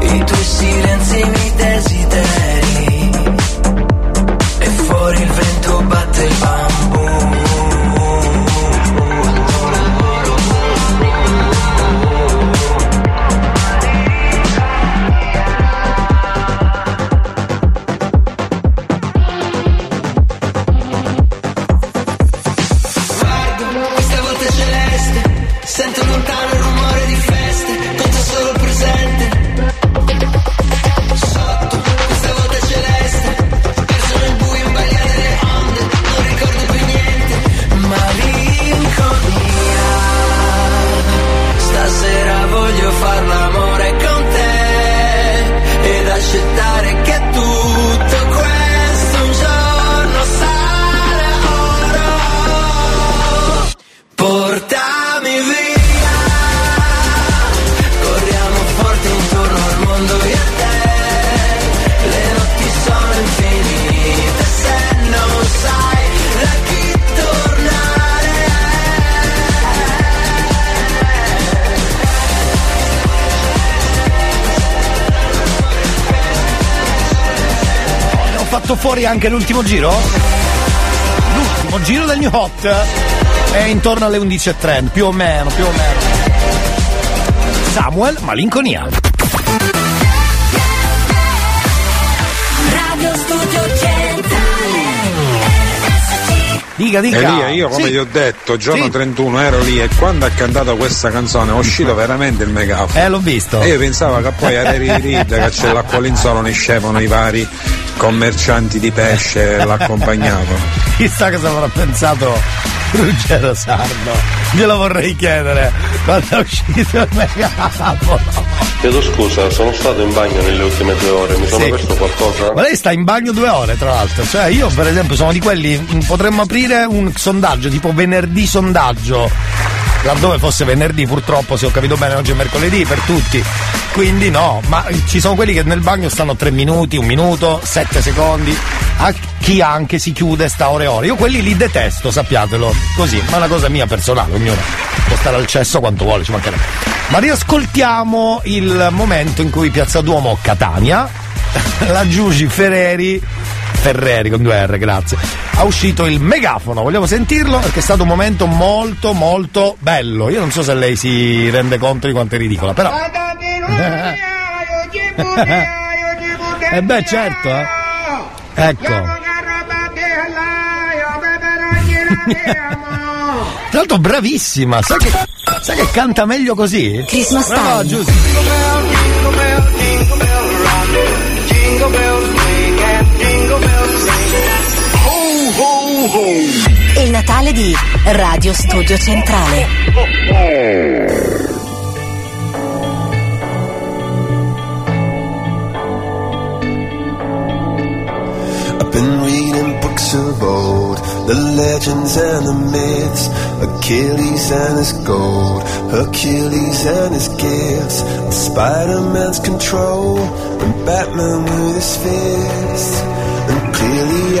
i tuoi silenzi, i miei desideri, e fuori il vento batte il bambù. Fuori anche l'ultimo giro? L'ultimo giro del New Hot è intorno alle 11.30, più o meno, più o meno. Samuel, malinconia. Radio Studio Centrale. Dica, dica. Elia, io come gli ho detto, giorno 31 ero lì e quando ha cantato questa canzone è uscito veramente il megafono. L'ho visto. E io pensavo che poi a Riri, che c'è l'acquolinzolo, ne scevano i vari commercianti di pesce l'accompagnavano. Chissà cosa avrà pensato Ruggero Sarno, glielo vorrei chiedere quando è uscito il megafono. Chiedo scusa, sono stato in bagno nelle ultime 2 ore, mi sono perso qualcosa? Ma lei sta in bagno 2 ore, tra l'altro, cioè io per esempio sono di quelli, potremmo aprire un sondaggio tipo venerdì sondaggio, laddove fosse venerdì, purtroppo se ho capito bene oggi è mercoledì per tutti. quindi no, ma ci sono quelli che nel bagno stanno 3 minuti, 1 minuto, 7 secondi, a chi anche si chiude, sta ore e ore. Io quelli li detesto, sappiatelo, così, ma è una cosa mia personale, ognuno può stare al cesso quanto vuole, ci mancherebbe. Ma riascoltiamo il momento in cui Piazza Duomo Catania, la Giugi Ferreri con 2 R, grazie, ha uscito il megafono. Vogliamo sentirlo perché è stato un momento molto molto bello. Io non so se lei si rende conto di quanto è ridicola, però e beh, certo, ecco. Tra l'altro bravissima, sai che canta meglio così? Christmas Time. No, giusto. Il Natale di Radio Studio Centrale. I've been reading books of old, the legends and the myths, Achilles and his gold, Hercules and his gifts, and Spider-Man's control, and Batman with his fists. And clearly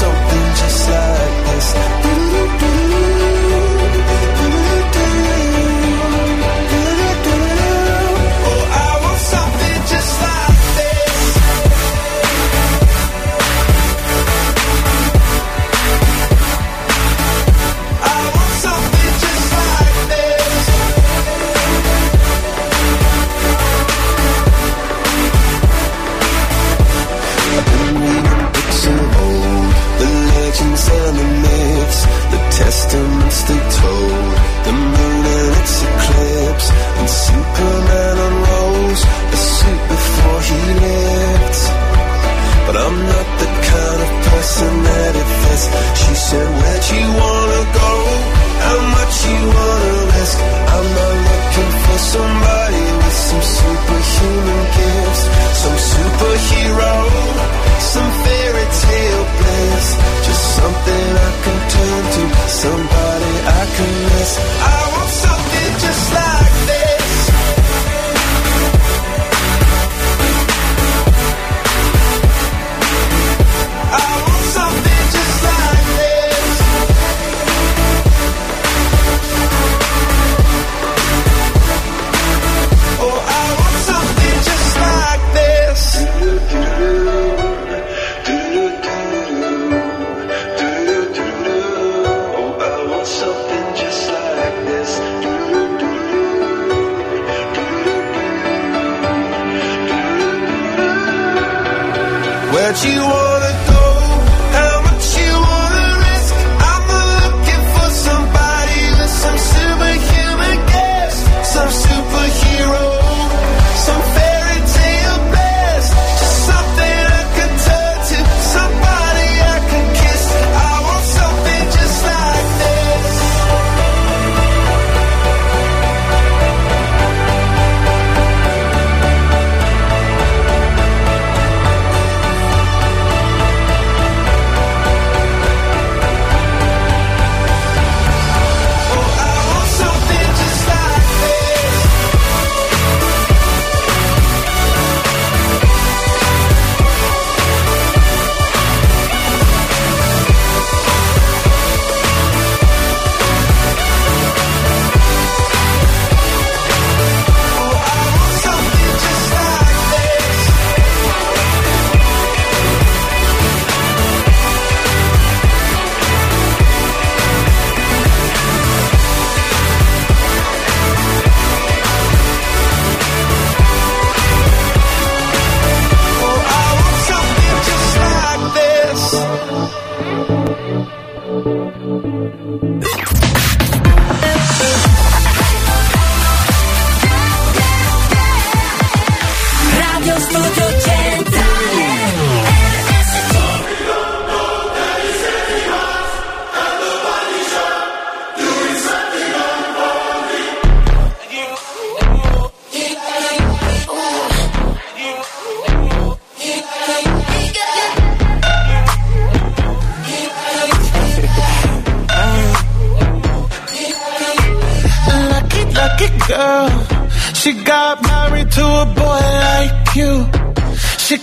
Something just like this. Oh, I want something just like this. I want something just like this. I've been reading books of old, the legends and the myths, the testaments they told, the moon and its eclipse, and Superman unrolls a suit before he lived. But I'm not the kind of person that it fits. She said, where'd you wanna go? How much you wanna risk? I'm not looking for somebody with some superhuman gifts, some superhero, some fairy tale bliss. Just something I can turn to, somebody I can miss. I want something just like this. I want something just like this. Oh, I want something just like this. Where'd you wanna go? How much you wanna risk? I'm not looking for somebody with some superhuman gifts, some superhero, some fairy tale bliss. Just something I can turn to, somebody I can kiss. I want something just like this. girl. She got married to a boy like you. She'd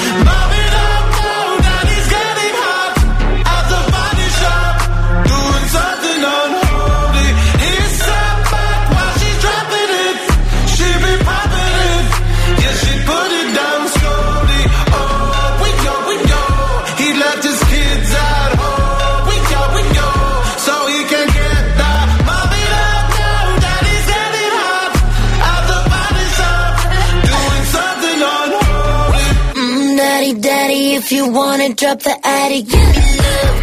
If you wanna drop the attic, give me love,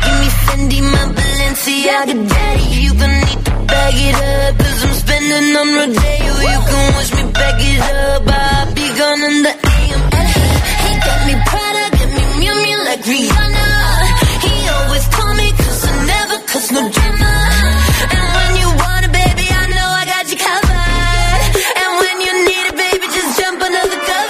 give me Fendi, my Balenciaga daddy. You gon' need to bag it up, cause I'm spending on Rodeo. You can wish me back it up, I'll be gone in the AM. And he got me Prada, got me Miu Miu like Rihanna. He always call me, cause I never cause no drama. And when you want it, baby, I know I got you covered. And when you need it, baby, just jump another cover.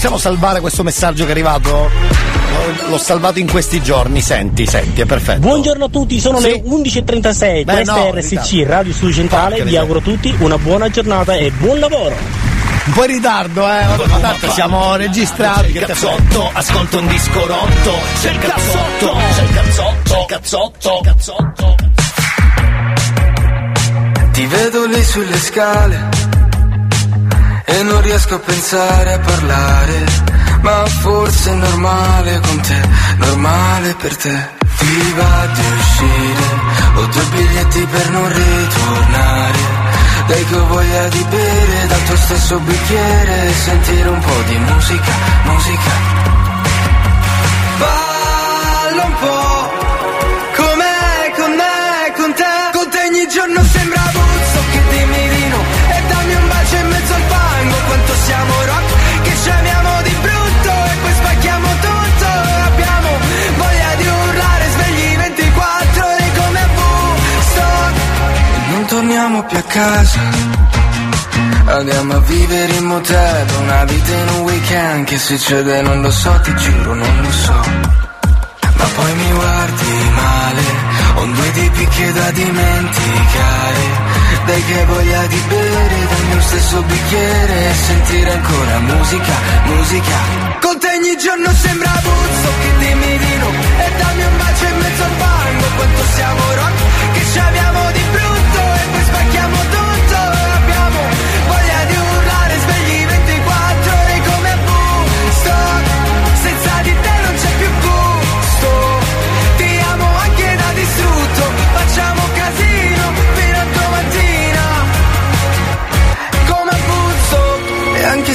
Possiamo salvare questo messaggio che è arrivato? L'ho salvato in questi giorni, senti, è perfetto. Buongiorno a tutti, sono le 11.36, questa è RSC, Radio Studio Centrale, vi auguro a tutti una buona giornata e buon lavoro. Un po' in ritardo, tanto siamo registrati. C'è il cazzotto, ascolta un disco rotto, c'è il cazzotto, c'è il cazzotto, c'è il cazzotto, c'è il cazzotto. Ti vedo lì sulle scale e non riesco a pensare, a parlare, ma forse è normale con te, normale per te. Ti va di uscire, ho 2 biglietti per non ritornare. Dai che ho voglia di bere dal tuo stesso bicchiere e sentire un po' di musica, musica. Balla un po', com'è, con me, con te ogni giorno sembra Buzzo che dimmi di no e dammi un bacio in mezzo al palco. Quanto siamo rock, che ci amiamo di brutto e poi spacchiamo tutto. Abbiamo voglia di urlare, svegli 24 ore come a Woodstock. E non torniamo più a casa, andiamo a vivere in motel, una vita in un weekend. Che succede non lo so, ti giuro non lo so. Ma poi mi guardi male, ho 2 di picche da dimenticare. Dai che voglia di bere, dammi lo stesso bicchiere e sentire ancora musica, musica. Con te ogni giorno sembra Buzzo che dimmi di no e dammi un bacio in mezzo al fango. Quanto siamo rock, che ci amiamo di brutto e poi spacchiamo tutto. Abbiamo voglia di urlare, svegli 24 ore come a Busto. Senza di te non c'è più gusto, ti amo anche da distrutto. Facciamo casino fino a domattina come Buzzo. E anche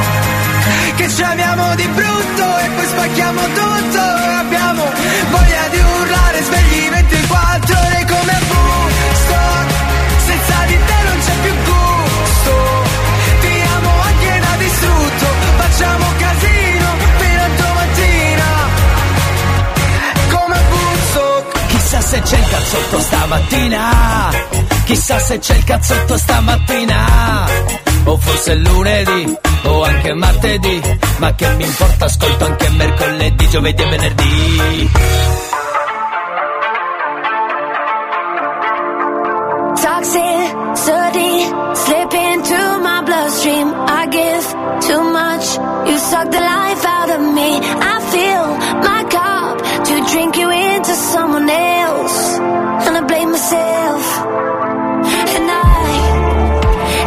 che ci amiamo di brutto e poi spacchiamo tutto. Abbiamo voglia di urlare, svegli 24 ore come a Woodstock. Senza di te non c'è più gusto, ti amo anche da distrutto. Facciamo casino fino a domattina come a Woodstock. Chissà se c'è il cazzotto stamattina, Chissà se c'è il cazzotto stamattina, o forse lunedì, o anche martedì. Ma che mi importa, ascolto anche mercoledì, giovedì e venerdì. Toxicity slip into my bloodstream. I give too much, you suck the life out of me. I fill my cup to drink you into someone else, and I blame myself. And I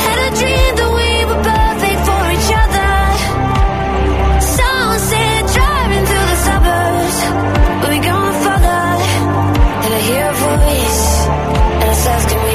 had a dream that we were perfect for each other. Sunset driving through the suburbs, but we going further. And I hear a voice, and it's asking me,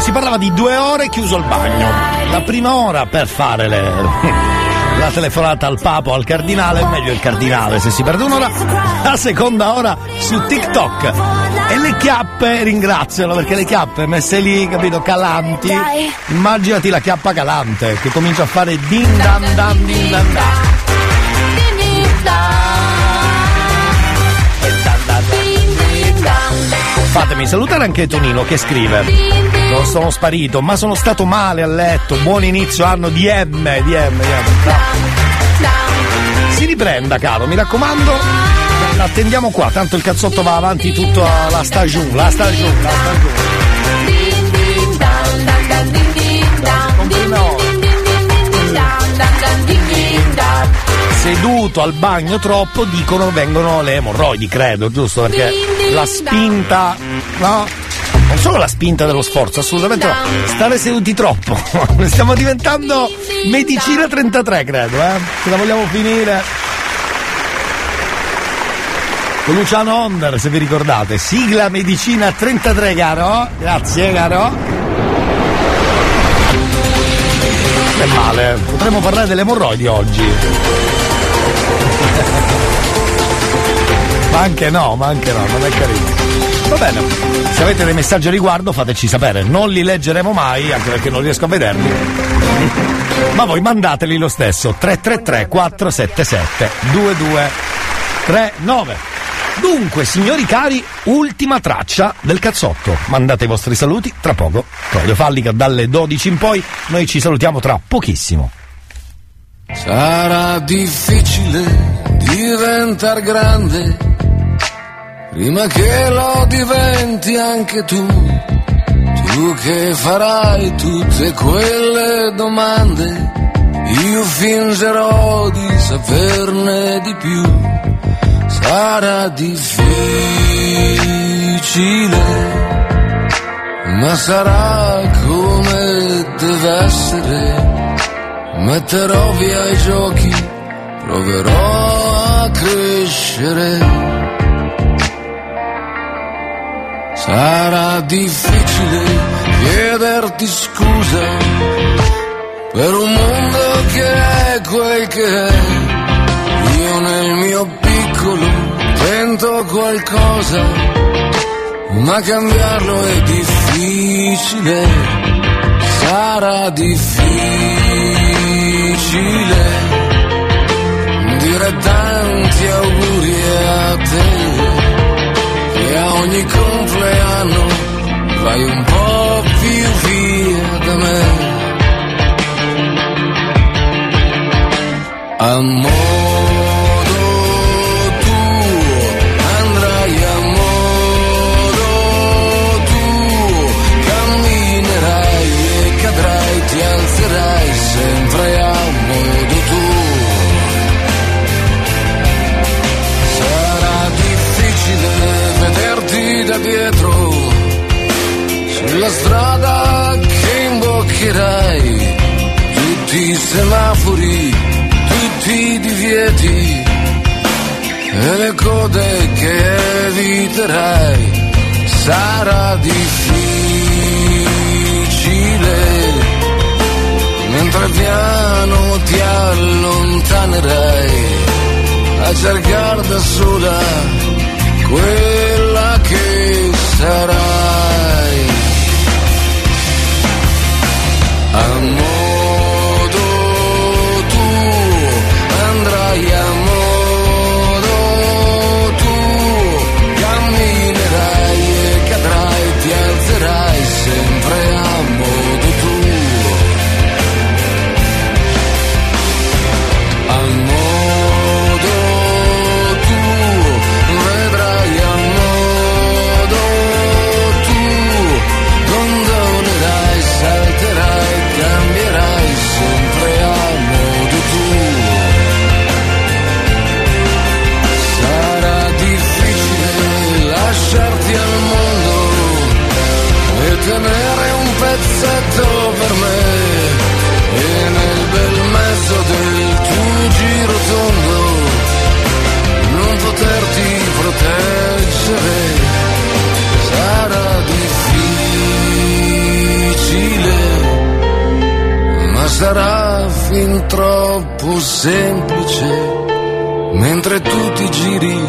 si parlava di 2 ore chiuso al bagno. La prima ora per fare la telefonata al Papa, al Cardinale, meglio il Cardinale se si perde un'ora. La seconda ora su TikTok e le chiappe, ringrazialo perché le chiappe messe lì, capito, calanti. Immaginati la chiappa calante che comincia a fare din dan dan din dan dan. Fatemi salutare anche Tonino che scrive: non sono sparito, ma sono stato male a letto. Buon inizio anno, DM. Si riprenda, caro, mi raccomando. L'attendiamo qua, tanto il cazzotto va avanti tutta la stagione. Seduto al bagno troppo, dicono, vengono le emorroidi, credo, giusto? Perché la spinta, no? Non solo la spinta dello sforzo, assolutamente no. Stare seduti troppo. Stiamo diventando medicina 33, credo, eh? Se la vogliamo finire. Con Luciano Onder, se vi ricordate. Sigla medicina 33, caro. Grazie, caro. Che male, potremmo parlare delle emorroidi oggi. Ma anche no, non è carino. Va bene, se avete dei messaggi a riguardo fateci sapere, non li leggeremo mai anche perché non riesco a vederli, ma voi mandateli lo stesso. 333 477 2239. Dunque, signori cari, ultima traccia del cazzotto. Mandate i vostri saluti, tra poco Claudio Fallica dalle 12 in poi. Noi ci salutiamo tra pochissimo. Sarà difficile diventar grande, prima che lo diventi anche tu, tu che farai tutte quelle domande. Io fingerò di saperne di più. Sarà difficile, ma sarà come deve essere. Metterò via i giochi proverò a crescere. Sarà difficile chiederti scusa per un mondo che è quel che è. Io nel mio piccolo tento qualcosa, ma cambiarlo è difficile. Sarà difficile dire tanti auguri a te, e a ogni compleanno vai un po' più via da me. A modo tuo andrai, a modo tuo camminerai e cadrai, ti alzerai sempre a modo tuo. Vederti da dietro sulla strada che imboccherai, tutti i semafori, tutti i divieti e le code che eviterai. Sarà difficile, mentre piano ti allontanerai a cercare da sola quella che sarai. A modo tuo andrai, a modo tuo camminerai e cadrai, ti alzerai sempre a modo tuo. A modo tuo vedrai, a modo tuo condonerai, salterai, cambierai sempre a modo tuo. Sarà difficile lasciarti al mondo e tenere un pezzetto per me, e nel bel mezzo del tuo giro tondo non poterti proteggere. Sarà difficile, ma sarà fin troppo semplice, mentre tu ti giri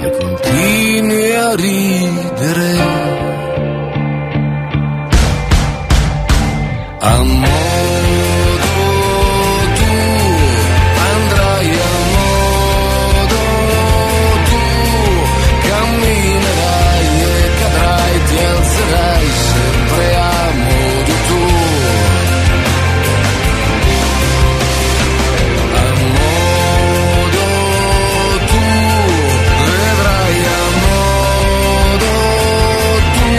e continui a ridere. A modo tuo andrai, a modo tuo camminerai e cadrai, ti alzerai sempre a modo tuo. A modo tuo vedrai, a modo tuo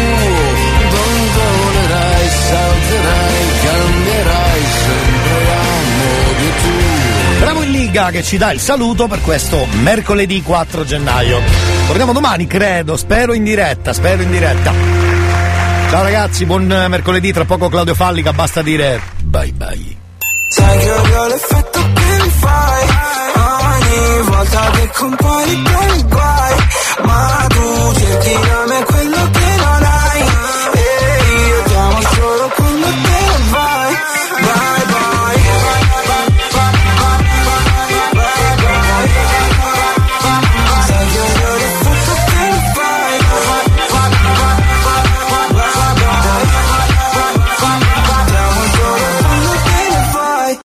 gondolerai, salterai, cambierai sempre a modo tuo. Bravo in Liga che ci dà il saluto per questo mercoledì 4 gennaio. Torniamo domani, credo, spero in diretta. Ciao ragazzi, buon mercoledì, tra poco Claudio Fallica, basta dire bye bye. Sai che ho l'effetto che mi fai ogni volta che compari.